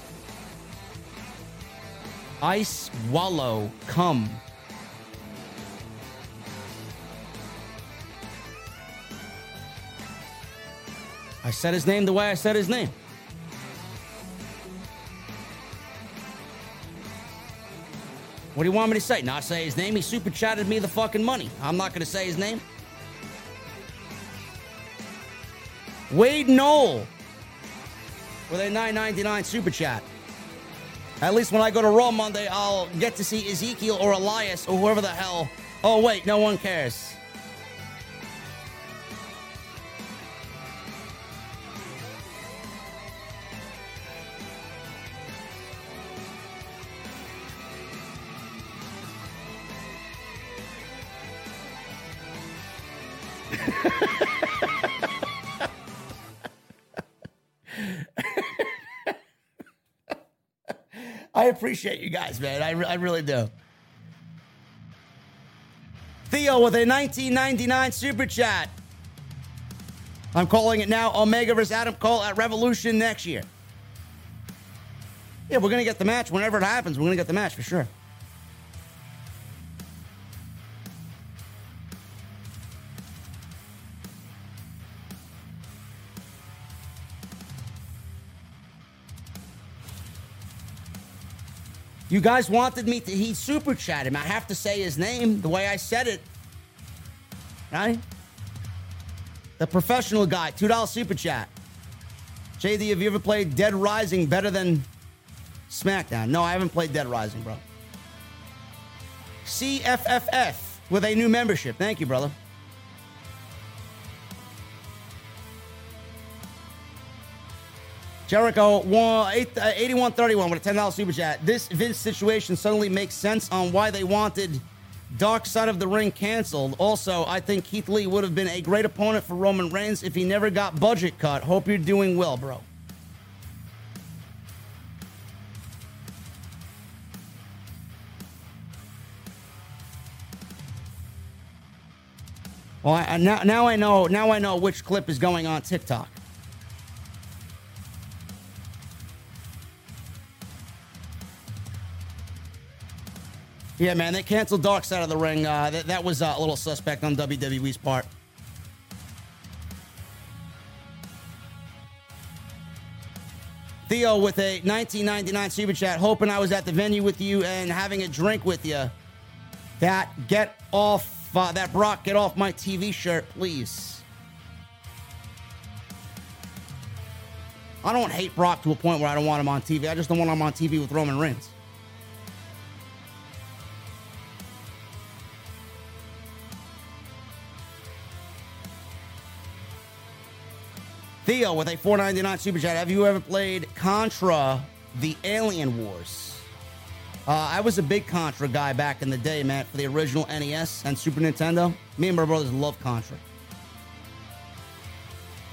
Ice Wallow Cum. I said his name the way I said his name. What do you want me to say? Not say his name. He super chatted me the fucking money. I'm not going to say his name. Wade Knoll with a nine ninety-nine super chat. At least when I go to Raw Monday, I'll get to see Ezekiel or Elias or whoever the hell. Oh, wait, no one cares. I appreciate you guys, man. I, re- I really do. Theo with a nineteen ninety-nine super chat. I'm calling it now. Omega versus Adam Cole at Revolution next year. Yeah, we're going to get the match. Whenever it happens, we're going to get the match for sure. You guys wanted me to, he super chat him. I have to say his name the way I said it. Right? The professional guy, two dollars super chat. J D, have you ever played Dead Rising better than SmackDown? No, I haven't played Dead Rising, bro. C F F F with a new membership. Thank you, brother. Jericho, eighty-one thirty-one with a ten dollars super chat. This Vince situation suddenly makes sense on why they wanted Dark Side of the Ring canceled. Also, I think Keith Lee would have been a great opponent for Roman Reigns if he never got budget cut. Hope you're doing well, bro. Well, I, now, now I know. Now I know which clip is going on TikTok. Yeah, man, they canceled Dark Side of the Ring. Uh, that, that was uh, a little suspect on W W E's part. Theo with a nineteen ninety-nine super chat, hoping I was at the venue with you and having a drink with you. That get off, uh, that Brock, get off my T V shirt, please. I don't hate Brock to a point where I don't want him on T V. I just don't want him on T V with Roman Reigns. Theo with a four ninety-nine super chat. Have you ever played Contra: The Alien Wars? Uh, I was a big Contra guy back in the day, man, for the original N E S and Super Nintendo. Me and my brothers love Contra.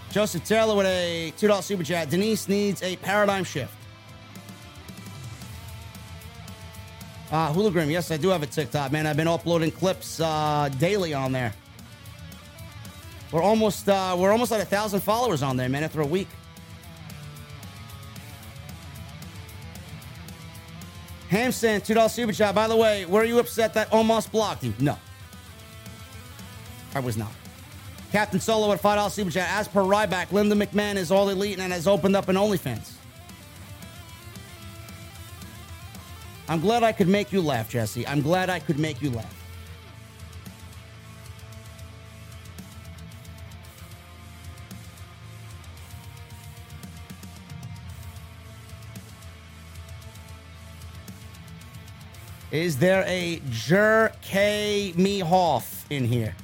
Joseph Taylor with a two dollars super chat. Denise needs a paradigm shift. Uh, Hooligram, yes, I do have a TikTok, man. I've been uploading clips uh, daily on there. We're almost uh, we're almost at a thousand followers on there, man, after a week. Hamson, two dollars super chat. By the way, were you upset that Omos blocked you? No. I was not. Captain Solo at five dollars super chat. As per Ryback, Linda McMahon is all elite and has opened up an OnlyFans. I'm glad I could make you laugh, Jesse. I'm glad I could make you laugh. Is there a Jerk Me Hoff in here?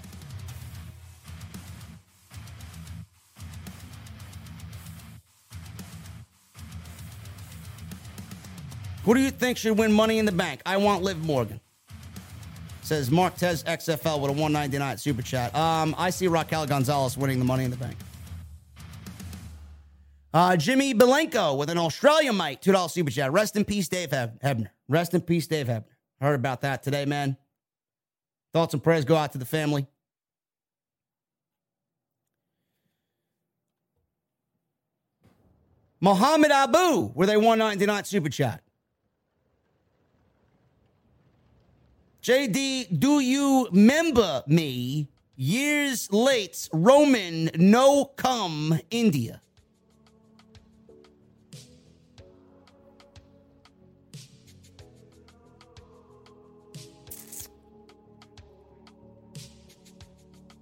Who do you think should win Money in the Bank? I want Liv Morgan. Says Marquez X F L with a one ninety-nine super chat. Um, I see Raquel Gonzalez winning the Money in the Bank. Uh, Jimmy Belenko with an Australian mite, two dollars super chat. Rest in peace, Dave Hebner. Rest in peace, Dave Hebner. Heard about that today, man. Thoughts and prayers go out to the family. Muhammad Abu with a one ninety-nine super chat. J D, do you remember me? Years late, Roman, no come, India.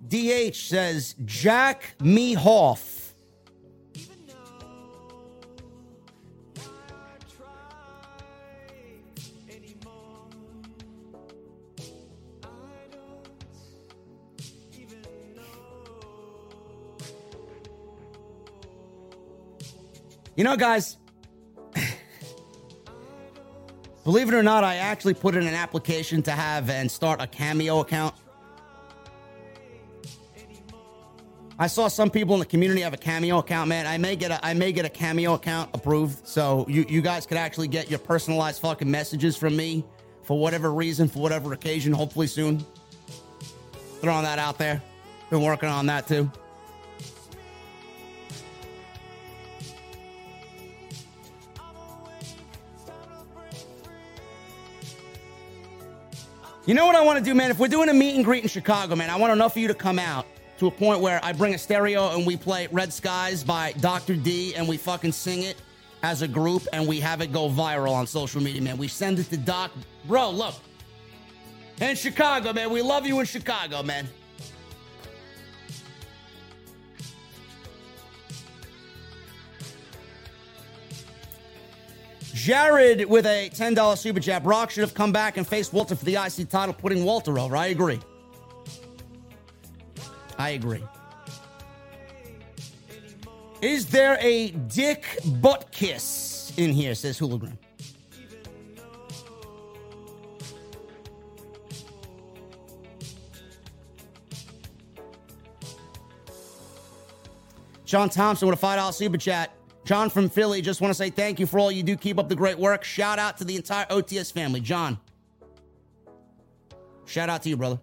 D H says, Jack me Hoff. You know, guys, believe it or not, I actually put in an application to have and start a Cameo account. I saw some people in the community have a Cameo account, man. I may get a I may get a Cameo account approved, so you, you guys could actually get your personalized fucking messages from me for whatever reason, for whatever occasion, hopefully soon. Throwing that out there. Been working on that too. You know what I want to do, man? If we're doing a meet and greet in Chicago, man, I want enough of you to come out. To a point where I bring a stereo and we play Red Skies by Doctor D and we fucking sing it as a group and we have it go viral on social media, man. We send it to Doc. Bro, look. In Chicago, man. We love you in Chicago, man. Jared with a ten dollars super chat. Brock should have come back and faced Walter for the I C title, putting Walter over. I agree. I agree. Is there a dick butt kiss in here, says Hooligram. John Thompson with a five dollars super chat. John from Philly, just want to say thank you for all you do. Keep up the great work. Shout out to the entire O T S family. John, shout out to you, brother.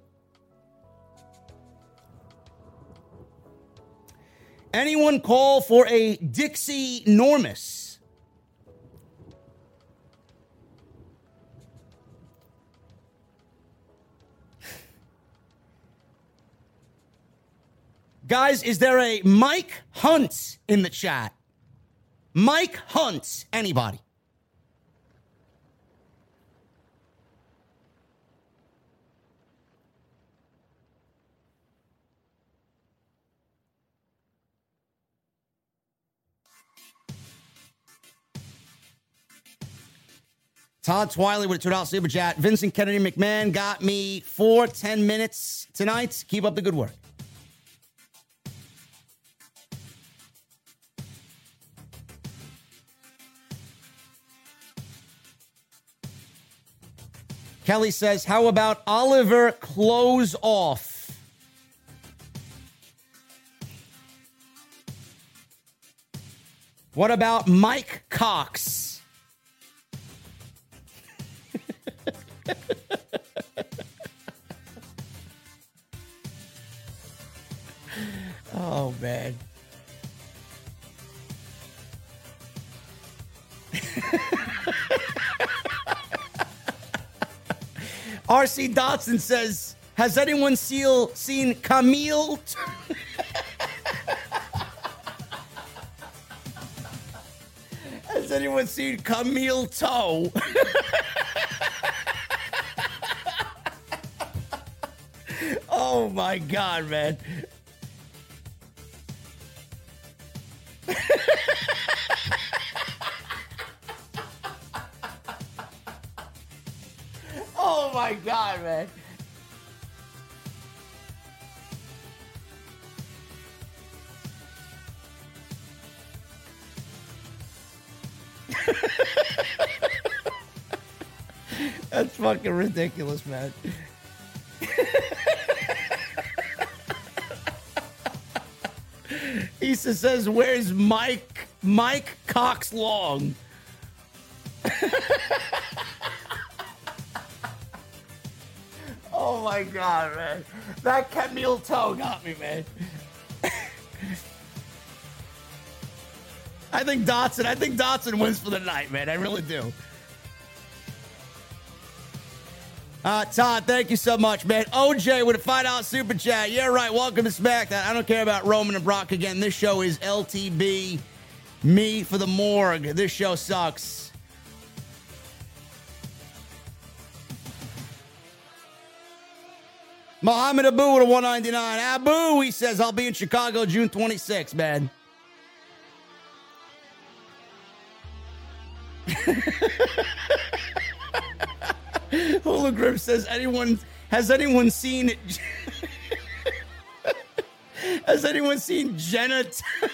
Anyone call for a Dixie-normous? Guys, is there a Mike Hunt in the chat? Mike Hunt, anybody? Todd Twiley with a two dollar super chat. Vincent Kennedy McMahon got me for ten minutes tonight. Keep up the good work. Kelly says, how about Oliver close off? What about Mike Cox? Oh, man. R C Dotson says, has anyone seal, seen Camille? T- has anyone seen Camille Toe? Oh, my God, man. Oh, my God, man. That's fucking ridiculous, man. Issa says, where's Mike Mike Cox Long? Oh my God, man. That Camille Toe got me, man. I think Dotson, I think Dotson wins for the night, man. I really do. Uh, Todd, thank you so much, man. O J with a five dollar super chat. Yeah, right. Welcome to SmackDown. I don't care about Roman and Brock again. This show is L T B. Me for the morgue. This show sucks. Muhammad Abu with a one ninety-nine. Abu, he says, I'll be in Chicago June twenty-sixth, man. Hula Grip says, anyone, has anyone seen, has anyone seen Jenna, T- I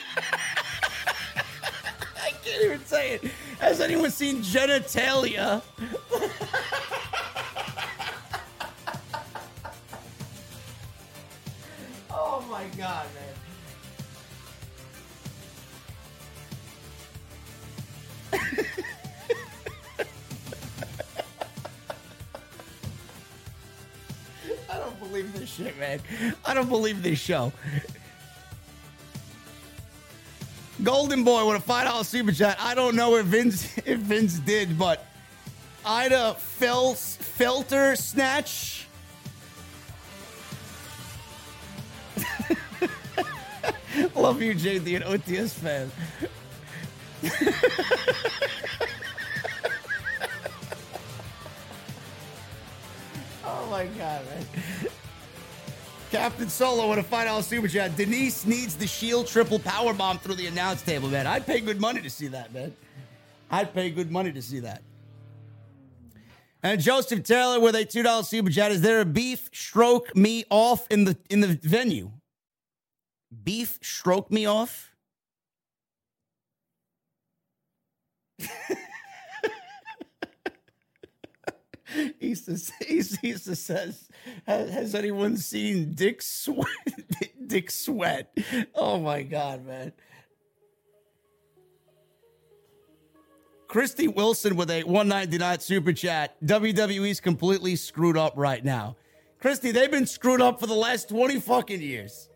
can't even say it. Has anyone seen Genitalia? Oh my God, man. I don't believe this shit, man. I don't believe this show. Golden Boy with a five dollar super chat. I don't know if Vince if Vince did, but Ida Fel- Felter Snatch. Love you, J D, an O T S fan. Oh my God, man. Captain Solo with a five dollar super chat. Denise needs the Shield triple power bomb through the announce table, man. I'd pay good money to see that, man. I'd pay good money to see that. And Joseph Taylor with a two dollar super chat. Is there a beef stroke me off in the in the venue? Beef stroke me off? Issa says, has anyone seen Dick Sweat? Dick Sweat. Oh, my God, man. Christy Wilson with a one ninety-nine super chat. W W E's completely screwed up right now. Christy, they've been screwed up for the last twenty fucking years.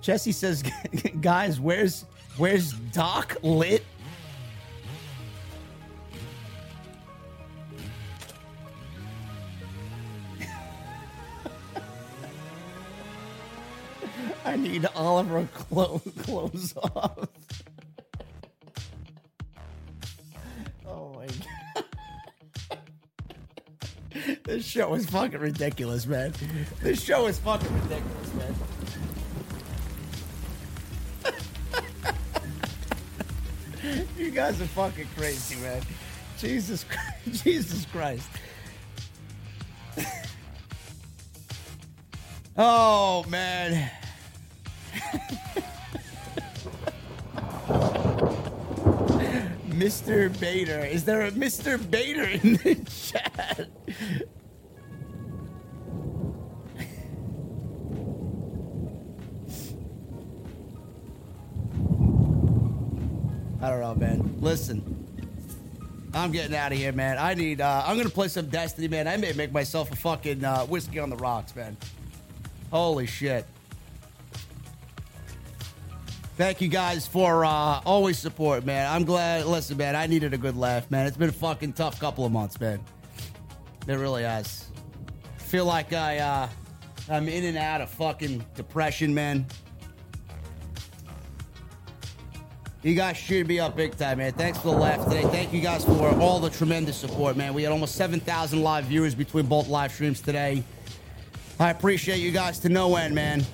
Jesse says, guys, where's where's Doc Lit? I need Oliver clo- close off. Oh my God. This show is fucking ridiculous, man. This show is fucking ridiculous, man. You guys are fucking crazy, man. Jesus Christ. Jesus Christ. Oh, man. Mister Bader. Is there a Mister Bader in the chat? I don't know, man. Listen, I'm getting out of here, man. I need, uh, I'm going to play some Destiny, man. I may make myself a fucking uh, whiskey on the rocks, man. Holy shit. Thank you guys for uh, always support, man. I'm glad. Listen, man, I needed a good laugh, man. It's been a fucking tough couple of months, man. It really has. I feel like I, uh, I'm in and out of fucking depression, man. You guys should be up big time, man. Thanks for the laugh today. Thank you guys for all the tremendous support, man. We had almost seven thousand live viewers between both live streams today. I appreciate you guys to no end, man.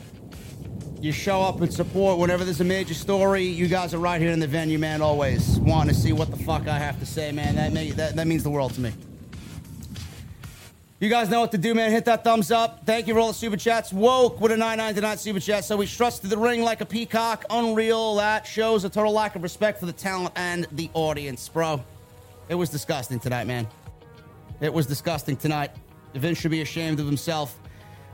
You show up and support whenever there's a major story. You guys are right here in the venue, man, always wanting to see what the fuck I have to say, man. That, may, that, that means the world to me. You guys know what to do, man. Hit that thumbs up. Thank you for all the super chats. Woke with a nine ninety-nine super chat. So we trusted the ring like a peacock. Unreal. That shows a total lack of respect for the talent and the audience, bro. It was disgusting tonight, man. It was disgusting tonight. Vince should be ashamed of himself.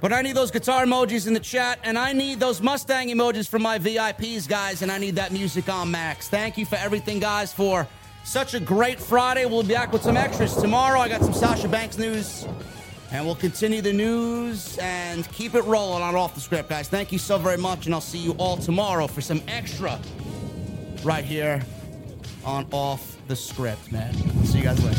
But I need those guitar emojis in the chat, and I need those Mustang emojis from my V I Ps, guys, and I need that music on max. Thank you for everything, guys, for such a great Friday. We'll be back with some extras tomorrow. I got some Sasha Banks news, and we'll continue the news and keep it rolling on Off The Script, guys. Thank you so very much, and I'll see you all tomorrow for some extra right here on Off The Script, man. See you guys later.